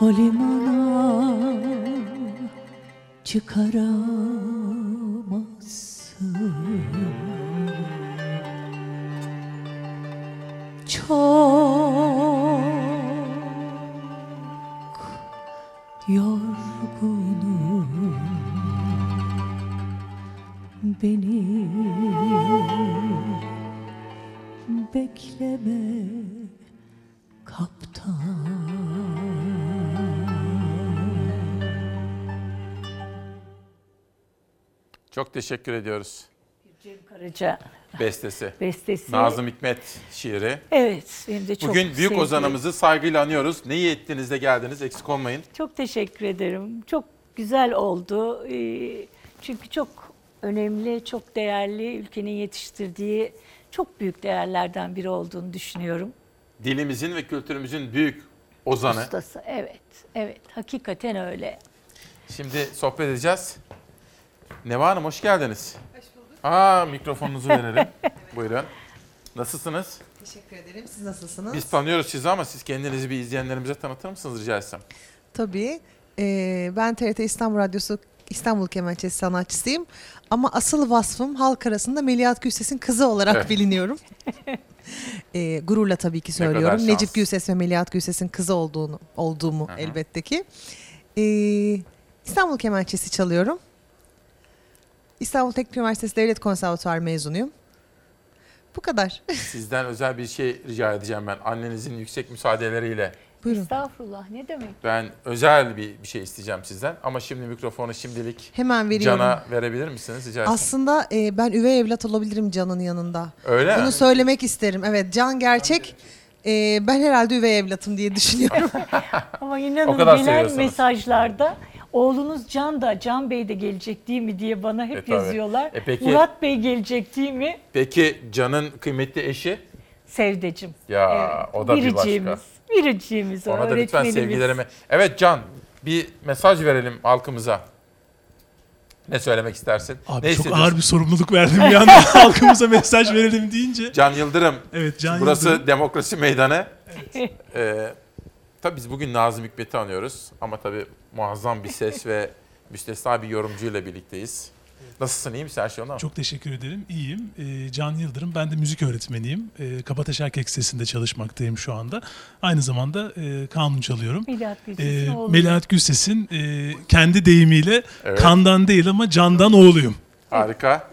o limana, çıkaramazsın. Çok yorgunum, beni bekleme kaptan. Çok teşekkür ediyoruz. Cem Karaca bestesi. Bestesi. Nazım Hikmet şiiri. Evet, benim de çok bugün büyük sevdiğim ozanımızı saygıyla anıyoruz. Ne iyi ettiniz de geldiniz, eksik olmayın. Çok teşekkür ederim. Çok güzel oldu. Çünkü çok önemli, çok değerli, ülkenin yetiştirdiği çok büyük değerlerden biri olduğunu düşünüyorum. Dilimizin ve kültürümüzün büyük ozanı. Ustası, evet. Evet, hakikaten öyle. Şimdi sohbet edeceğiz. Neva Hanım, hoş geldiniz. Hoş bulduk. Aa, mikrofonunuzu verelim. Buyurun. Nasılsınız? Teşekkür ederim. Siz nasılsınız? Biz tanıyoruz sizi ama siz kendinizi bir izleyenlerimize tanıtır mısınız rica etsem? Tabii. Ee, ben T R T İstanbul Radyosu İstanbul Kemençesi sanatçısıyım. Ama asıl vasfım halk arasında Melahat Gülses'in kızı olarak evet. biliniyorum. e, gururla tabii ki söylüyorum. Ne Necip Gülses ve Melahat Gülses'in kızı olduğunu, olduğumu Hı-hı. elbette ki. Ee, İstanbul Kemençesi çalıyorum. İstanbul Teknik Üniversitesi Devlet Konservatuvarı mezunuyum. Bu kadar. Sizden özel bir şey rica edeceğim ben. Annenizin yüksek müsaadeleriyle. Buyurun. Estağfurullah, ne demek? Ben özel bir, bir şey isteyeceğim sizden. Ama şimdi mikrofonu şimdilik hemen veriyorum. Can'a verebilir misiniz rica etsem? Aslında e, ben üvey evlat olabilirim Can'ın yanında. Öyle Bunu mi? söylemek isterim. Evet, Can gerçek. E, ben herhalde üvey evlatım diye düşünüyorum. Ama inanın gelen mesajlarda... Oğlunuz Can da, Can Bey de gelecek değil mi diye bana hep e, yazıyorlar. E, peki, Murat Bey gelecek değil mi? Peki Can'ın kıymetli eşi? Sevdacığım. Ya evet, o da bir başka. Biriciğimiz. Ona da lütfen sevgilerimi. Evet Can, bir mesaj verelim halkımıza. Ne söylemek istersin? Abi çok ağır bir sorumluluk verdim bir anda. Halkımıza mesaj verelim deyince. Can Yıldırım. Evet Can Burası Yıldırım. Demokrasi Meydanı. Evet. Ee, Tabii biz bugün Nazım Hikmet'i anıyoruz ama tabii muazzam bir ses ve müstesna bir yorumcuyla birlikteyiz. Nasılsın, iyi misin, her şey onda mı? Çok teşekkür ederim, iyiyim. Ee, Can Yıldırım, ben de müzik öğretmeniyim. Ee, Kabataş Erkek Sesi'nde çalışmaktayım şu anda. Aynı zamanda e, kanun çalıyorum. Melahat Gülses'in e, kendi deyimiyle evet. kandan değil ama candan oğluyum. Harika.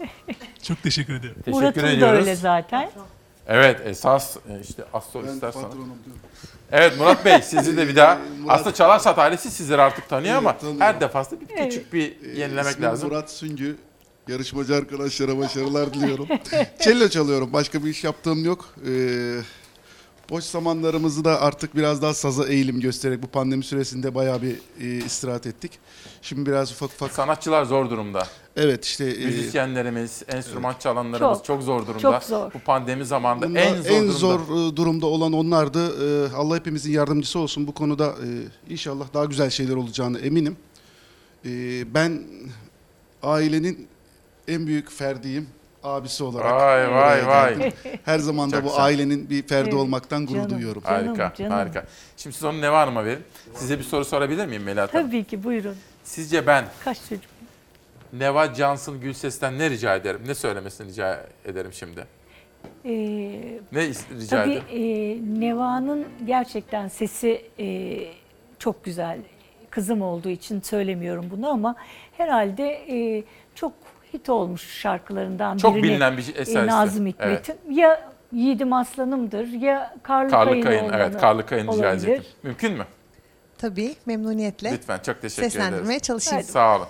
Çok teşekkür ederim. Teşekkür Murat'ın ediyoruz. Da öyle zaten. Evet, esas işte astrolistler sana. Evet Murat Bey, sizi de bir daha. Murat, aslında Çalarsat ailesi sizleri artık tanıyor ama tanıyor. Her defasında bir küçük bir yenilemek İsmim lazım. Murat Süngü, yarışmacı arkadaşlara başarılar diliyorum. Cello çalıyorum, başka bir iş yaptığım yok. Ee, boş zamanlarımızı da artık biraz daha saza eğilim göstererek bu pandemi süresinde bayağı bir e, istirahat ettik. Şimdi biraz ufak ufak... Sanatçılar zor durumda. Evet işte... Müzisyenlerimiz, enstrüman evet. çalanlarımız çok, çok zor durumda. Çok zor. Bu pandemi zamanında Bunlar en zor en durumda. zor durumda olan onlardı. Allah hepimizin yardımcısı olsun. Bu konuda inşallah daha güzel şeyler olacağını eminim. Ben ailenin en büyük ferdiyim. Abisi olarak. Vay vay vay. Her zaman da bu güzel. Ailenin bir ferdi evet. olmaktan gurur canım, duyuyorum. Canım, harika, canım. harika. Şimdi siz onu Neva Hanım'a verin. Size bir soru sorabilir miyim Melahat Hanım? Tabii ki, buyurun. Sizce ben... Kaç çocuk? Neva Cansın Gülses'ten ne rica ederim? Ne söylemesini rica ederim şimdi? Ee, ne rica tabii, ederim? Tabii e, Neva'nın gerçekten sesi e, çok güzel. Kızım olduğu için söylemiyorum bunu ama herhalde e, çok... hit olmuş şarkılarından çok birini. Çok bilinen bir eser. Nazım Hikmet'in. Evet. Ya Yiğidim Aslanım'dır ya Karlı, Karlı Kayın. Evet, Karlı Kayın rica edecektim. Mümkün mü? Tabii, memnuniyetle. Lütfen, çok teşekkür ederiz. Seslendirmeye çalışayım. Sağ olun.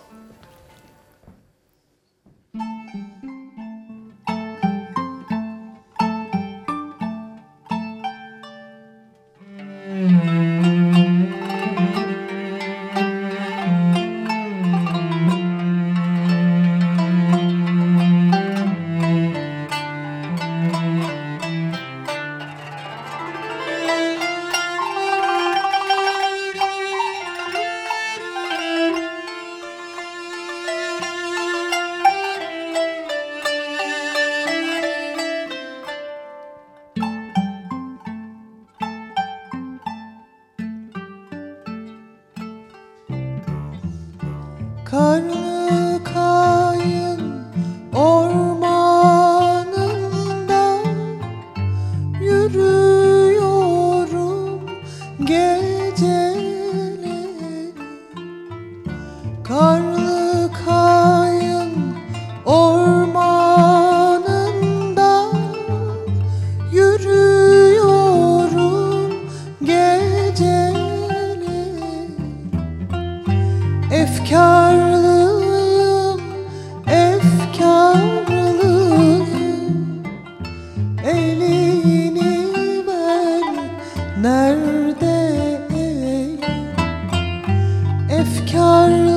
ormanında yürüyorum geceleri, efkarlıyım, efkarlıyım, elini ver nerede elin, efkarlıyım.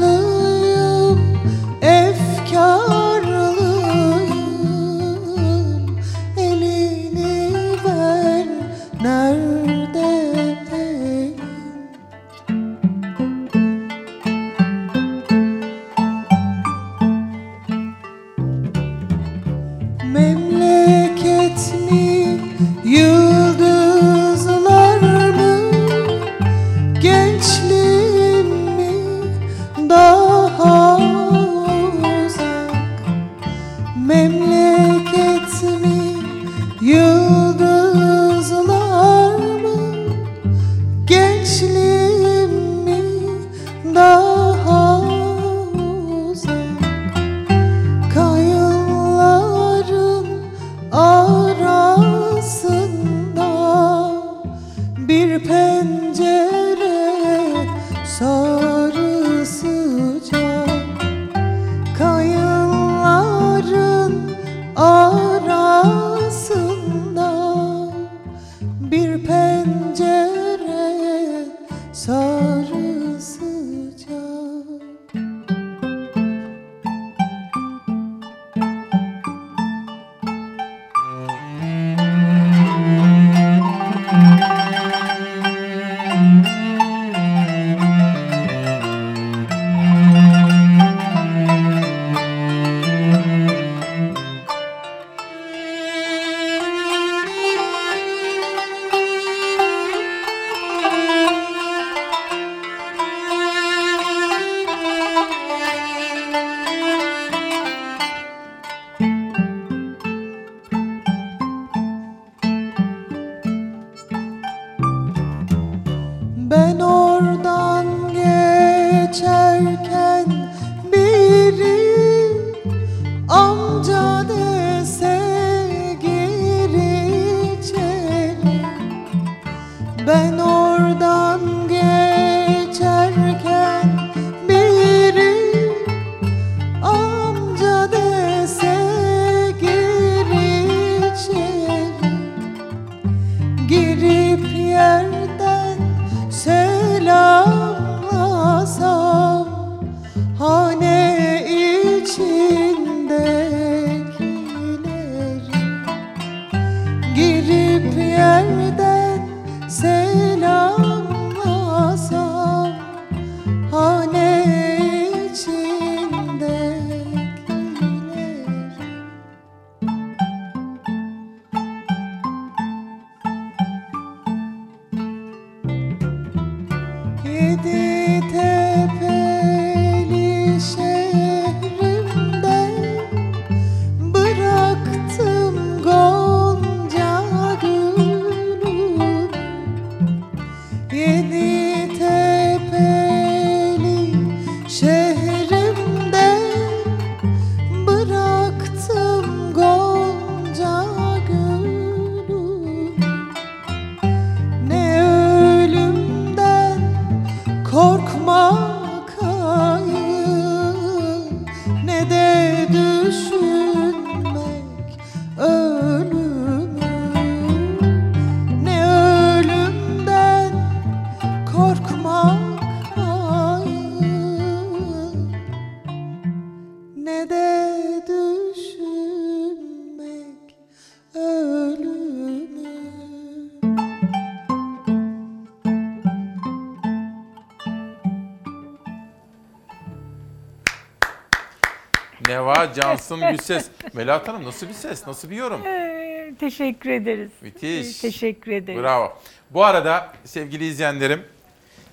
Neva, Cansın, Gülses. Melahat Hanım nasıl bir ses, nasıl bir yorum? Ee, teşekkür ederiz. Müthiş. Teşekkür ederiz. Bravo. Bu arada sevgili izleyenlerim,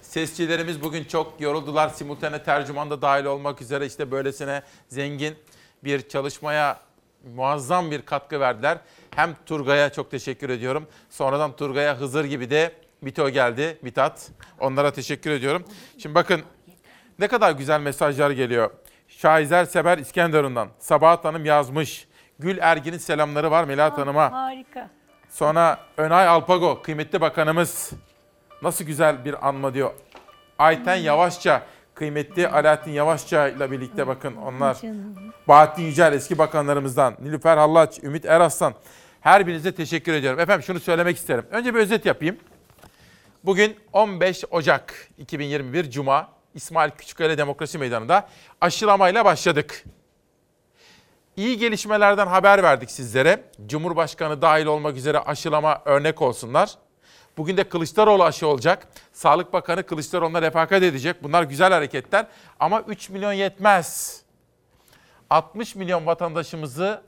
sesçilerimiz bugün çok yoruldular. Simultane tercüman da dahil olmak üzere işte böylesine zengin bir çalışmaya muazzam bir katkı verdiler. Hem Turgay'a çok teşekkür ediyorum. Sonradan Turgay'a Hızır gibi de Bito geldi, Bitat. Onlara teşekkür ediyorum. Şimdi bakın ne kadar güzel mesajlar geliyor. Şahizer Seber İskenderun'dan. Sabahat Hanım yazmış. Gül Ergin'in selamları var Melahat Hanım'a. Harika. Sonra Önay Alpago, kıymetli bakanımız. Nasıl güzel bir anma diyor. Ayten hmm. Yavaşça, kıymetli Alaaddin Yavaşça ile birlikte bakın onlar. Bahattin Yücel, eski bakanlarımızdan. Nilüfer Hallaç, Ümit Eraslan. Her birinize teşekkür ediyorum. Efendim şunu söylemek isterim. Önce bir özet yapayım. Bugün on beş Ocak iki bin yirmi bir Cuma, İsmail Küçükkaya Demokrasi Meydanı'nda aşılamayla başladık. İyi gelişmelerden haber verdik sizlere. Cumhurbaşkanı dahil olmak üzere aşılama örnek olsunlar. Bugün de Kılıçdaroğlu aşı olacak. Sağlık Bakanı Kılıçdaroğlu'na refakat edecek. Bunlar güzel hareketler ama üç milyon yetmez. altmış milyon vatandaşımızı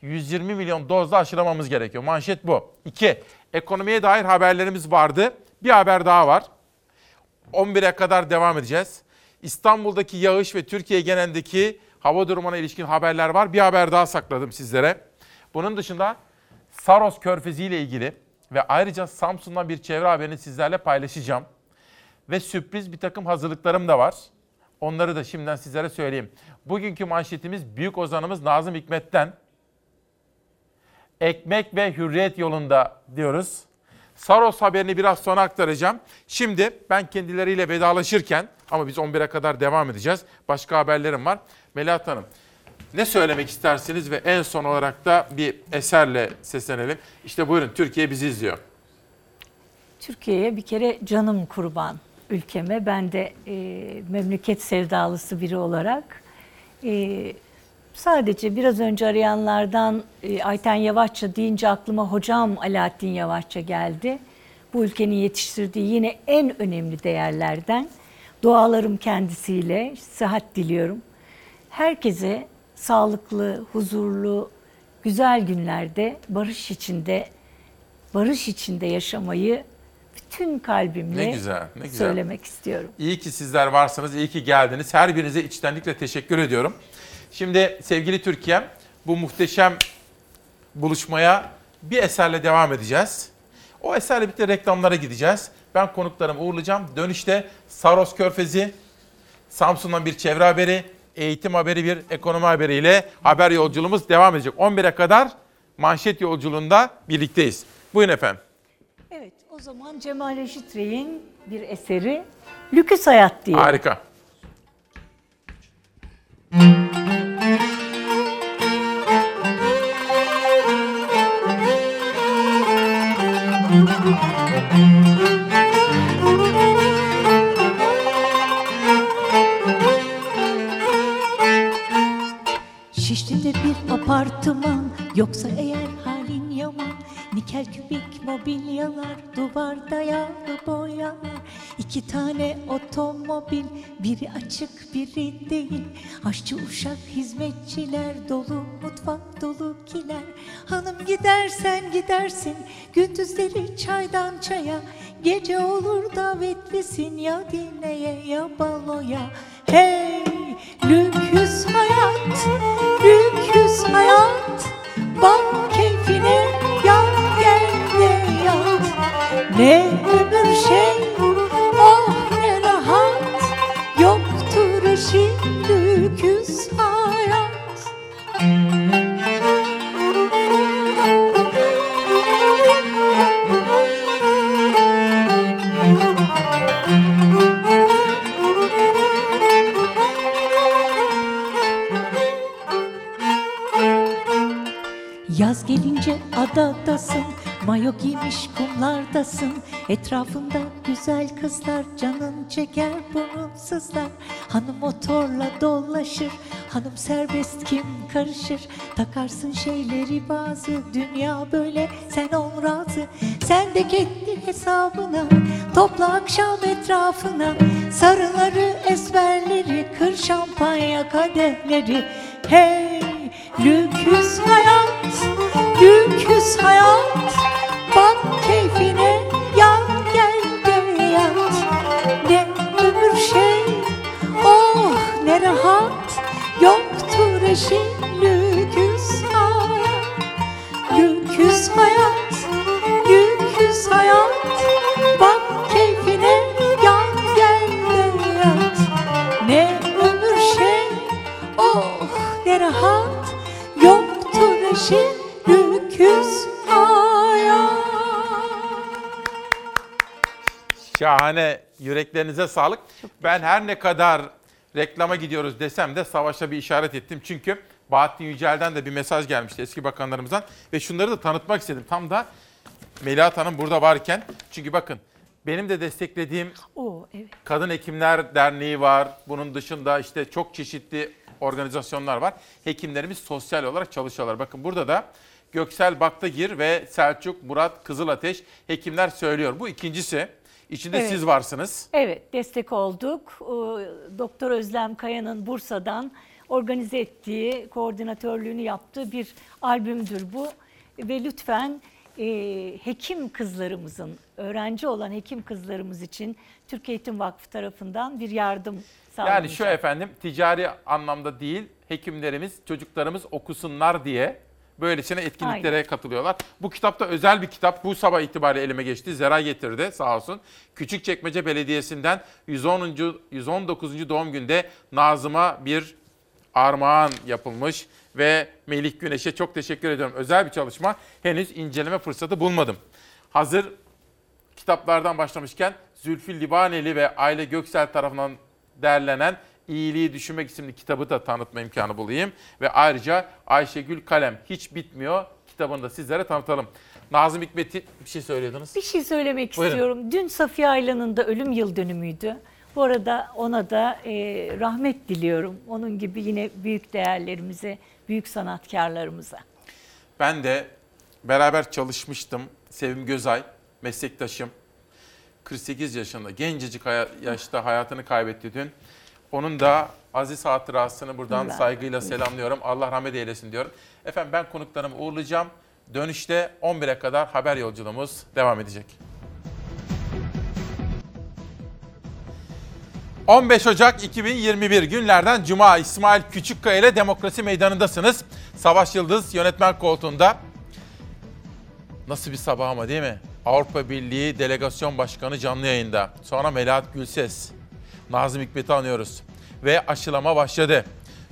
yüz yirmi milyon dozla aşılamamız gerekiyor. Manşet bu. İki, ekonomiye dair haberlerimiz vardı. Bir haber daha var. on bire kadar devam edeceğiz. İstanbul'daki yağış ve Türkiye genelindeki hava durumuna ilişkin haberler var. Bir haber daha sakladım sizlere. Bunun dışında Saros Körfezi ile ilgili ve ayrıca Samsun'dan bir çevre haberini sizlerle paylaşacağım. Ve sürpriz bir takım hazırlıklarım da var. Onları da şimdiden sizlere söyleyeyim. Bugünkü manşetimiz büyük ozanımız Nazım Hikmet'ten. Ekmek ve hürriyet yolunda diyoruz. Saros haberini biraz sonra aktaracağım. Şimdi ben kendileriyle vedalaşırken, ama biz on bire kadar devam edeceğiz. Başka haberlerim var. Melahat Hanım, ne söylemek istersiniz ve en son olarak da bir eserle seslenelim. İşte buyurun, Türkiye bizi izliyor. Türkiye'ye bir kere canım kurban, ülkeme. Ben de e, memleket sevdalısı biri olarak... E, Sadece biraz önce arayanlardan Ayten Yavaşça deyince aklıma hocam Alaaddin Yavaşça geldi. Bu ülkenin yetiştirdiği yine en önemli değerlerden. Dualarım kendisiyle, sıhhat diliyorum. Herkese sağlıklı, huzurlu, güzel günlerde barış içinde, barış içinde yaşamayı bütün kalbimle ne güzel, ne güzel. söylemek istiyorum. İyi ki sizler varsınız, iyi ki geldiniz. Her birinize içtenlikle teşekkür ediyorum. Şimdi sevgili Türkiye'm, bu muhteşem buluşmaya bir eserle devam edeceğiz. O eserle birlikte reklamlara gideceğiz. Ben konuklarımı uğurlayacağım. Dönüşte Saros Körfezi, Samsun'dan bir çevre haberi, eğitim haberi, bir ekonomi haberiyle haber yolculuğumuz devam edecek. on bire kadar manşet yolculuğunda birlikteyiz. Buyurun efendim. Evet, o zaman Cemal Reşit Rey'in bir eseri Lüküs Hayat diye. Harika. Şişli'de bir apartman, yoksa eğer halin yaman, nikel kübik mobilyalar, duvarda yağlı boyalar, iki tane otomobil, biri açık biri değil, aşçı uşak hizmetçiler, dolu mutfak dolu kiler. Hanım gidersen gidersin, gündüzleri çaydan çaya, gece olur davetlisin ya dineye ya baloya. Hey lüks hayat, lüks hayat, bak keyfine yan gel de yat. Ne ömür şey, oh ne rahat, yoktur eşi lüks hayat. Yaz gelince adadasın, mayo giymiş kumlardasın, etrafında güzel kızlar, canın çeker burnun sızlar. Hanım motorla dolaşır, hanım serbest kim karışır, takarsın şeyleri bazı, dünya böyle sen ol razı. Sen de kendi hesabına, topla akşam etrafına, sarıları esmerleri, kır şampanya kadehleri. Hey lüks hayat, lüks hayat, bak keyfine yan gel de yat. Ne ömür şey, oh ne rahat, yoktur eşi lüks hayat. Lüks hayat, lüks hayat, bak keyfine yan gel de yat. Ne ömür şey, güneşi öküz aya. Şahane, yüreklerinize sağlık. Ben her ne kadar reklama gidiyoruz desem de savaşa bir işaret ettim. Çünkü Bahattin Yücel'den de bir mesaj gelmişti eski bakanlarımızdan. Ve şunları da tanıtmak istedim. Tam da Melahat Hanım burada varken. Çünkü bakın benim de desteklediğim Oo, evet. Kadın Hekimler Derneği var. Bunun dışında işte çok çeşitli organizasyonlar var. Hekimlerimiz sosyal olarak çalışıyorlar. Bakın burada da Göksel Baktagir ve Selçuk Murat Kızılateş hekimler söylüyor. Bu ikincisi. İçinde evet. Siz varsınız. Evet, destek olduk. Doktor Özlem Kaya'nın Bursa'dan organize ettiği, koordinatörlüğünü yaptığı bir albümdür bu. Ve lütfen e, hekim kızlarımızın, öğrenci olan hekim kızlarımız için Türk Eğitim Vakfı tarafından bir yardım sağlanacak. Yani şu efendim, ticari anlamda değil, hekimlerimiz, çocuklarımız okusunlar diye böylesine etkinliklere Aynen. katılıyorlar. Bu kitap da özel bir kitap. Bu sabah itibariyle elime geçti. Zera getirdi sağ olsun. Küçükçekmece Belediyesi'nden yüz on. yüz on dokuzuncu doğum günde Nazım'a bir armağan yapılmış ve Melih Güneş'e çok teşekkür ediyorum. Özel bir çalışma. Henüz inceleme fırsatı bulmadım. Hazır kitaplardan başlamışken Zülfü Livaneli ve Aile Göksel tarafından derlenen İyiliği Düşünmek isimli kitabı da tanıtma imkanı bulayım. Ve ayrıca Ayşegül Kalem Hiç Bitmiyor kitabını da sizlere tanıtalım. Nazım Hikmet'i bir şey söylüyordunuz. Bir şey söylemek Buyurun. istiyorum. Dün Safiye Aylan'ın da ölüm yıl dönümüydü. Bu arada ona da e, rahmet diliyorum. Onun gibi yine büyük değerlerimize, büyük sanatkarlarımıza. Ben de beraber çalışmıştım. Sevim Gözay, meslektaşım. kırk sekiz yaşında, gencecik yaşta hayatını kaybetti dün. Onun da aziz hatırasını buradan ben saygıyla ben. selamlıyorum. Allah rahmet eylesin diyorum. Efendim ben konuklarımı uğurlayacağım. Dönüşte on bire kadar haber yolculuğumuz devam edecek. on beş Ocak iki bin yirmi bir günlerden Cuma İsmail Küçükkaya ile Demokrasi Meydanı'ndasınız. Savaş Yıldız yönetmen koltuğunda. Nasıl bir sabah ama değil mi? Avrupa Birliği Delegasyon Başkanı canlı yayında. Sonra Melahat Gülses. Nazım Hikmet'i anıyoruz. Ve aşılama başladı.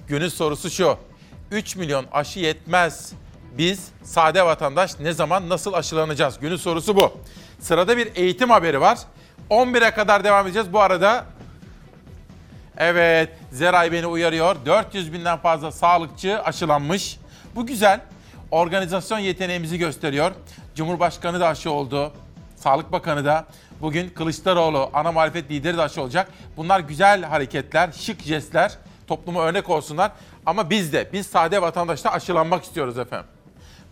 Günün sorusu şu. üç milyon aşı yetmez. Biz sade vatandaş ne zaman nasıl aşılanacağız? Günün sorusu bu. Sırada bir eğitim haberi var. on bire kadar devam edeceğiz. Bu arada evet Zeray beni uyarıyor. dört yüz binden fazla sağlıkçı aşılanmış. Bu güzel. Organizasyon yeteneğimizi gösteriyor. Cumhurbaşkanı da aşı oldu. Sağlık Bakanı da. Bugün Kılıçdaroğlu, ana muhalefet lideri de aşı olacak. Bunlar güzel hareketler, şık jestler, topluma örnek olsunlar. Ama biz de, biz sade vatandaşta aşılanmak istiyoruz efendim.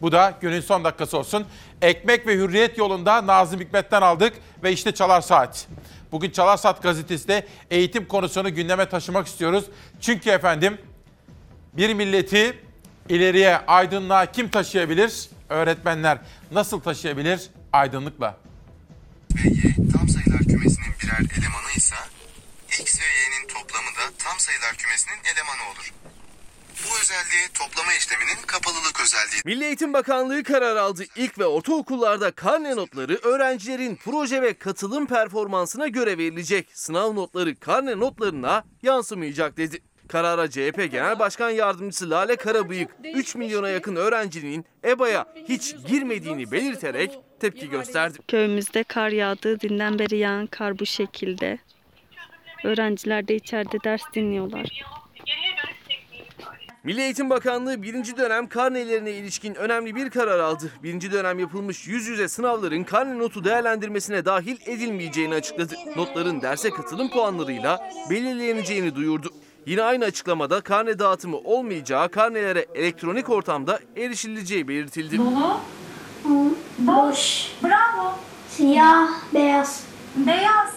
Bu da günün son dakikası olsun. Ekmek ve Hürriyet yolunda Nazım Hikmet'ten aldık ve işte Çalar Saat. Bugün Çalar Saat gazetesinde eğitim konusunu gündeme taşımak istiyoruz. Çünkü efendim bir milleti ileriye, aydınlığa kim taşıyabilir? Öğretmenler nasıl taşıyabilir? Aydınlıkla. S'y tam sayılar kümesinin birer elemanı ise X ve Y'nin toplamı da tam sayılar kümesinin elemanı olur. Bu özelliği toplama işleminin kapalılık özelliği. Milli Eğitim Bakanlığı karar aldı. İlk ve ortaokullarda karne notları öğrencilerin proje ve katılım performansına göre verilecek. Sınav notları karne notlarına yansımayacak dedi. Karara C H P Genel Başkan Yardımcısı Lale Karabıyık üç milyona yakın öğrencinin E B A'ya hiç girmediğini belirterek tepki gösterdi. Köyümüzde kar yağdığı dinden beri yağan kar bu şekilde. Öğrenciler de içeride ders dinliyorlar. Milli Eğitim Bakanlığı birinci dönem karnelerine ilişkin önemli bir karar aldı. Birinci dönem yapılmış yüz yüze sınavların karne notu değerlendirmesine dahil edilmeyeceğini açıkladı. Notların derse katılım puanlarıyla belirleneceğini duyurdu. Yine aynı açıklamada karne dağıtımı olmayacağı, karnelere elektronik ortamda erişileceği belirtildi. Dolu, boş, bravo, siyah, beyaz, beyaz.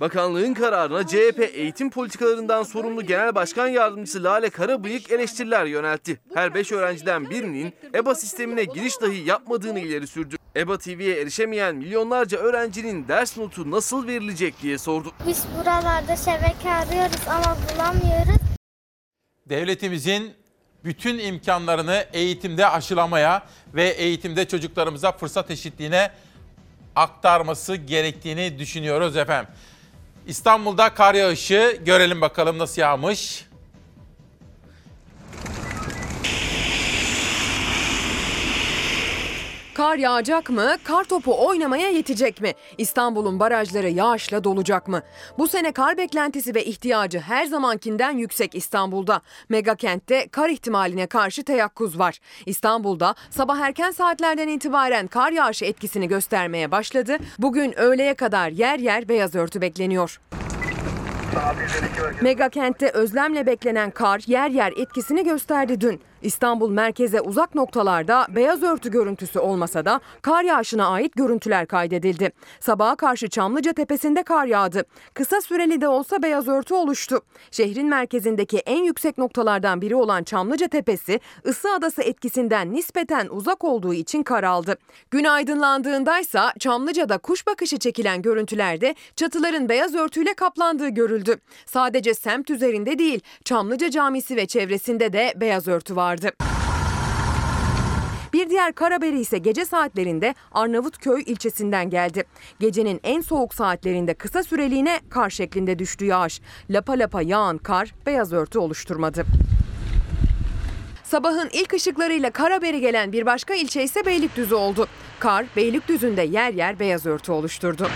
Bakanlığın kararına C H P eğitim politikalarından sorumlu Genel Başkan Yardımcısı Lale Karabıyık eleştiriler yöneltti. Her beş öğrenciden birinin E B A sistemine giriş dahi yapmadığını ileri sürdü. E B A T V'ye erişemeyen milyonlarca öğrencinin ders notu nasıl verilecek diye sordu. Biz buralarda şebeke arıyoruz ama bulamıyoruz. Devletimizin bütün imkanlarını eğitimde aşılamaya ve eğitimde çocuklarımıza fırsat eşitliğine aktarması gerektiğini düşünüyoruz efendim. İstanbul'da kar yağışı görelim bakalım nasıl yağmış. Kar yağacak mı? Kar topu oynamaya yetecek mi? İstanbul'un barajları yağışla dolacak mı? Bu sene kar beklentisi ve ihtiyacı her zamankinden yüksek İstanbul'da. Megakent'te kar ihtimaline karşı teyakkuz var. İstanbul'da sabah erken saatlerden itibaren kar yağışı etkisini göstermeye başladı. Bugün öğleye kadar yer yer beyaz örtü bekleniyor. Megakent'te özlemle beklenen kar yer yer etkisini gösterdi dün. İstanbul merkeze uzak noktalarda beyaz örtü görüntüsü olmasa da kar yağışına ait görüntüler kaydedildi. Sabaha karşı Çamlıca tepesinde kar yağdı. Kısa süreli de olsa beyaz örtü oluştu. Şehrin merkezindeki en yüksek noktalardan biri olan Çamlıca tepesi ısı adası etkisinden nispeten uzak olduğu için kar aldı. Gün aydınlandığındaysa Çamlıca'da kuş bakışı çekilen görüntülerde çatıların beyaz örtüyle kaplandığı görüldü. Sadece semt üzerinde değil, Çamlıca Camisi ve çevresinde de beyaz örtü var. Bir diğer kar haberi ise gece saatlerinde Arnavutköy ilçesinden geldi. Gecenin en soğuk saatlerinde kısa süreliğine kar şeklinde düştü yağış. Lapa lapa yağan kar beyaz örtü oluşturmadı. Sabahın ilk ışıklarıyla kar haberi gelen bir başka ilçe ise Beylikdüzü oldu. Kar Beylikdüzü'nde yer yer beyaz örtü oluşturdu.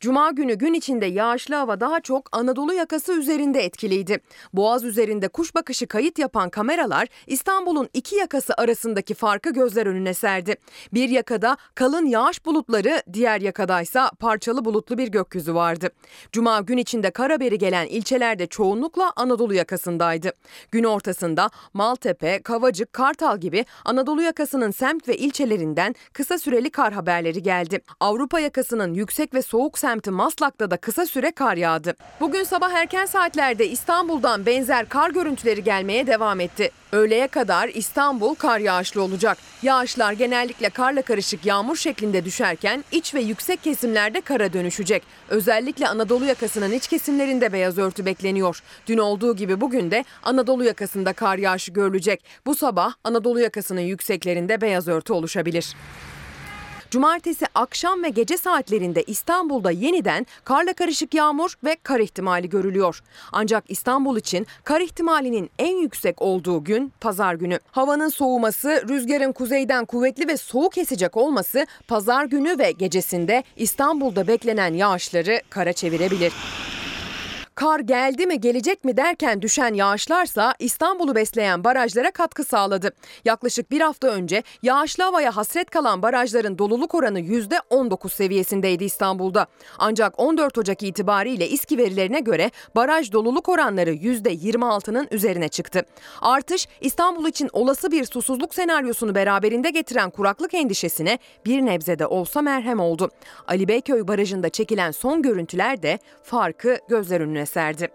Cuma günü gün içinde yağışlı hava daha çok Anadolu yakası üzerinde etkiliydi. Boğaz üzerinde kuş bakışı kayıt yapan kameralar İstanbul'un iki yakası arasındaki farkı gözler önüne serdi. Bir yakada kalın yağış bulutları, diğer yakadaysa parçalı bulutlu bir gökyüzü vardı. Cuma gün içinde kar haberi gelen ilçelerde çoğunlukla Anadolu yakasındaydı. Gün ortasında Maltepe, Kavacık, Kartal gibi Anadolu yakasının semt ve ilçelerinden kısa süreli kar haberleri geldi. Avrupa yakasının yüksek ve soğuk semt Maslak'ta da kısa süre kar yağdı. Bugün sabah erken saatlerde İstanbul'dan benzer kar görüntüleri gelmeye devam etti. Öğleye kadar İstanbul kar yağışlı olacak. Yağışlar genellikle karla karışık yağmur şeklinde düşerken iç ve yüksek kesimlerde kara dönüşecek. Özellikle Anadolu yakasının iç kesimlerinde beyaz örtü bekleniyor. Dün olduğu gibi bugün de Anadolu yakasında kar yağışı görülecek. Bu sabah Anadolu yakasının yükseklerinde beyaz örtü oluşabilir. Cumartesi akşam ve gece saatlerinde İstanbul'da yeniden karla karışık yağmur ve kar ihtimali görülüyor. Ancak İstanbul için kar ihtimalinin en yüksek olduğu gün pazar günü. Havanın soğuması, rüzgarın kuzeyden kuvvetli ve soğuk esecek olması pazar günü ve gecesinde İstanbul'da beklenen yağışları kara çevirebilir. Kar geldi mi gelecek mi derken düşen yağışlarsa İstanbul'u besleyen barajlara katkı sağladı. Yaklaşık bir hafta önce yağışlı havaya hasret kalan barajların doluluk oranı yüzde on dokuz seviyesindeydi İstanbul'da. Ancak on dört Ocak itibariyle İSKİ verilerine göre baraj doluluk oranları yüzde yirmi altının üzerine çıktı. Artış İstanbul için olası bir susuzluk senaryosunu beraberinde getiren kuraklık endişesine bir nebze de olsa merhem oldu. Ali Beyköy Barajı'nda çekilen son görüntüler de farkı gözler önüne serdi.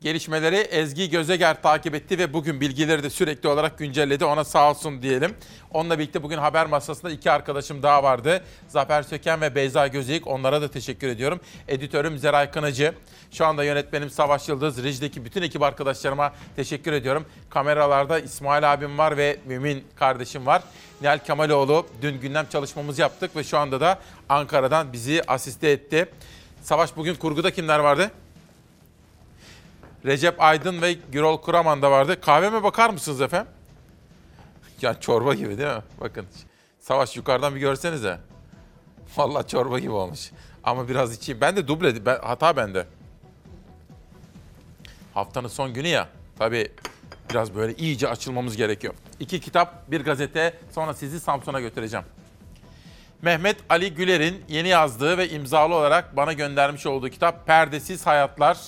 Gelişmeleri Ezgi Gözeger takip etti ve bugün bilgileri de sürekli olarak güncelledi. Ona sağ olsun diyelim. Onunla birlikte bugün haber masasında iki arkadaşım daha vardı. Zafer Söken ve Beyza Gözeyik. Onlara da teşekkür ediyorum. Editörüm Zeray Kınacı. Şu anda yönetmenim Savaş Yıldız. Rejideki bütün ekip arkadaşlarıma teşekkür ediyorum. Kameralarda İsmail abim var ve Mümin kardeşim var. Nihal Kemaloğlu dün gündem çalışmamızı yaptık ve şu anda da Ankara'dan bizi asiste etti. Savaş, bugün kurguda kimler vardı? Recep Aydın ve Gürol Kuraman da vardı. Kahveme bakar mısınız efendim? Ya çorba gibi değil mi? Bakın. Savaş, yukarıdan bir görsenize. Vallahi çorba gibi olmuş. Ama biraz içeyim. Ben de duble, ben, hata bende. Haftanın son günü ya. Tabii biraz böyle iyice açılmamız gerekiyor. İki kitap, bir gazete. Sonra sizi Samsun'a götüreceğim. Mehmet Ali Güler'in yeni yazdığı ve imzalı olarak bana göndermiş olduğu kitap Perdesiz Hayatlar.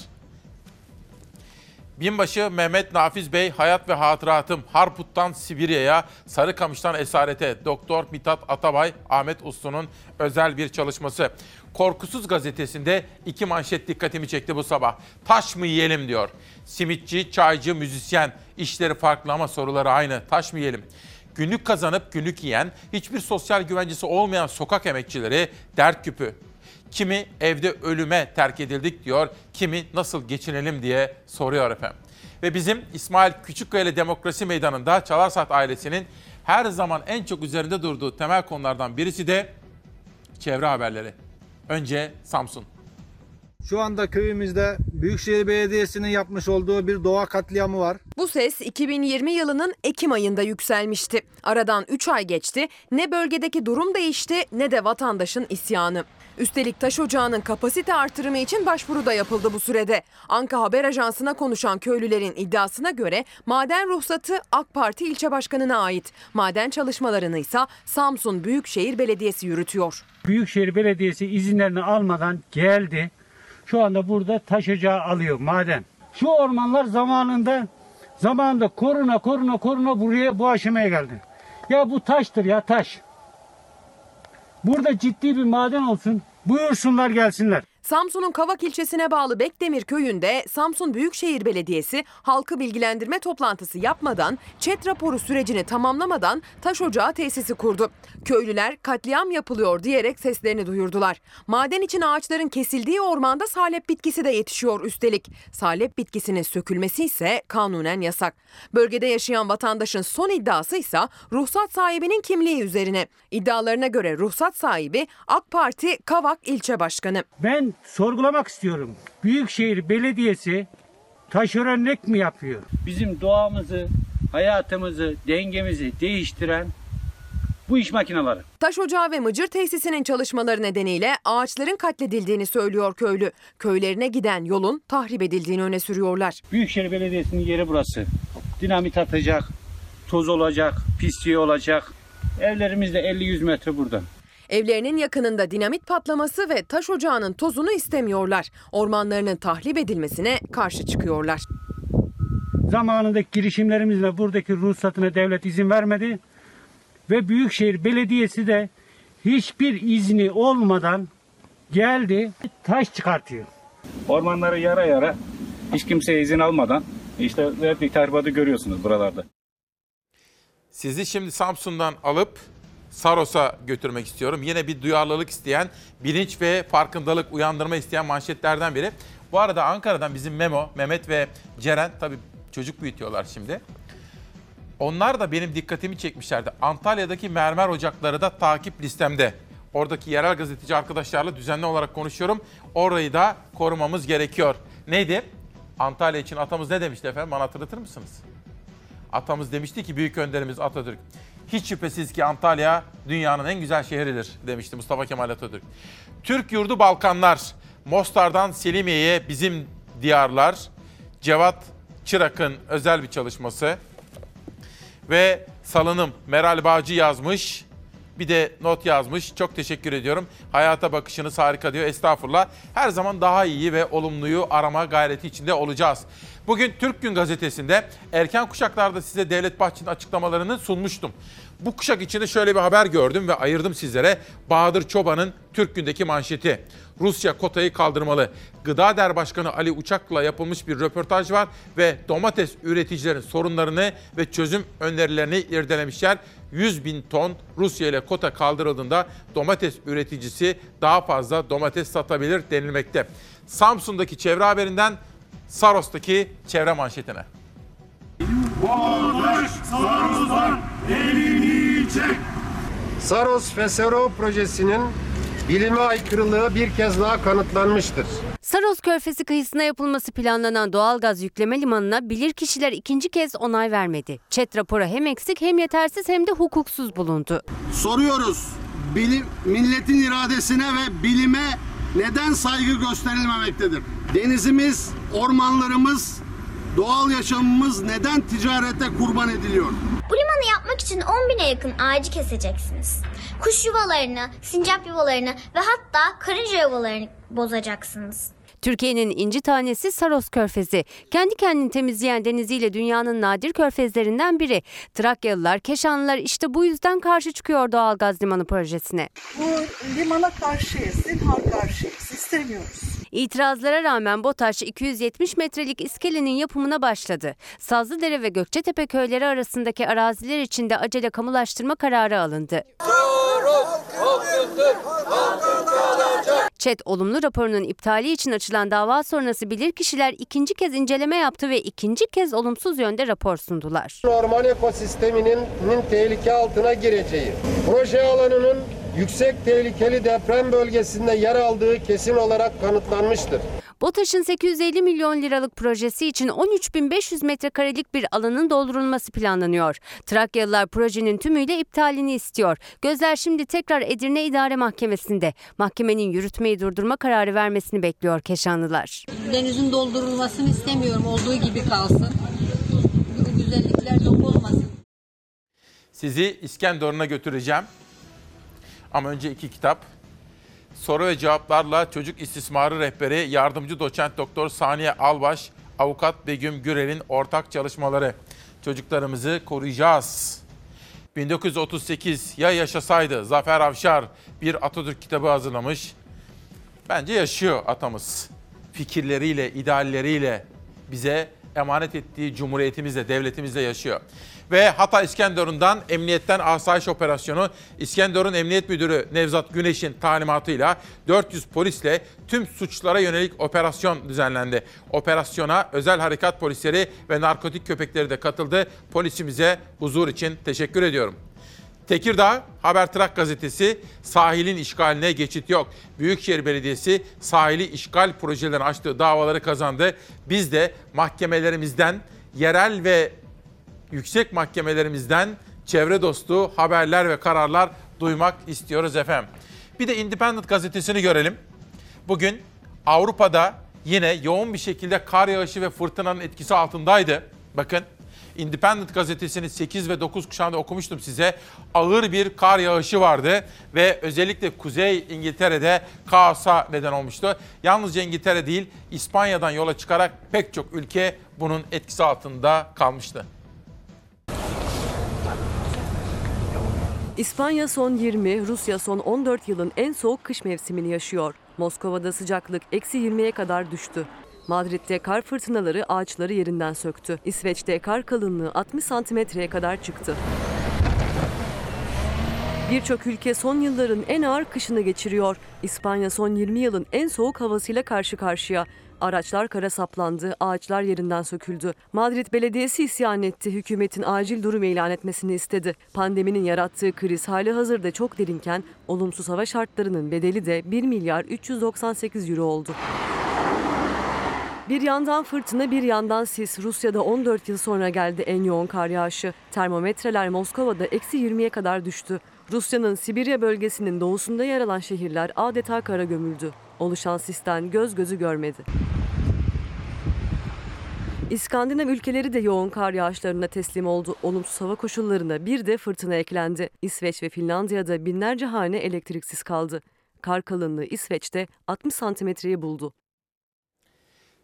Binbaşı Mehmet Nafiz Bey, Hayat ve Hatıratım, Harput'tan Sibirya'ya, Sarıkamış'tan Esarete, Doktor Mithat Atabay, Ahmet Uslu'nun özel bir çalışması. Korkusuz gazetesinde iki manşet dikkatimi çekti bu sabah. Taş mı yiyelim diyor. Simitçi, çaycı, müzisyen, işleri farklı ama soruları aynı. Taş mı yiyelim? Günlük kazanıp günlük yiyen, hiçbir sosyal güvencesi olmayan sokak emekçileri dert küpü. Kimi evde ölüme terk edildik diyor, kimi nasıl geçinelim diye soruyor efendim. Ve bizim İsmail Küçükkaya ile Demokrasi Meydanı'nda Çalarsat ailesinin her zaman en çok üzerinde durduğu temel konulardan birisi de çevre haberleri. Önce Samsun. Şu anda köyümüzde Büyükşehir Belediyesi'nin yapmış olduğu bir doğa katliamı var. Bu ses iki bin yirmi yılının Ekim ayında yükselmişti. Aradan üç ay geçti. Ne bölgedeki durum değişti ne de vatandaşın isyanı. Üstelik taş ocağının kapasite artırımı için başvuru da yapıldı bu sürede. Anka Haber Ajansı'na konuşan köylülerin iddiasına göre maden ruhsatı AK Parti ilçe başkanına ait. Maden çalışmalarını ise Samsun Büyükşehir Belediyesi yürütüyor. Büyükşehir Belediyesi izinlerini almadan geldi. Şu anda burada taş ocağı alıyor maden. Şu ormanlar zamanında zamanında koruna koruna koruna buraya bu aşamaya geldi. Ya bu taştır ya taş. Burada ciddi bir maden olsun. Buyursunlar gelsinler. Samsun'un Kavak ilçesine bağlı Bekdemir köyünde Samsun Büyükşehir Belediyesi halkı bilgilendirme toplantısı yapmadan, ÇED raporu sürecini tamamlamadan taş ocağı tesisi kurdu. Köylüler katliam yapılıyor diyerek seslerini duyurdular. Maden için ağaçların kesildiği ormanda salep bitkisi de yetişiyor üstelik. Salep bitkisinin sökülmesi ise kanunen yasak. Bölgede yaşayan vatandaşın son iddiası ise ruhsat sahibinin kimliği üzerine. İddialarına göre ruhsat sahibi AK Parti Kavak ilçe başkanı. Ben sorgulamak istiyorum. Büyükşehir Belediyesi taşeronluk mu yapıyor? Bizim doğamızı, hayatımızı, dengemizi değiştiren bu iş makineleri. Taş ocağı ve mıcır tesisinin çalışmaları nedeniyle ağaçların katledildiğini söylüyor köylü. Köylerine giden yolun tahrip edildiğini öne sürüyorlar. Büyükşehir Belediyesi'nin yeri burası. Dinamit atacak, toz olacak, pisliği olacak. Evlerimiz de elli yüz metre buradan. Evlerinin yakınında dinamit patlaması ve taş ocağının tozunu istemiyorlar. Ormanlarının tahrip edilmesine karşı çıkıyorlar. Zamanındaki girişimlerimizle buradaki ruhsatına devlet izin vermedi. Ve Büyükşehir Belediyesi de hiçbir izni olmadan geldi, taş çıkartıyor. Ormanları yara yara, hiç kimseye izin almadan işte verdiği tahribatı görüyorsunuz buralarda. Sizi şimdi Samsun'dan alıp Saros'a götürmek istiyorum. Yine bir duyarlılık isteyen, bilinç ve farkındalık uyandırma isteyen manşetlerden biri. Bu arada Ankara'dan bizim Memo, Mehmet ve Ceren, tabii çocuk büyütüyorlar şimdi. Onlar da benim dikkatimi çekmişlerdi. Antalya'daki mermer ocakları da takip listemde. Oradaki yerel gazeteci arkadaşlarla düzenli olarak konuşuyorum. Orayı da korumamız gerekiyor. Neydi? Antalya için atamız ne demişti efendim? Bana hatırlatır mısınız? Atamız demişti ki büyük önderimiz Atatürk. Hiç şüphesiz ki Antalya dünyanın en güzel şehridir demişti Mustafa Kemal Atatürk. Türk yurdu Balkanlar, Mostar'dan Selimiye'ye bizim diyarlar, Cevat Çırak'ın özel bir çalışması ve salınım Meral Bağcı yazmış, bir de not yazmış. Çok teşekkür ediyorum. Hayata bakışınız harika diyor, estağfurullah. Her zaman daha iyi ve olumluyu arama gayreti içinde olacağız. Bugün Türk Gün Gazetesi'nde erken kuşaklarda size Devlet Bahçeli'nin açıklamalarını sunmuştum. Bu kuşak içinde şöyle bir haber gördüm ve ayırdım sizlere. Bahadır Çoban'ın Türk Gün'deki manşeti. Rusya kotayı kaldırmalı. Gıda Der Başkanı Ali Uçak'la yapılmış bir röportaj var ve domates üreticilerin sorunlarını ve çözüm önerilerini irdelemişler. yüz bin ton Rusya ile kota kaldırıldığında domates üreticisi daha fazla domates satabilir denilmekte. Samsun'daki çevre haberinden Saros'taki çevre manşetine. Saros Fesero projesinin bilime aykırılığı bir kez daha kanıtlanmıştır. Saros Körfezi kıyısına yapılması planlanan doğalgaz yükleme limanına bilirkişiler ikinci kez onay vermedi. ÇED raporu hem eksik hem yetersiz hem de hukuksuz bulundu. Soruyoruz, bilim, milletin iradesine ve bilime neden saygı gösterilmemektedir? Denizimiz, ormanlarımız, doğal yaşamımız neden ticarete kurban ediliyor? Bu limanı yapmak için on bine yakın ağacı keseceksiniz. Kuş yuvalarını, sincap yuvalarını ve hatta karınca yuvalarını bozacaksınız. Türkiye'nin inci tanesi Saros Körfezi. Kendi kendini temizleyen deniziyle dünyanın nadir körfezlerinden biri. Trakyalılar, Keşanlılar işte bu yüzden karşı çıkıyor doğalgaz limanı projesine. Bu limana karşıyız, limana karşıyız, istemiyoruz. İtirazlara rağmen BOTAŞ iki yüz yetmiş metrelik iskelenin yapımına başladı. Sazlıdere ve Gökçetepe köyleri arasındaki araziler için de acele kamulaştırma kararı alındı. ÇED olumlu raporunun iptali için açılan dava sonrası bilirkişiler ikinci kez inceleme yaptı ve ikinci kez olumsuz yönde rapor sundular. Orman ekosisteminin tehlike altına gireceği, proje alanının yüksek tehlikeli deprem bölgesinde yer aldığı kesin olarak kanıtlanmıştır. BOTAŞ'ın sekiz yüz elli milyon liralık projesi için on üç bin beş yüz metrekarelik bir alanın doldurulması planlanıyor. Trakyalılar projenin tümüyle iptalini istiyor. Gözler şimdi tekrar Edirne İdare Mahkemesi'nde. Mahkemenin yürütmeyi durdurma kararı vermesini bekliyor Keşanlılar. Denizin doldurulmasını istemiyorum. Olduğu gibi kalsın. Bu güzellikler yok olmasın. Sizi İskenderun'a götüreceğim. Ama önce iki kitap. Soru ve cevaplarla çocuk istismarı rehberi yardımcı doçent doktor Saniye Albaş, avukat Begüm Gürel'in ortak çalışmaları. Çocuklarımızı koruyacağız. bin dokuz yüz otuz sekiz ya yaşasaydı Zafer Avşar bir Atatürk kitabı hazırlamış. Bence yaşıyor atamız. Fikirleriyle, idealleriyle bize emanet ettiği cumhuriyetimizle, devletimizle yaşıyor. Ve Hatay İskenderun'dan emniyetten asayiş operasyonu, İskenderun Emniyet Müdürü Nevzat Güneş'in talimatıyla dört yüz polisle tüm suçlara yönelik operasyon düzenlendi. Operasyona özel harekat polisleri ve narkotik köpekleri de katıldı. Polisimize huzur için teşekkür ediyorum. Tekirdağ Habertrak gazetesi, sahilin işgaline geçit yok. Büyükşehir Belediyesi sahili işgal projelerine açtığı davaları kazandı. Biz de mahkemelerimizden, yerel ve yüksek mahkemelerimizden çevre dostu haberler ve kararlar duymak istiyoruz efendim. Bir de Independent gazetesini görelim. Bugün Avrupa'da yine yoğun bir şekilde kar yağışı ve fırtınanın etkisi altındaydı. Bakın. Independent gazetesini sekiz ve dokuz kuşağında okumuştum size. Ağır bir kar yağışı vardı ve özellikle Kuzey İngiltere'de kaosa neden olmuştu. Yalnızca İngiltere değil, İspanya'dan yola çıkarak pek çok ülke bunun etkisi altında kalmıştı. İspanya son yirmi, Rusya son on dört yılın en soğuk kış mevsimini yaşıyor. Moskova'da sıcaklık eksi yirmiye kadar düştü. Madrid'de kar fırtınaları ağaçları yerinden söktü. İsveç'te kar kalınlığı altmış santimetreye kadar çıktı. Birçok ülke son yılların en ağır kışını geçiriyor. İspanya son yirmi yılın en soğuk havasıyla karşı karşıya. Araçlar kara saplandı, ağaçlar yerinden söküldü. Madrid Belediyesi isyan etti, hükümetin acil durum ilan etmesini istedi. Pandeminin yarattığı kriz hali hazırda çok derinken, olumsuz hava şartlarının bedeli de bir milyar üç yüz doksan sekiz euro oldu. Bir yandan fırtına, bir yandan sis. Rusya'da on dört yıl sonra geldi en yoğun kar yağışı. Termometreler Moskova'da eksi yirmiye kadar düştü. Rusya'nın Sibirya bölgesinin doğusunda yer alan şehirler adeta kara gömüldü. Oluşan sisten göz gözü görmedi. İskandinav ülkeleri de yoğun kar yağışlarına teslim oldu. Olumsuz hava koşullarına bir de fırtına eklendi. İsveç ve Finlandiya'da binlerce hane elektriksiz kaldı. Kar kalınlığı İsveç'te altmış santimetreyi buldu.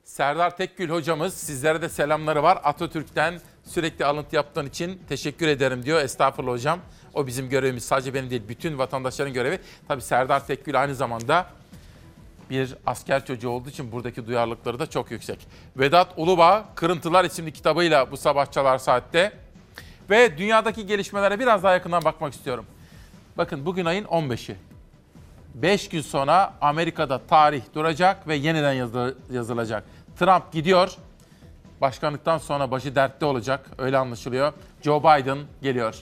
Serdar Tekgül hocamız, sizlere de selamları var. Atatürk'ten sürekli alıntı yaptığın için teşekkür ederim diyor. Estağfurullah hocam. O bizim görevimiz, sadece benim değil, bütün vatandaşların görevi. Tabii Serdar Tekgül aynı zamanda bir asker çocuğu olduğu için buradaki duyarlılıkları da çok yüksek. Vedat Ulubağ, Kırıntılar isimli kitabıyla bu sabah Çalar Saat'te. Ve dünyadaki gelişmelere biraz daha yakından bakmak istiyorum. Bakın, bugün ayın on beşi. beş gün sonra Amerika'da tarih duracak ve yeniden yazı, yazılacak. Trump gidiyor. Başkanlıktan sonra başı dertte olacak. Öyle anlaşılıyor. Joe Biden geliyor.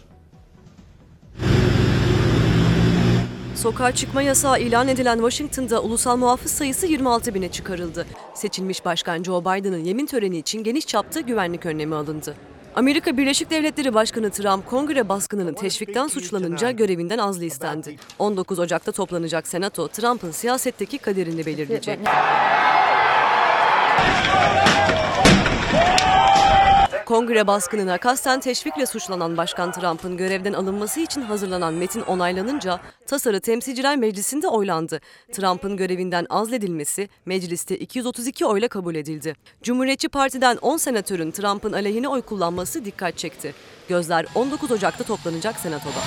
Sokağa çıkma yasağı ilan edilen Washington'da ulusal muhafız sayısı yirmi altı bine çıkarıldı. Seçilmiş Başkan Joe Biden'ın yemin töreni için geniş çapta güvenlik önlemi alındı. Amerika Birleşik Devletleri Başkanı Trump, kongre baskınının teşvikten suçlanınca görevinden azli istendi. on dokuz Ocak'ta toplanacak Senato, Trump'ın siyasetteki kaderini belirleyecek. Kongre baskınına kasten teşvikle suçlanan Başkan Trump'ın görevden alınması için hazırlanan metin onaylanınca tasarı Temsilciler Meclisi'nde oylandı. Trump'ın görevinden azledilmesi mecliste iki yüz otuz iki oyla kabul edildi. Cumhuriyetçi Parti'den on senatörün Trump'ın aleyhine oy kullanması dikkat çekti. Gözler on dokuz Ocak'ta toplanacak Senato'da.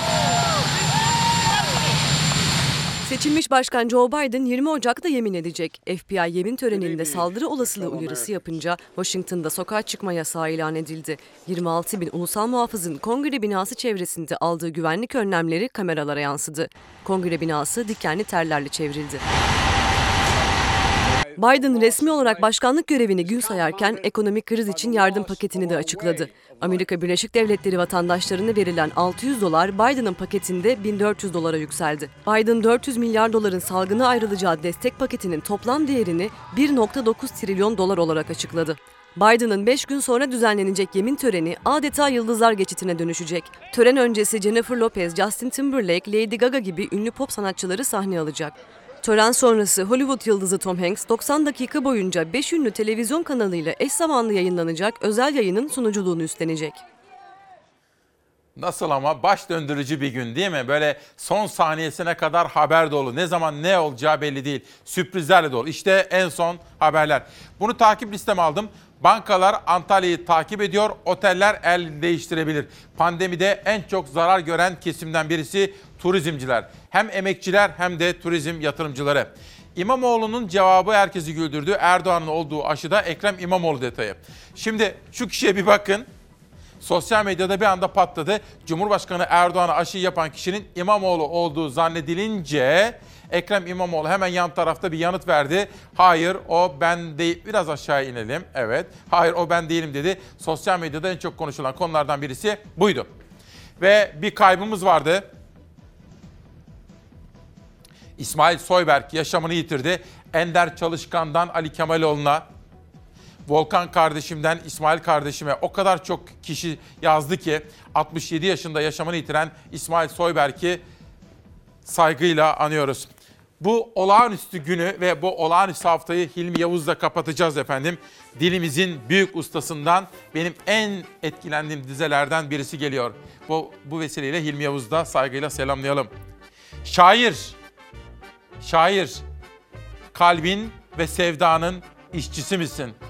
Seçilmiş Başkan Joe Biden yirmi Ocak'ta yemin edecek. F B I yemin töreninde saldırı olasılığı uyarısı yapınca Washington'da sokağa çıkma yasağı ilan edildi. yirmi altı bin ulusal muhafızın kongre binası çevresinde aldığı güvenlik önlemleri kameralara yansıdı. Kongre binası dikenli tellerle çevrildi. Biden resmi olarak başkanlık görevini gün sayarken ekonomik kriz için yardım paketini de açıkladı. Amerika Birleşik Devletleri vatandaşlarına verilen altı yüz dolar Biden'ın paketinde bin dört yüz dolara yükseldi. Biden dört yüz milyar doların salgına ayrılacağı destek paketinin toplam değerini bir virgül dokuz trilyon dolar olarak açıkladı. Biden'ın beş gün sonra düzenlenecek yemin töreni adeta yıldızlar geçitine dönüşecek. Tören öncesi Jennifer Lopez, Justin Timberlake, Lady Gaga gibi ünlü pop sanatçıları sahne alacak. Tören sonrası Hollywood yıldızı Tom Hanks doksan dakika boyunca beş ünlü televizyon kanalıyla eş zamanlı yayınlanacak özel yayının sunuculuğunu üstlenecek. Nasıl ama baş döndürücü bir gün değil mi? Böyle son saniyesine kadar haber dolu. Ne zaman ne olacağı belli değil. Sürprizlerle dolu. İşte en son haberler. Bunu takip listeme aldım. Bankalar Antalya'yı takip ediyor, oteller el değiştirebilir. Pandemide en çok zarar gören kesimden birisi turizmciler. Hem emekçiler hem de turizm yatırımcıları. İmamoğlu'nun cevabı herkesi güldürdü. Erdoğan'ın olduğu aşıda Ekrem İmamoğlu detayı. Şimdi şu kişiye bir bakın. Sosyal medyada bir anda patladı. Cumhurbaşkanı Erdoğan'a aşıyı yapan kişinin İmamoğlu olduğu zannedilince Ekrem İmamoğlu hemen yan tarafta bir yanıt verdi. Hayır o ben değil. Biraz aşağı inelim. Evet. Hayır o ben değilim dedi. Sosyal medyada en çok konuşulan konulardan birisi buydu. Ve bir kaybımız vardı. İsmail Soyberk yaşamını yitirdi. Ender Çalışkan'dan Ali Kemaloğlu'na, Volkan kardeşimden İsmail kardeşime o kadar çok kişi yazdı ki altmış yedi yaşında yaşamını yitiren İsmail Soyberk'i saygıyla anıyoruz. Bu olağanüstü günü ve bu olağanüstü haftayı Hilmi Yavuz'la kapatacağız efendim. Dilimizin büyük ustasından benim en etkilendiğim dizelerden birisi geliyor. Bu, bu vesileyle Hilmi Yavuz'da saygıyla selamlayalım. Şair, şair, kalbin ve sevdanın işçisi misin?